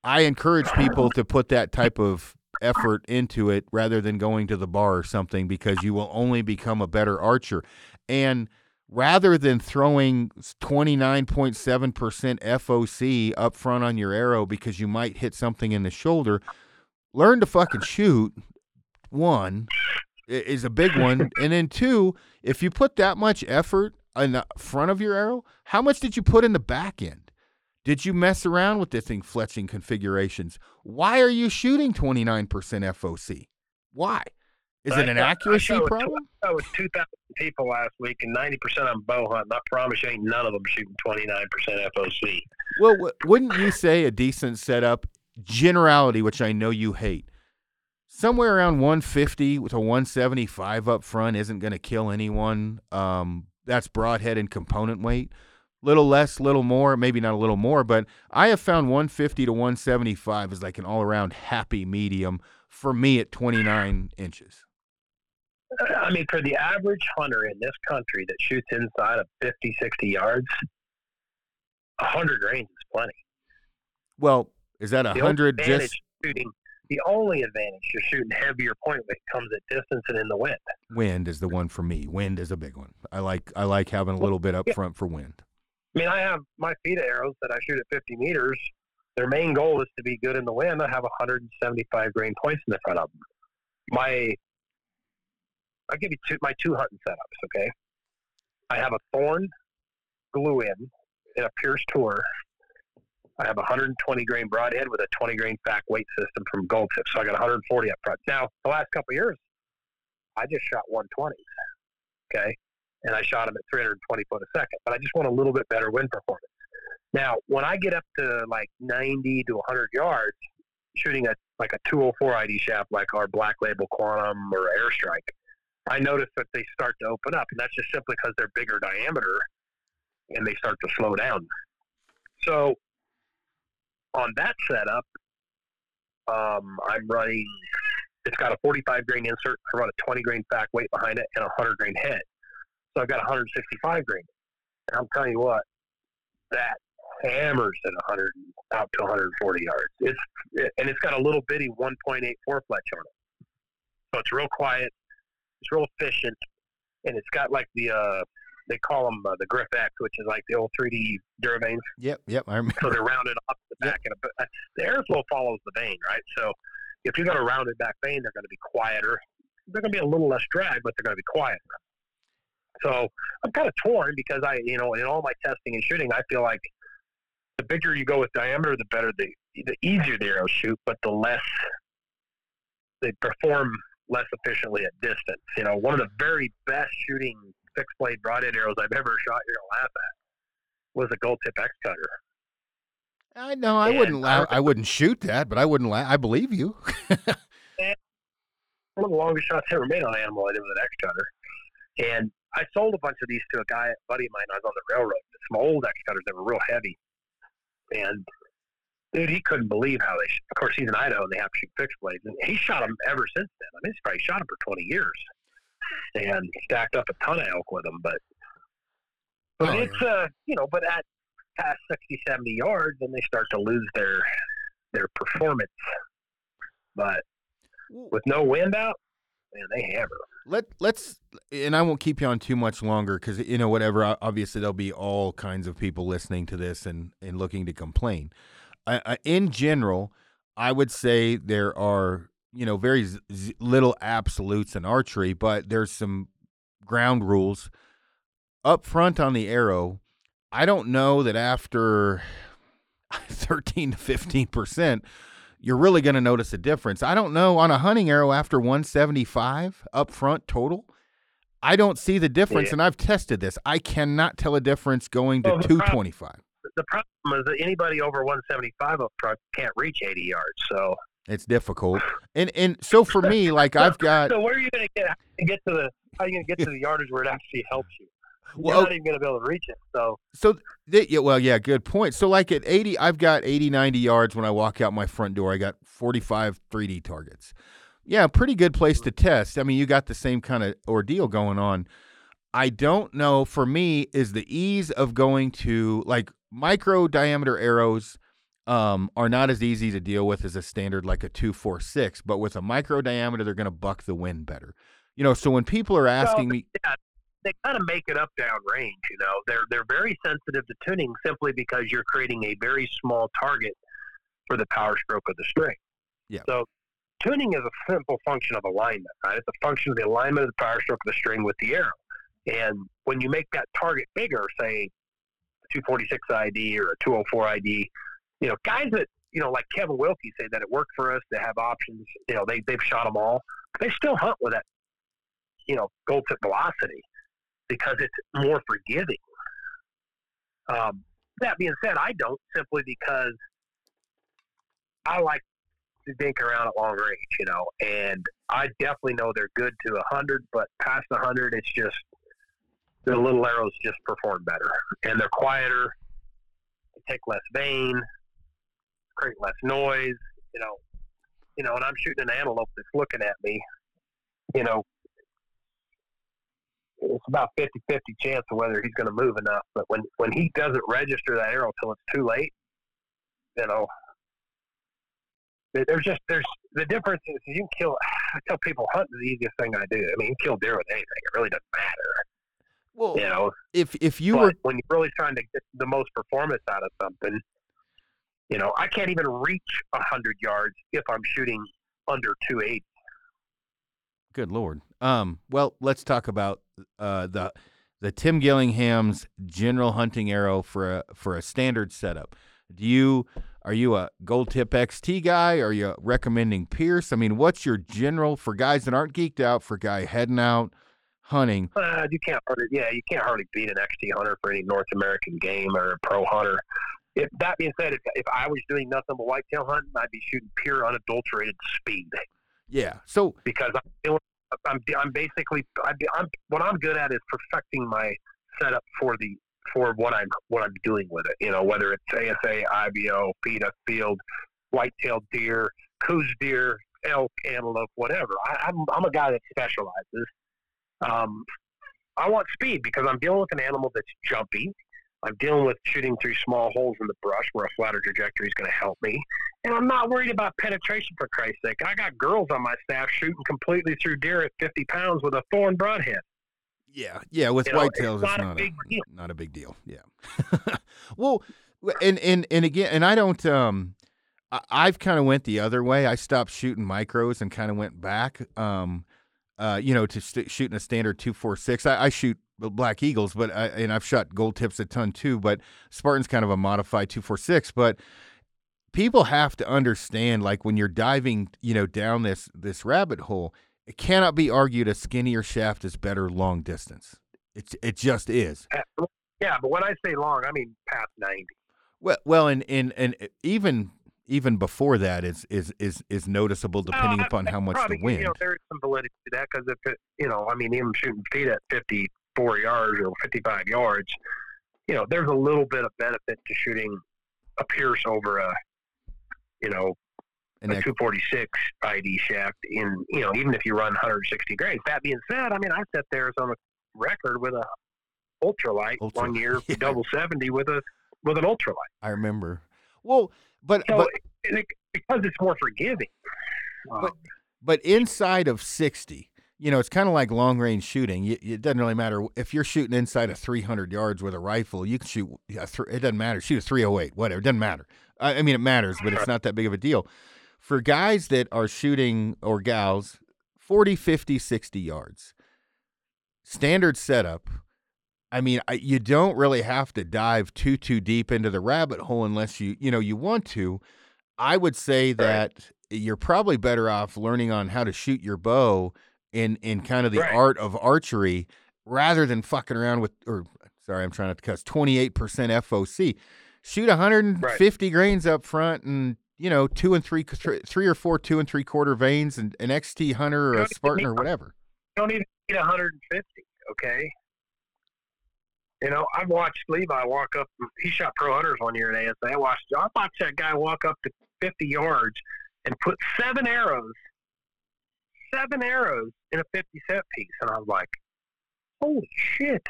I encourage people to put that type of effort into it rather than going to the bar or something, because you will only become a better archer. And rather than throwing twenty-nine point seven percent F O C up front on your arrow because you might hit something in the shoulder, learn to fucking shoot, one, is a big one. And then two, if you put that much effort in the front of your arrow, how much did you put in the back end? Did you mess around with this thing, fletching configurations? Why are you shooting twenty-nine percent F O C? Why? Is it an accuracy I showed, problem? I was two thousand people last week, and ninety percent of them bow hunting. I promise you ain't none of them shooting twenty-nine percent F O C. Well, w- wouldn't you say a decent setup, generality, which I know you hate, somewhere around one fifty to one seventy-five up front isn't going to kill anyone? Um, that's broadhead and component weight. Little less, little more, maybe not a little more, but I have found one fifty to one seventy-five is like an all-around happy medium for me at twenty-nine inches. I mean, for the average hunter in this country that shoots inside of fifty, sixty yards, one hundred range is plenty. Well, is that one hundred just shooting? The only advantage you're shooting heavier point weight comes at distance and in the wind. Wind is the one for me. Wind is a big one. I like I like having a little bit up yeah. front for wind. I mean, I have my feed arrows that I shoot at fifty meters. Their main goal is to be good in the wind. I have one seventy-five grain points in the front of them. My, I'll give you two, my two hunting setups, okay? I have a Thorn glue-in and a Pierce tour. I have a one twenty grain broadhead with a twenty grain back weight system from Gold Tip, so I got one forty up front. Now, the last couple of years, I just shot one twenties, okay? And I shot them at three twenty foot a second, but I just want a little bit better wind performance. Now, when I get up to like ninety to one hundred yards, shooting a like a two oh four I D shaft like our Black Label Quantum or Airstrike, I notice that they start to open up, and that's just simply because they're bigger diameter and they start to slow down. So on that setup, um, I'm running, it's got a forty-five grain insert. I run a twenty grain back weight behind it and a one hundred grain head. So I've got one hundred sixty-five grain. And I'm telling you what, that hammers at one hundred out to one hundred forty yards. It's it, and it's got a little bitty one point eight four fletch on it. So it's real quiet. It's real efficient, and it's got like the uh, they call them uh, the Griff X, which is like the old three D Duravanes. Yep, yep, I remember. So they're rounded off the back, yep. and a, the airflow follows the vein, right? So if you got a rounded back vein, they're going to be quieter. They're going to be a little less drag, but they're going to be quieter. So I'm kind of torn because I, you know, in all my testing and shooting, I feel like the bigger you go with diameter, the better the the easier the arrows shoot, but the less they perform. Less efficiently at distance. You know, one of the very best shooting fixed blade broadhead arrows I've ever shot, you're gonna laugh at, was a Gold Tip X Cutter. I know I and wouldn't laugh. I, I wouldn't shoot that, but I wouldn't laugh. I believe you. One of the longest shots I ever made on animal I did with an X Cutter, and I sold a bunch of these to a guy, a buddy of mine. I was on the railroad. Some old X Cutters that were real heavy, and. Dude, he couldn't believe how they sh- – of course, he's in Idaho, and they have to shoot fixed blades. And he shot them ever since then. I mean, he's probably shot them for twenty years and stacked up a ton of elk with them. But but oh, it's, yeah. uh, you know, but at past sixty, seventy yards, then they start to lose their their performance. But with no wind out, man, they hammer. Let, let's – and I won't keep you on too much longer because, you know, whatever, obviously there'll be all kinds of people listening to this and, and looking to complain. Uh, in general, I would say there are, you know, very z- little absolutes in archery, but there's some ground rules. Up front on the arrow, I don't know that after thirteen to fifteen percent, you're really going to notice a difference. I don't know on a hunting arrow after one seventy-five up front total, I don't see the difference, yeah. And I've tested this. I cannot tell a difference going to oh, two twenty-five. The problem is that anybody over one seventy-five up front can't reach eighty yards, so it's difficult. And and so for me, like I've got. So where are you going to get to the? How are you going to get to the yardage where it actually helps you? You're well, not even going to be able to reach it. So so th- yeah, well yeah, good point. So like at eighty, I've got eighty, ninety yards when I walk out my front door. I got forty-five three D targets. Yeah, pretty good place to test. I mean, you got the same kind of ordeal going on. I don't know. For me, is the ease of going to like. Micro diameter arrows um, are not as easy to deal with as a standard like a two four six, but with a micro diameter, they're going to buck the wind better. You know, so when people are asking well, me, yeah, they kind of make it up down range. You know, they're they're very sensitive to tuning simply because you're creating a very small target for the power stroke of the string. Yeah. So tuning is a simple function of alignment, right? It's a function of the alignment of the power stroke of the string with the arrow. And when you make that target bigger, say. two forty-six I D or a two oh four I D, you know, guys that, you know, like Kevin Wilkie say that it worked for us. They have options, you know, they, they've shot them all. They still hunt with that, you know, Gold Tip velocity because it's more forgiving. Um, that being said, I don't simply because I like to dink around at long range, you know, and I definitely know they're good to one hundred, but past one hundred, it's just, the little arrows just perform better, and they're quieter. They take less vein, create less noise. You know, you know. And I'm shooting an antelope that's looking at me. You know, it's about fifty-fifty chance of whether he's going to move enough. But when when he doesn't register that arrow till it's too late, you know, there's just there's the difference is you can kill. I tell people hunting is the easiest thing I do. I mean, you can kill deer with anything. It really doesn't matter. Well, you know, if if you were when you're really trying to get the most performance out of something, you know, I can't even reach a hundred yards if I'm shooting under two eighty. Good Lord. Um. Well, let's talk about uh the the Tim Gillingham's general hunting arrow for a for a standard setup. Do you are you a Gold Tip X T guy? Are you recommending Pierce? I mean, what's your general for guys that aren't geeked out for guy heading out? Hunting, uh, you can't. Yeah, you can't hardly beat an X T Hunter for any North American game or a Pro Hunter. If that being said, if, if I was doing nothing but whitetail hunting, I'd be shooting pure unadulterated speed. Yeah. So because I'm doing I'm, I'm basically, I'm, what I'm good at is perfecting my setup for the, for what I'm, what I'm doing with it. You know, whether it's A S A, I B O, PETA, field, white-tailed deer, coos deer, elk, antelope, whatever. I, I'm, I'm a guy that specializes. Um, I want speed because I'm dealing with an animal that's jumpy. I'm dealing with shooting through small holes in the brush where a flatter trajectory is going to help me. And I'm not worried about penetration, for Christ's sake. I got girls on my staff shooting completely through deer at fifty pounds with a Thorn broadhead. Yeah, yeah, with whitetails, it's not, it's not, a, big a, deal. not a big deal. Yeah. Well, and, and, and again, and I don't, um, I, I've kind of went the other way. I stopped shooting micros and kind of went back, um, uh, you know, to st- shooting a standard two forty-six. I, I shoot black eagles, but I, and I've shot gold tips a ton too, but Spartan's kind of a modified two forty-six. But people have to understand, like, when you're diving, you know, down this, this rabbit hole, it cannot be argued a skinnier shaft is better long distance. It's, it just is. Yeah. But when I say long, I mean past ninety. Well, well, and, and, and even, even before that is, is, is, is noticeable depending uh, upon how much probably, the wind. You know, there's some validity to that. Cause if it, you know, I mean, even shooting feet at fifty-four yards or fifty-five yards, you know, there's a little bit of benefit to shooting a Pierce over a, you know, an a ex- two forty-six I D shaft in, you know, even if you run one hundred sixty grains. That being said, I mean, I set the Arizona record with a ultralight, ultralight. one year, yeah. double seventy with a, with an ultralight. I remember. Well, but, so, but it, because it's more forgiving, but, um, but inside of sixty, you know, it's kind of like long range shooting. You, it doesn't really matter if you're shooting inside of three hundred yards with a rifle. You can shoot, a th- it doesn't matter. Shoot a three oh eight, whatever. It doesn't matter. I, I mean, it matters, but it's not that big of a deal. For guys that are shooting, or gals, forty, fifty, sixty yards, standard setup. I mean, I, you don't really have to dive too, too deep into the rabbit hole unless you, you know, you want to. I would say that right. You're probably better off learning on how to shoot your bow in, in kind of the right. art of archery, rather than fucking around with, or sorry, I'm trying not to cuss, twenty-eight percent F O C. Shoot one hundred fifty right. grains up front, and, you know, two and three, three or four, two and three quarter veins, and an X T Hunter or a Spartan or whatever. You don't even need one hundred fifty. Okay. You know, I've watched Levi walk up. He shot Pro Hunters one year in A S A. I watched, I watched that guy walk up to fifty yards and put seven arrows, seven arrows in a fifty set piece. And I was like, holy shit.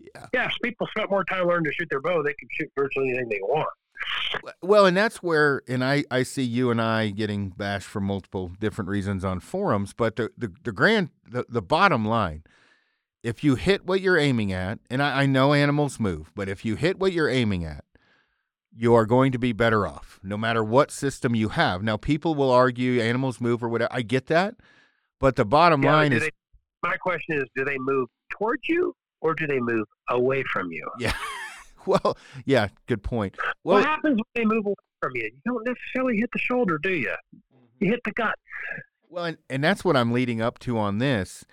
Yeah. Yeah. If people spent more time learning to shoot their bow, they can shoot virtually anything they want. Well, and that's where, and I, I see you and I getting bashed for multiple different reasons on forums, but the, the, the grand, the, the bottom line, if you hit what you're aiming at, and I, I know animals move, but if you hit what you're aiming at, you are going to be better off no matter what system you have. Now, people will argue animals move or whatever. I get that. But the bottom yeah, line is. They, my question is, do they move towards you or do they move away from you? Yeah. Well, yeah, good point. Well, what happens when they move away from you? You don't necessarily hit the shoulder, do you? You hit the gut. Well, and, and that's what I'm leading up to on this.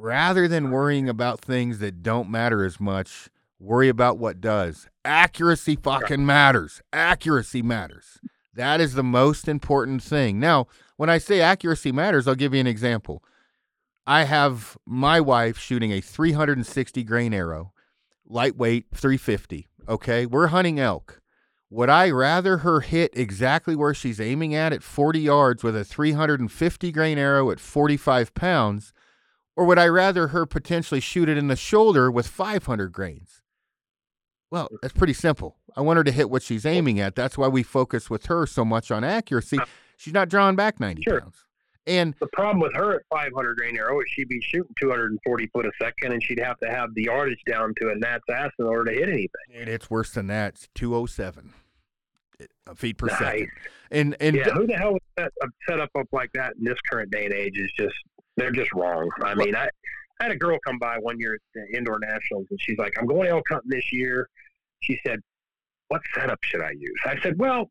Rather than worrying about things that don't matter as much, worry about what does. Accuracy fucking matters. Accuracy matters. That is the most important thing. Now, when I say accuracy matters, I'll give you an example. I have my wife shooting a three sixty grain arrow. Lightweight, three fifty. Okay, we're hunting elk. Would I rather her hit exactly where she's aiming at at forty yards with a three fifty grain arrow at forty-five pounds, or would I rather her potentially shoot it in the shoulder with five hundred grains? Well, that's pretty simple. I want her to hit what she's aiming at. That's why we focus with her so much on accuracy. She's not drawing back ninety sure. pounds. And the problem with her at five hundred grain arrow is she'd be shooting two forty foot a second, and she'd have to have the yardage down to a gnat's ass in order to hit anything. And it's worse than that. It's two oh seven feet per nice. second. And and yeah, who the hell would set, set up up like that in this current day and age? Is just they're just wrong. I mean, I, I had a girl come by one year at the indoor nationals, and she's like, "I'm going elk hunting this year." She said, "What setup should I use?" I said, "Well,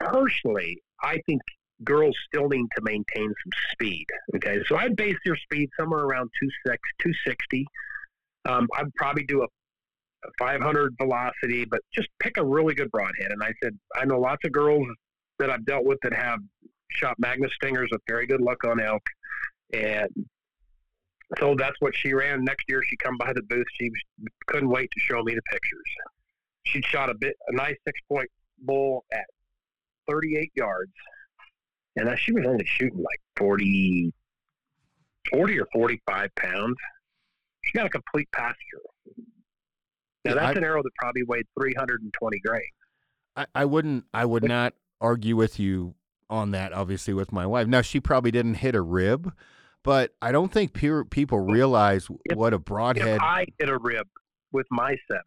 personally, I think." Girls still need to maintain some speed. Okay, so I'd base your speed somewhere around two sixty. Um, I'd probably do a, a five hundred velocity, but just pick a really good broadhead. And I said, I know lots of girls that I've dealt with that have shot Magnus Stingers with very good luck on elk. And so that's what she ran. Next year, she come by the booth. She couldn't wait to show me the pictures. She shot a bit a nice six point bull at thirty-eight yards, and she was only shooting like forty, forty or forty-five pounds. She got a complete pass through. Now yeah, that's I, an arrow that probably weighed three hundred twenty grains. I, I wouldn't. I would not argue with you on that. Obviously, with my wife. Now she probably didn't hit a rib, but I don't think pe- people realize if, what a broadhead. If I hit a rib with my setup,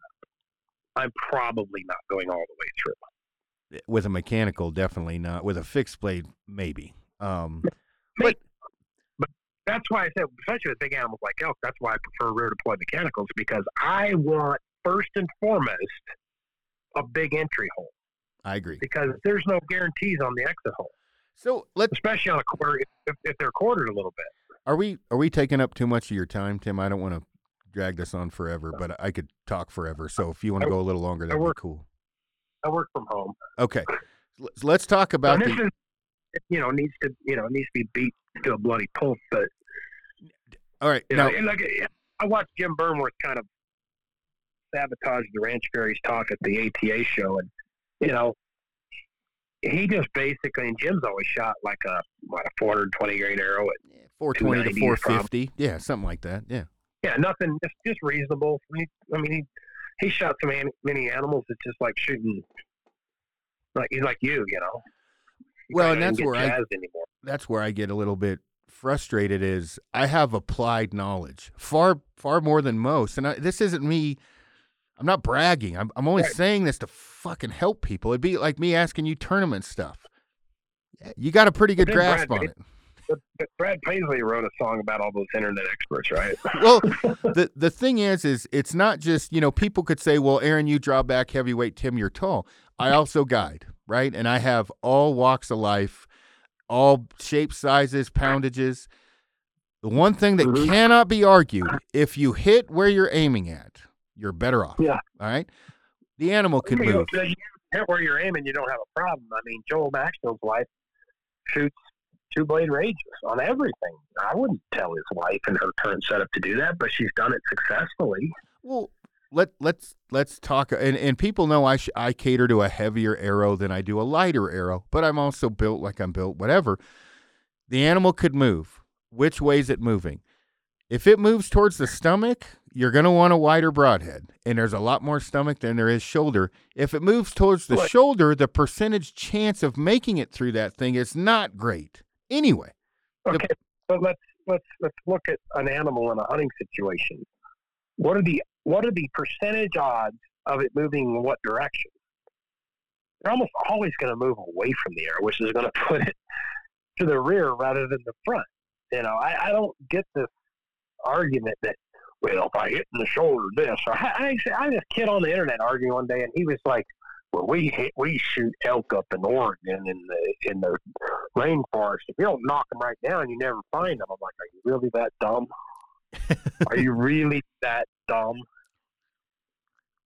I'm probably not going all the way through. With a mechanical, definitely not. With a fixed blade, maybe. Um, maybe. But, but that's why I said, especially with big animals like elk, that's why I prefer rear deploy mechanicals, because I want, first and foremost, a big entry hole. I agree. Because there's no guarantees on the exit hole. So let's, especially on a quarter, if, if they're quartered a little bit. Are we are we taking up too much of your time, Tim? I don't want to drag this on forever, but I could talk forever. So if you want to go a little longer, that'd work, be cool. I work from home. Okay. Let's talk about and this the, is, you know, needs to, you know, needs to be beat to a bloody pulp, but all right. Now, know, and like, I watched Jim Burnworth kind of sabotage the Ranch Fairies talk at the A T A show. And, you know, he just basically, and Jim's always shot like a, what, a four hundred twenty grain arrow at four twenty to four fifty. Probably. Yeah. Something like that. Yeah. Yeah, nothing, just, just reasonable. He, I mean, he, he shot so many, many animals, it's just like shooting, like he's like you, you know. Well, and that's where I, that's where I get a little bit frustrated is I have applied knowledge, far, far more than most. And I, this isn't me, I'm not bragging. I'm, I'm only right. saying this to fucking help people. It'd be like me asking you tournament stuff. You got a pretty good grasp Brad, on it. it. Brad Paisley wrote a song about all those internet experts, right? Well, the the thing is, is it's not just, you know, people could say, well, Aaron, you draw back heavyweight, Tim, you're tall. I also guide, right? And I have all walks of life, all shapes, sizes, poundages. The one thing that mm-hmm. cannot be argued, if you hit where you're aiming at, you're better off. Yeah. All right? The animal can move. If you hit where you're aiming, you don't have a problem. I mean, Joel Maxwell's wife shoots two blade rages on everything. I wouldn't tell his wife in her current setup to do that, but she's done it successfully. Well, let let's let's talk. And and people know I sh- I cater to a heavier arrow than I do a lighter arrow, but I'm also built like I'm built. Whatever. The animal could move. Which way is it moving? If it moves towards the stomach, you're going to want a wider broadhead, and there's a lot more stomach than there is shoulder. If it moves towards the what? shoulder, the percentage chance of making it through that thing is not great. Anyway, okay. The, so let's let's let's look at an animal in a hunting situation. What are the what are the percentage odds of it moving in what direction? They're almost always going to move away from the arrow, which is going to put it to the rear rather than the front. You know, I, I don't get this argument that, well, if I hit in the shoulder, this. Or, I I, I just kid on the internet arguing one day, and he was like, well, we hit, we shoot elk up in Oregon in the in the rainforest. If you don't knock them right down, you never find them. I'm like, are you really that dumb? Are you really that dumb?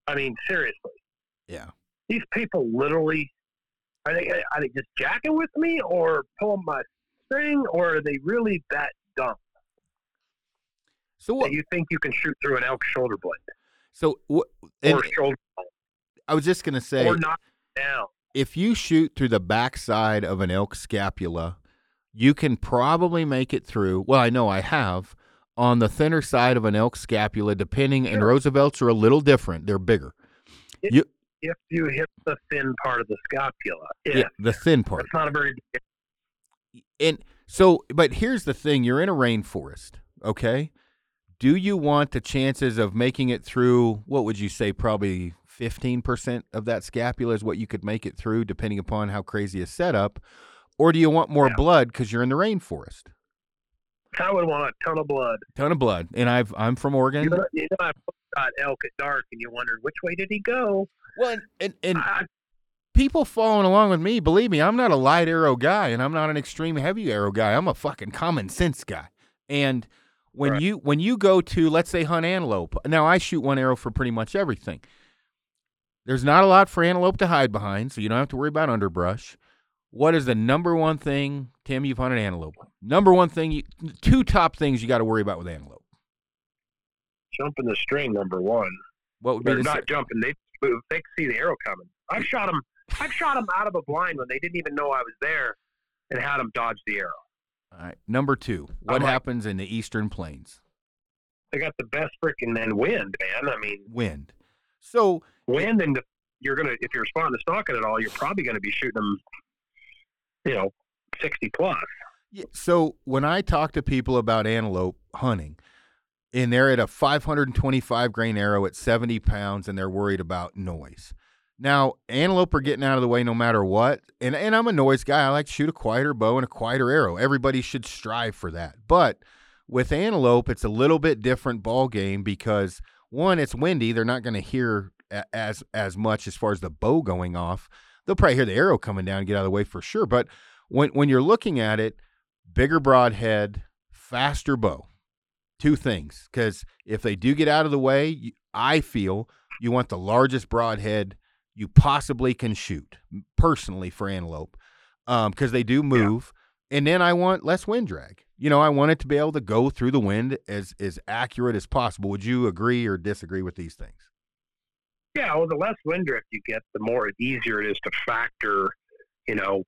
I mean, seriously. Yeah. These people literally are they are they just jacking with me or pulling my string, or are they really that dumb? So what, that you think you can shoot through an elk shoulder blade? So what? And, or shoulder blade. I was just going to say, or knock down. If you shoot through the backside of an elk scapula, you can probably make it through. Well, I know I have on the thinner side of an elk scapula, depending, sure. and Roosevelt's are a little different. They're bigger. If you, if you hit the thin part of the scapula. If, yeah, the thin part. It's not a very big. And so, but here's the thing. You're in a rainforest, okay? Do you want the chances of making it through, what would you say, probably fifteen percent of that scapula is what you could make it through, depending upon how crazy a setup, or do you want more yeah. blood because you're in the rainforest? I would want a ton of blood. A ton of blood, and I've I'm from Oregon. You know, you know I shot elk at dark, and you wondered which way did he go. Well, and and, and I, people following along with me, believe me, I'm not a light arrow guy, and I'm not an extreme heavy arrow guy. I'm a fucking common sense guy, and when right. you when you go to, let's say, hunt antelope. Now I shoot one arrow for pretty much everything. There's not a lot for antelope to hide behind, so you don't have to worry about underbrush. What is the number one thing, Tim, you've hunted antelope? Number one thing, you, two top things you got to worry about with antelope. Jumping the string, number one. What would They're be the not se- jumping. They move. They can see the arrow coming. I've shot them. I've shot them out of a blind when they didn't even know I was there, and had them dodge the arrow. All right. Number two, what I'm happens like, in the Eastern Plains? They got the best freaking then wind, man. I mean, wind. So wind and the, you're gonna if you're spotting the stalking at all, you're probably gonna be shooting them, you know, sixty plus. Yeah, so when I talk to people about antelope hunting, and they're at a five hundred twenty-five grain arrow at seventy pounds, and they're worried about noise. Now, antelope are getting out of the way no matter what, and and I'm a noise guy. I like to shoot a quieter bow and a quieter arrow. Everybody should strive for that. But with antelope, it's a little bit different ball game because, one, it's windy. They're not going to hear a- as as much as far as the bow going off. They'll probably hear the arrow coming down and get out of the way for sure. But when when you're looking at it, bigger broadhead, faster bow, two things. Because if they do get out of the way, I feel you want the largest broadhead you possibly can shoot, personally, for antelope, um, because they do move. Yeah. And then I want less wind drag. You know, I want it to be able to go through the wind as, as accurate as possible. Would you agree or disagree with these things? Yeah, well, the less wind drift you get, the more easier it is to factor, you know,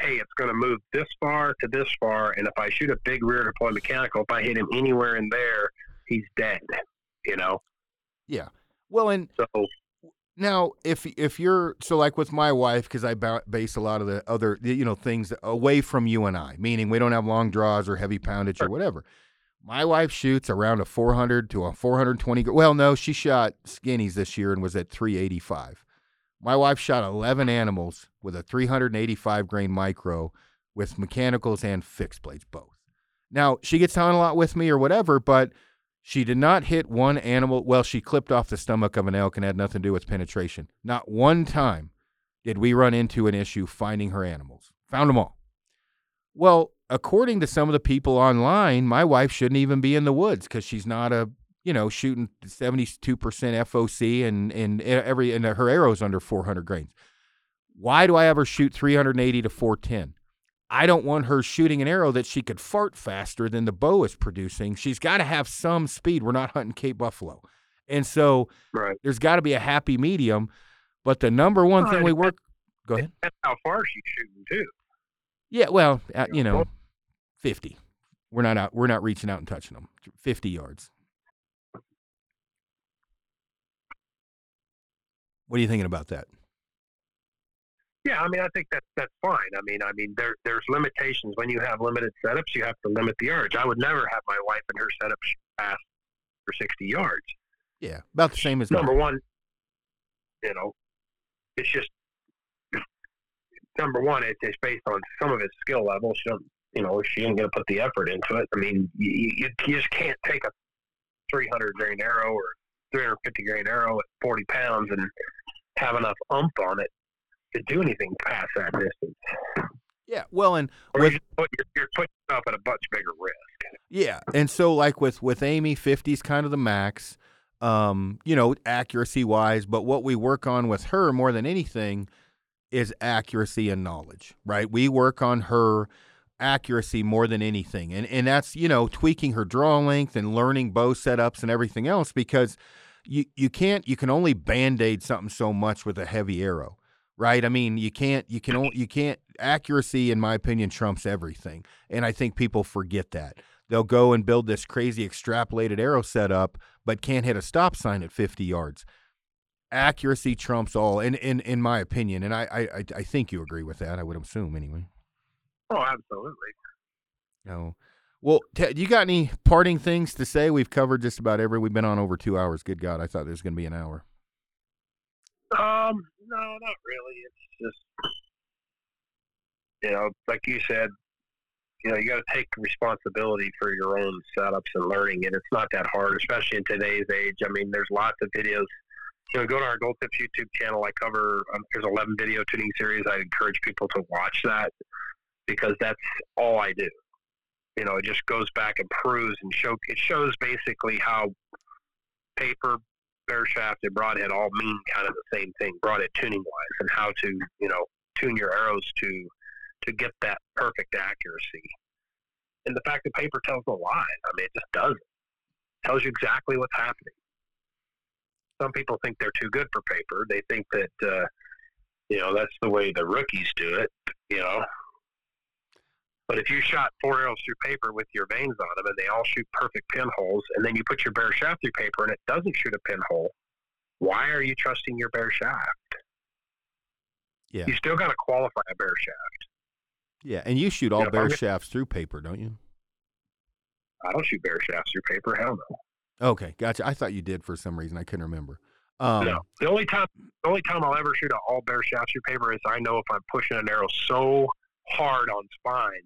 hey, it's going to move this far to this far, and if I shoot a big rear deploy mechanical, if I hit him anywhere in there, he's dead, you know? Yeah. Well, and... so. Now, if if you're, so like with my wife, because I base a lot of the other, you know, things away from you and I, meaning we don't have long draws or heavy poundage or whatever. My wife shoots around a four hundred to a four hundred twenty. Well, no, she shot skinnies this year and was at three eighty-five. My wife shot eleven animals with a three eighty-five grain micro with mechanicals and fixed blades, both. Now, she gets on a lot with me or whatever, but she did not hit one animal. Well, she clipped off the stomach of an elk and had nothing to do with penetration. Not one time did we run into an issue finding her animals. Found them all. Well, according to some of the people online, my wife shouldn't even be in the woods because she's not a, you know, shooting seventy-two percent F O C and, and, every, and her arrow's under four hundred grains. Why do I ever shoot three eighty to four ten? I don't want her shooting an arrow that she could fart faster than the bow is producing. She's got to have some speed. We're not hunting Cape Buffalo. And so right. There's got to be a happy medium. But the number one well, thing we work – go ahead. That's how far she's shooting too. Yeah, well, uh, you know, fifty. We're not out. We're not reaching out and touching them. fifty yards. What are you thinking about that? Yeah, I mean, I think that that's fine. I mean, I mean, there there's limitations. When you have limited setups, you have to limit the urge. I would never have my wife and her setup pass for sixty yards. Yeah, about the same as number mine. One. You know, it's just number one. It's just based on some of his skill level. She don't, you know, she ain't gonna put the effort into it. I mean, you you, you just can't take a three hundred grain arrow or three hundred fifty grain arrow at forty pounds and have enough oomph on it to do anything past that distance. Yeah, well, and or with, you put, you're, you're putting yourself at a much bigger risk. Yeah, and so like with with Amy, fifty's kind of the max, um, you know, accuracy wise. But what we work on with her more than anything is accuracy and knowledge, right? We work on her accuracy more than anything, and and that's, you know, tweaking her draw length and learning bow setups and everything else, because you you can't you can only band-aid something so much with a heavy arrow. Right, I mean, you can't, you can, you can't. Accuracy, in my opinion, trumps everything, and I think people forget that. They'll go and build this crazy extrapolated arrow setup, but can't hit a stop sign at fifty yards. Accuracy trumps all, in in, in my opinion, and I, I I think you agree with that. I would assume, anyway. Oh, absolutely. No, well, Ted, you got any parting things to say? We've covered just about every. We've been on over two hours. Good God, I thought there was going to be an hour. Um, no, not really. It's just, you know, like you said, you know, you got to take responsibility for your own setups and learning it. It's not that hard, especially in today's age. I mean, there's lots of videos. You know, go to our Gold Tips YouTube channel. I cover, um, there's eleven video tuning series. I encourage people to watch that because that's all I do. You know, it just goes back and proves and show, it shows basically how paper, bear shaft and broadhead all mean kind of the same thing, broadhead tuning wise, and how to, you know, tune your arrows to to get that perfect accuracy. And the fact that paper tells a lie, I mean, it just doesn't. It tells you exactly what's happening. Some people think they're too good for paper. They think that, uh, you know, that's the way the rookies do it, you know. But if you shot four arrows through paper with your veins on them and they all shoot perfect pinholes, and then you put your bare shaft through paper and it doesn't shoot a pinhole, why are you trusting your bare shaft? Yeah. You still got to qualify a bare shaft. Yeah, and you shoot all you know, bare shafts through paper, don't you? I don't shoot bare shafts through paper. Hell no. Okay, gotcha. I thought you did for some reason. I couldn't remember. Um, no, the only time the only time I'll ever shoot all bare shafts through paper is I know if I'm pushing an arrow so hard on spine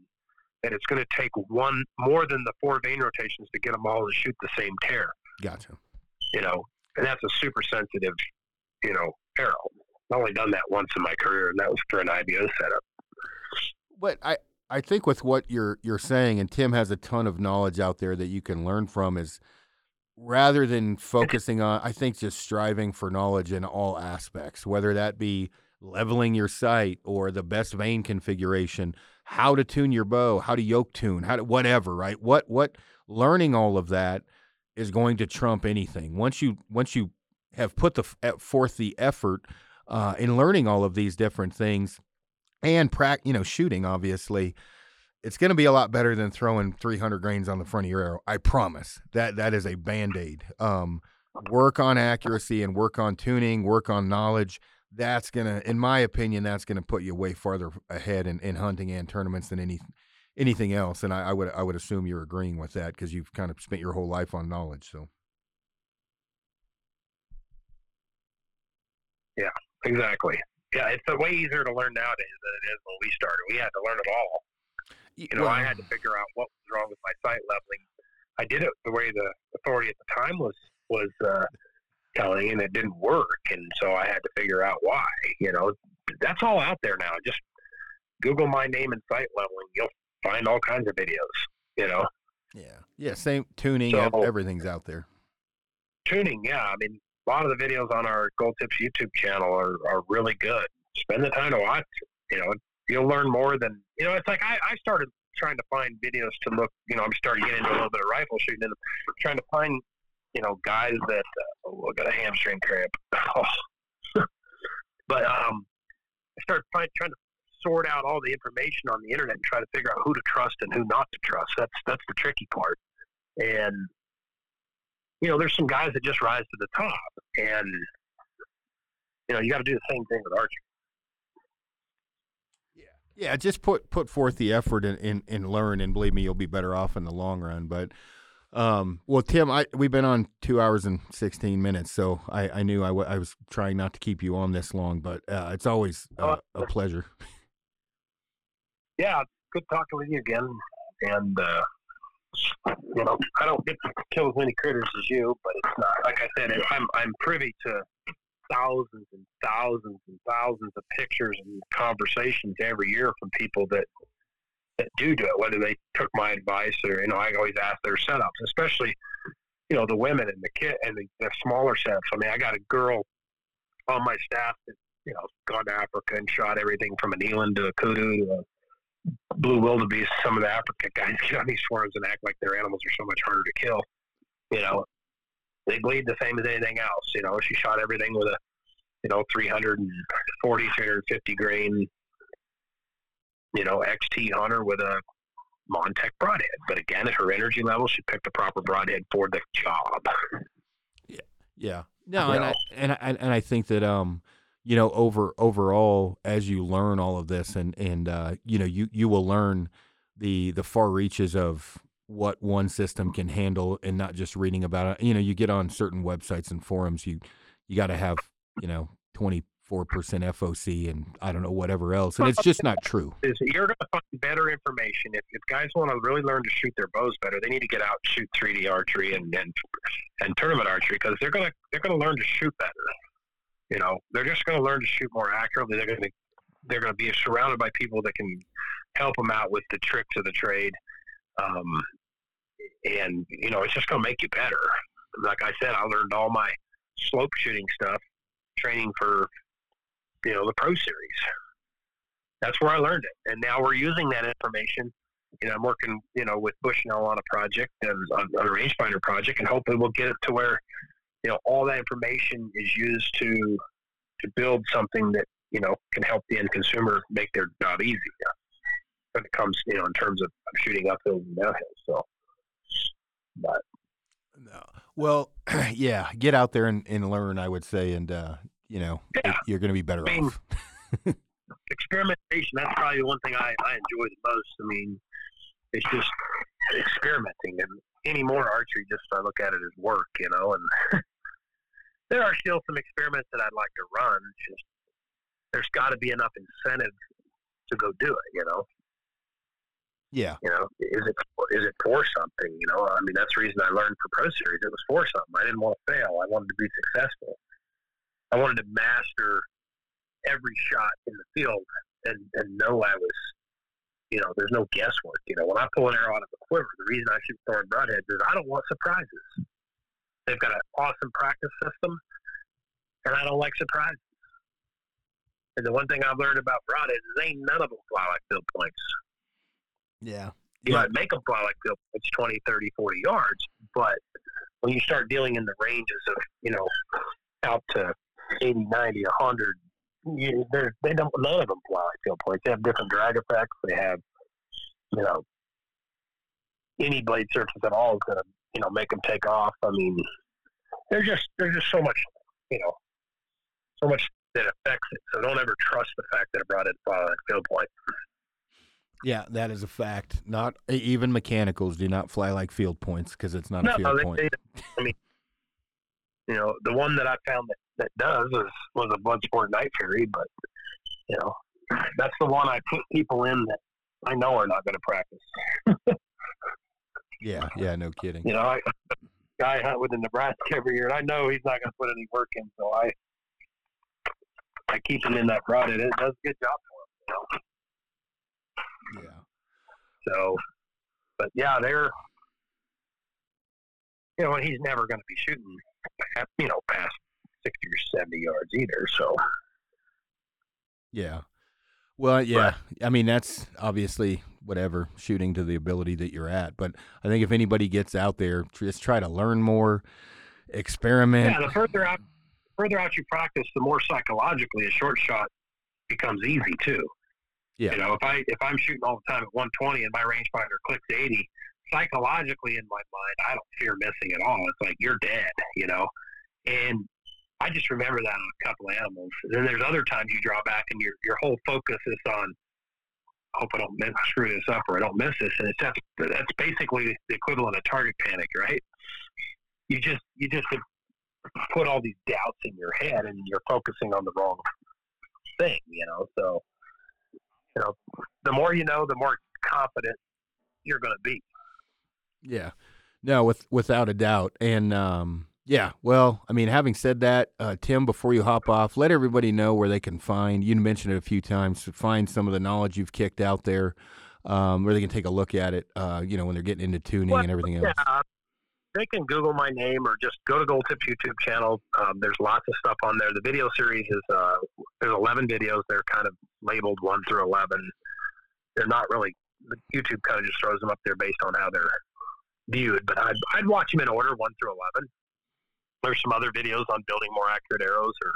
that it's going to take one more than the four vein rotations to get them all to shoot the same tear. Gotcha. You know, and that's a super sensitive, you know, arrow. I've only done that once in my career, and that was for an I B O setup. But I, I think with what you're you're saying, and Tim has a ton of knowledge out there that you can learn from, is rather than focusing on, I think just striving for knowledge in all aspects, whether that be leveling your sight or the best vein configuration, how to tune your bow, how to yoke tune, how to whatever, right? What what learning all of that is going to trump anything. Once you once you have put the forth the effort uh, in learning all of these different things. And, you know, shooting, obviously, it's going to be a lot better than throwing three hundred grains on the front of your arrow. I promise. That That is a Band-Aid. Um, work on accuracy and work on tuning, work on knowledge. That's going to, in my opinion, that's going to put you way farther ahead in, in hunting and tournaments than any anything else. And I, I would I would assume you're agreeing with that because you've kind of spent your whole life on knowledge. So, yeah, exactly. Yeah, it's a way easier to learn nowadays than it is when we started. We had to learn it all. You know, well, I had to figure out what was wrong with my sight leveling. I did it the way the authority at the time was was uh, telling, and it didn't work. And so I had to figure out why. You know, that's all out there now. Just Google my name and sight leveling. You'll find all kinds of videos, you know. Yeah, yeah, same tuning, so, everything's out there. Tuning, yeah, I mean. A lot of the videos on our Gold Tips YouTube channel are, are really good. Spend the time to watch. You know, you'll learn more than, you know, it's like I, I started trying to find videos to look, you know, I'm starting to get into a little bit of rifle shooting and trying to find, you know, guys that, uh, oh, I got a hamstring cramp. Oh. But um, I started find, trying to sort out all the information on the internet and try to figure out who to trust and who not to trust. That's, that's the tricky part. And, you know, there's some guys that just rise to the top, and you know, you got to do the same thing with archery. Yeah, yeah. Just put put forth the effort and, and, and learn, and believe me, you'll be better off in the long run. But, um, well, Tim, I we've been on two hours and sixteen minutes, so I, I knew I, w- I was trying not to keep you on this long, but uh, it's always uh, a pleasure. Yeah, good talking with you again, and. Uh, You know, I don't get to kill as many critters as you, but it's not like I said. I'm I'm privy to thousands and thousands and thousands of pictures and conversations every year from people that that do do it. Whether they took my advice or you know, I always ask their setups, especially you know the women and the kid and the, the smaller setups. I mean, I got a girl on my staff that you know gone to Africa and shot everything from an eland to a kudu to a blue wildebeest. Some of the African guys get on these forums and act like their animals are so much harder to kill. You know, they bleed the same as anything else. You know, she shot everything with a, you know, three forty, three fifty grain, you know, X T Hunter with a Montech broadhead. But again, at her energy level, she picked the proper broadhead for the job. Yeah. Yeah. No, and I, and I, and I think that, um, you know, over overall, as you learn all of this, and and uh, you know, you you will learn the the far reaches of what one system can handle, and not just reading about it. You know, you get on certain websites and forums, you you got to have you know twenty four percent F O C and I don't know whatever else, and it's just not true. You're going to find better information if, if guys want to really learn to shoot their bows better. They need to get out and shoot three D archery and, and and tournament archery because they're gonna they're gonna learn to shoot better. You know, they're just going to learn to shoot more accurately. They're going to they're going to be surrounded by people that can help them out with the tricks of the trade. Um, and, you know, it's just going to make you better. Like I said, I learned all my slope shooting stuff training for, you know, the pro series. that's where I learned it. And now we're using that information. You know, I'm working, you know, with Bushnell on a project, on a rangefinder project, and hopefully we'll get it to where, you know, all that information is used to to build something that, you know, can help the end consumer make their job easier when it comes, you know, in terms of shooting uphills and downhills. So, but no, well, yeah, get out there and, and learn, I would say, and uh, you know, yeah. you're going to be better I mean, off. Experimentation, that's probably one thing I, I enjoy the most. I mean, it's just experimenting, and any more archery, just I look at it as work, you know, and there are still some experiments that I'd like to run. It's just there's got to be enough incentive to go do it, you know? Yeah. You know, is it, is it for something, you know? I mean, that's the reason I learned for Pro Series. It was for something. I didn't want to fail. I wanted to be successful. I wanted to master every shot in the field and, and know I was, you know, there's no guesswork. You know, when I pull an arrow out of a quiver, the reason I shoot Thorn broadheads is I don't want surprises. They've got an awesome practice system, and I don't like surprises. And the one thing I've learned about broadheads is ain't none of them fly like field points. Yeah. You yeah. might make them fly like field points twenty, thirty, forty yards, but when you start dealing in the ranges of, you know, out to eighty, ninety, one hundred, you, they don't, none of them fly like field points. They have different drag effects. They have, you know, any blade surface at all is going to, you know, make them take off. I mean, there's just, there's just so much, you know, so much that affects it. So don't ever trust the fact that it brought it by that field point. Yeah, that is a fact. Not even mechanicals do not fly like field points because it's not no, a field they, point. They, I mean, you know, the one that I found that, that does is, was a Bloodsport Night Fury, but, you know, that's the one I put people in that I know are not going to practice. Yeah, yeah, no kidding. You know, I, I hunt with a Nebraska every year, and I know he's not going to put any work in, so I I keep him in that broadhead. It does a good job for him. You know? Yeah. So, but yeah, they're, you know, and he's never going to be shooting, you know, past sixty or seventy yards either, so. Yeah. Well, yeah, I mean, that's obviously whatever, shooting to the ability that you're at. But I think if anybody gets out there, just try to learn more, experiment. Yeah, the further out, the further out you practice, the more psychologically a short shot becomes easy, too. Yeah. You know, if, I, if I'm shooting all the time at one twenty and my rangefinder clicks eighty, psychologically in my mind, I don't fear missing at all. It's like, you're dead, you know. And I just remember that on a couple of animals. And then there's other times you draw back and your your whole focus is on, I hope I don't miss, screw this up or I don't miss this. And it's that's, that's basically the equivalent of target panic, right? You just you just put all these doubts in your head and you're focusing on the wrong thing, you know. So, you know, the more you know, the more confident you're going to be. Yeah, no, with without a doubt, and um. Yeah, well, I mean, having said that, uh, Tim, before you hop off, let everybody know where they can find, you mentioned it a few times, find some of the knowledge you've kicked out there, um, where they can take a look at it, uh, you know, when they're getting into tuning well, and everything else. Yeah, they can Google my name or just go to Gold Tip's YouTube channel. Um, there's lots of stuff on there. The video series is, uh, there's eleven videos. They're kind of labeled one through eleven. They're not really, YouTube kind of just throws them up there based on how they're viewed, but I'd, I'd watch them in order, one through eleven. There's some other videos on building more accurate arrows, or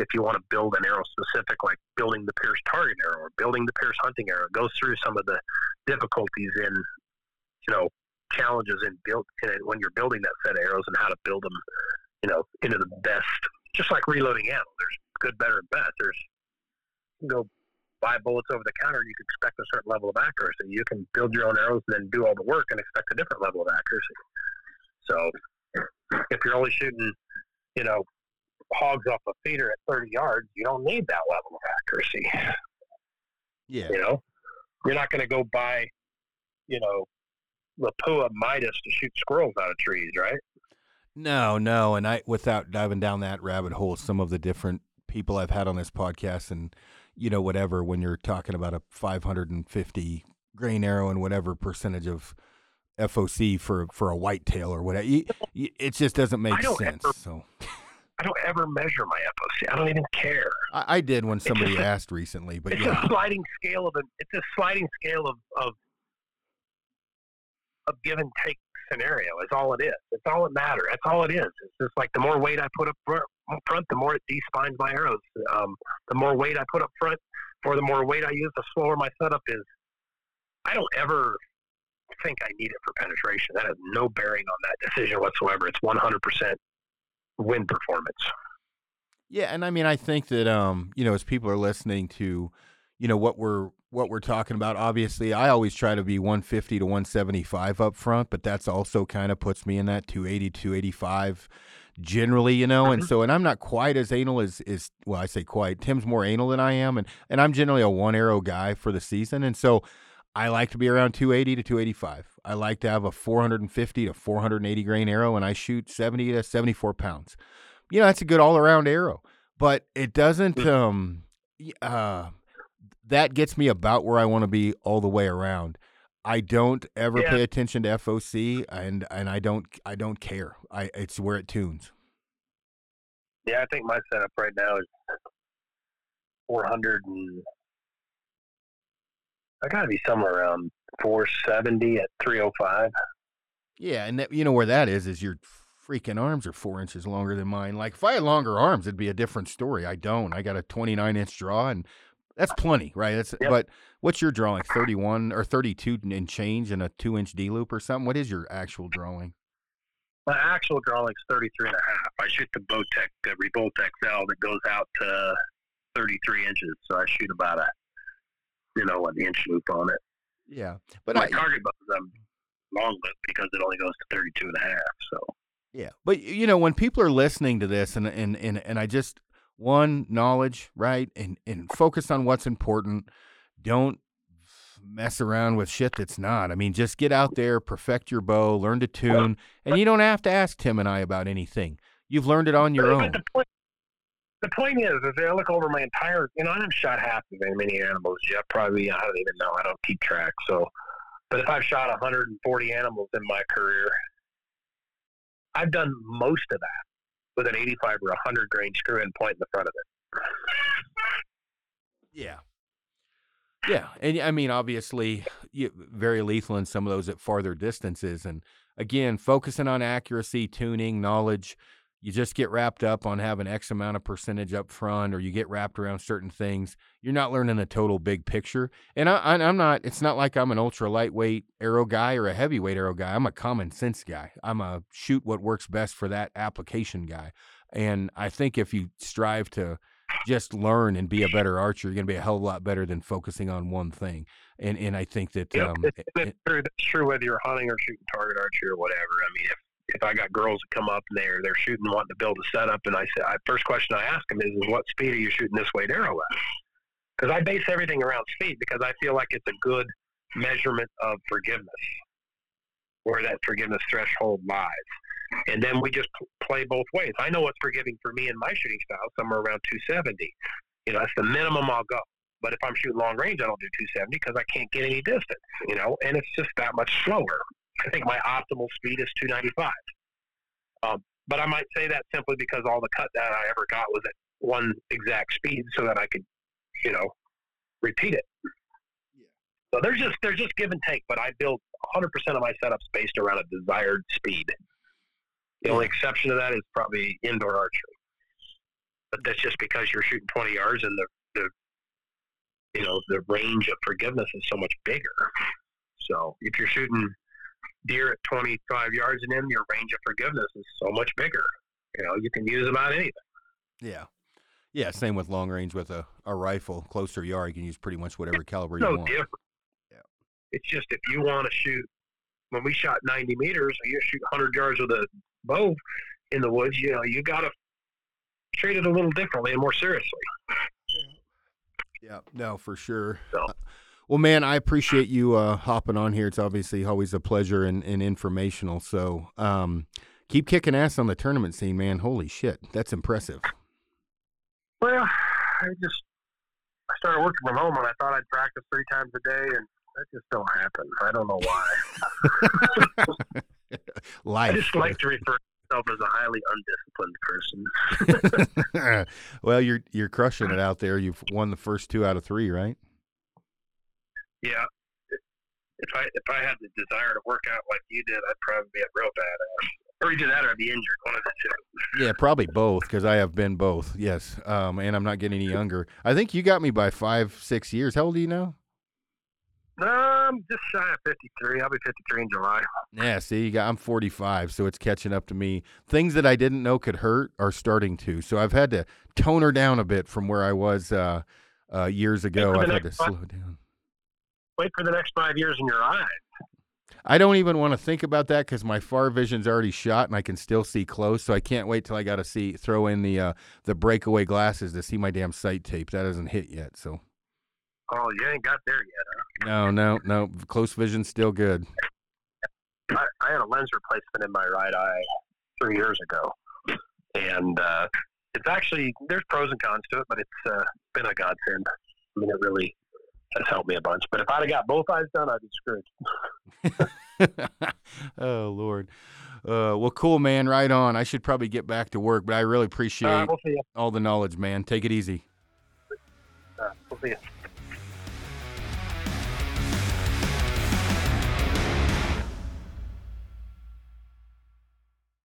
if you want to build an arrow specific, like building the Pierce target arrow or building the Pierce hunting arrow. It goes through some of the difficulties in, you know, challenges in build in it when you're building that set of arrows and how to build them, you know, into the best. Just like reloading ammo, there's good, better, and best. There's you can go buy bullets over the counter, and you can expect a certain level of accuracy. You can build your own arrows and then do all the work and expect a different level of accuracy. So. If you're only shooting, you know, hogs off a feeder at thirty yards, you don't need that level of accuracy. Yeah. You know, you're not going to go buy, you know, Lapua Midas to shoot squirrels out of trees, right? No, no. And I, without diving down that rabbit hole, some of the different people I've had on this podcast and, you know, whatever, when you're talking about a five hundred fifty grain arrow and whatever percentage of F O C for for a whitetail or whatever. It just doesn't make sense. Ever, so I don't ever measure my F O C. I don't even care. I, I did when somebody just, asked recently, but it's yeah. a sliding scale of a, it's a sliding scale of, of of give and take scenario. Is all it is. It's all it matters. That's all it is. It's just like the more weight I put up front, the more it despines my arrows. Um, the more weight I put up front, or the more weight I use, the slower my setup is. I don't ever think I need it for penetration. That has no bearing on that decision whatsoever. It's one hundred percent win performance. Yeah, and I mean, I think that um, you know, as people are listening to, you know, what we're what we're talking about, obviously, I always try to be one fifty to one seventy-five up front, but that's also kind of puts me in that two eighty, two eighty-five generally, you know, and so, and I'm not quite as anal as, is well, I say quite, Tim's more anal than I am, and, and I'm generally a one arrow guy for the season, and so I like to be around two eighty to two eighty-five. I like to have a four fifty to four eighty grain arrow, and I shoot seventy to seventy-four pounds. You know, that's a good all-around arrow, but it doesn't, um, uh, that gets me about where I want to be all the way around. I don't ever yeah. pay attention to F O C, and, and I don't I don't care. I it's where it tunes. Yeah, I think my setup right now is four hundred, and I got to be somewhere around four seventy at three oh five. Yeah, and that, you know where that is, is your freaking arms are four inches longer than mine. Like, if I had longer arms, it'd be a different story. I don't. I got a twenty-nine inch draw, and that's plenty, right? That's yep. But what's your drawing? Like thirty-one or thirty-two and change, and a two-inch D-loop or something? What is your actual drawing? My actual drawing is thirty-three and a half. I shoot the Bowtech, the Rebolt X L that goes out to thirty-three inches, so I shoot about a, you know, an inch loop on it. Yeah. But my I, target bow is a long loop because it only goes to thirty-two and a half, so. Yeah, but, you know, when people are listening to this, and and, and, and I just – one, knowledge, right? And and focus on what's important. Don't mess around with shit that's not. I mean, just get out there, perfect your bow, learn to tune, and you don't have to ask Tim and I about anything. You've learned it on your but, own. But the, point, the point is, is I look over my entire, you know, I haven't shot half as many animals yet. Probably, I don't even know. I don't keep track. So, but if I've shot one hundred forty animals in my career, I've done most of that with an eighty-five or one hundred grain screw-in point in the front of it. Yeah. Yeah, and I mean, obviously, you, very lethal in some of those at farther distances. And again, focusing on accuracy, tuning, knowledge, you just get wrapped up on having X amount of percentage up front, or you get wrapped around certain things. You're not learning the total big picture. And I, I, I'm not, it's not like I'm an ultra lightweight arrow guy or a heavyweight arrow guy. I'm a common sense guy. I'm a shoot what works best for that application guy. And I think if you strive to just learn and be a better archer, you're going to be a hell of a lot better than focusing on one thing. And and I think that... Yep, um, it's, it's true. That's true whether you're hunting or shooting target archery or whatever. I mean, if If I got girls that come up and they're, they're shooting, wanting to build a setup, and I say, I, first question I ask them is, is, what speed are you shooting this weight arrow at? Because I base everything around speed because I feel like it's a good measurement of forgiveness, where that forgiveness threshold lies. And then we just p- play both ways. I know what's forgiving for me in my shooting style, somewhere around two seventy. You know, that's the minimum I'll go. But if I'm shooting long range, I don't do two seventy because I can't get any distance, you know, and it's just that much slower. I think my optimal speed is two ninety-five. Um, but I might say that simply because all the cut that I ever got was at one exact speed so that I could, you know, repeat it. Yeah. So there's just, there's just give and take, but I build one hundred percent of my setups based around a desired speed. The only exception to that is probably indoor archery. But that's just because you're shooting twenty yards and the, the you know, the range of forgiveness is so much bigger. So if you're shooting deer at twenty-five yards and in, your range of forgiveness is so much bigger. You know, you can use about anything. Yeah. Yeah, same with long range with a, a rifle. Closer you are, you can use pretty much whatever caliber you want. No different. Yeah. It's just if you want to shoot, when we shot ninety meters, or you shoot one hundred yards with a bow in the woods, you know, you got to treat it a little differently and more seriously. Yeah, no, for sure. So. Uh, Well, man, I appreciate you uh, hopping on here. It's obviously always a pleasure and, and informational. So um, keep kicking ass on the tournament scene, man. Holy shit, that's impressive. Well, I just I started working from home, and I thought I'd practice three times a day, and that just don't happen. I don't know why. Life. I just like to refer myself as a highly undisciplined person. Well, you're you're crushing it out there. You've won the first two out of three, right? Yeah. If I if I had the desire to work out like you did, I'd probably be a real badass. Or either that or I'd be injured, one of the two. Yeah, probably both, because I have been both, yes. Um, and I'm not getting any younger. I think you got me by five, six years. How old are you now? Um, just shy of fifty-three. I'll be fifty-three in July. Yeah, see, you got, I'm forty-five, so it's catching up to me. Things that I didn't know could hurt are starting to. So I've had to tone her down a bit from where I was uh, uh, years ago. I've had to five, slow down. Wait for the next five years in your eyes. I don't even want to think about that because my far vision's already shot and I can still see close. So I can't wait till I got to see throw in the uh, the breakaway glasses to see my damn sight tape. That doesn't hit yet, so. Oh, you ain't got there yet, huh? No, no, no. Close vision's still good. I, I had a lens replacement in my right eye three years ago. And uh, it's actually, there's pros and cons to it, but it's uh, been a godsend. I mean, it really has helped me a bunch. But if I'd have got both eyes done, I'd be screwed. Oh, Lord. Uh, well, cool, man. Right on. I should probably get back to work, but I really appreciate uh, we'll all the knowledge, man. Take it easy. Uh, we'll see you.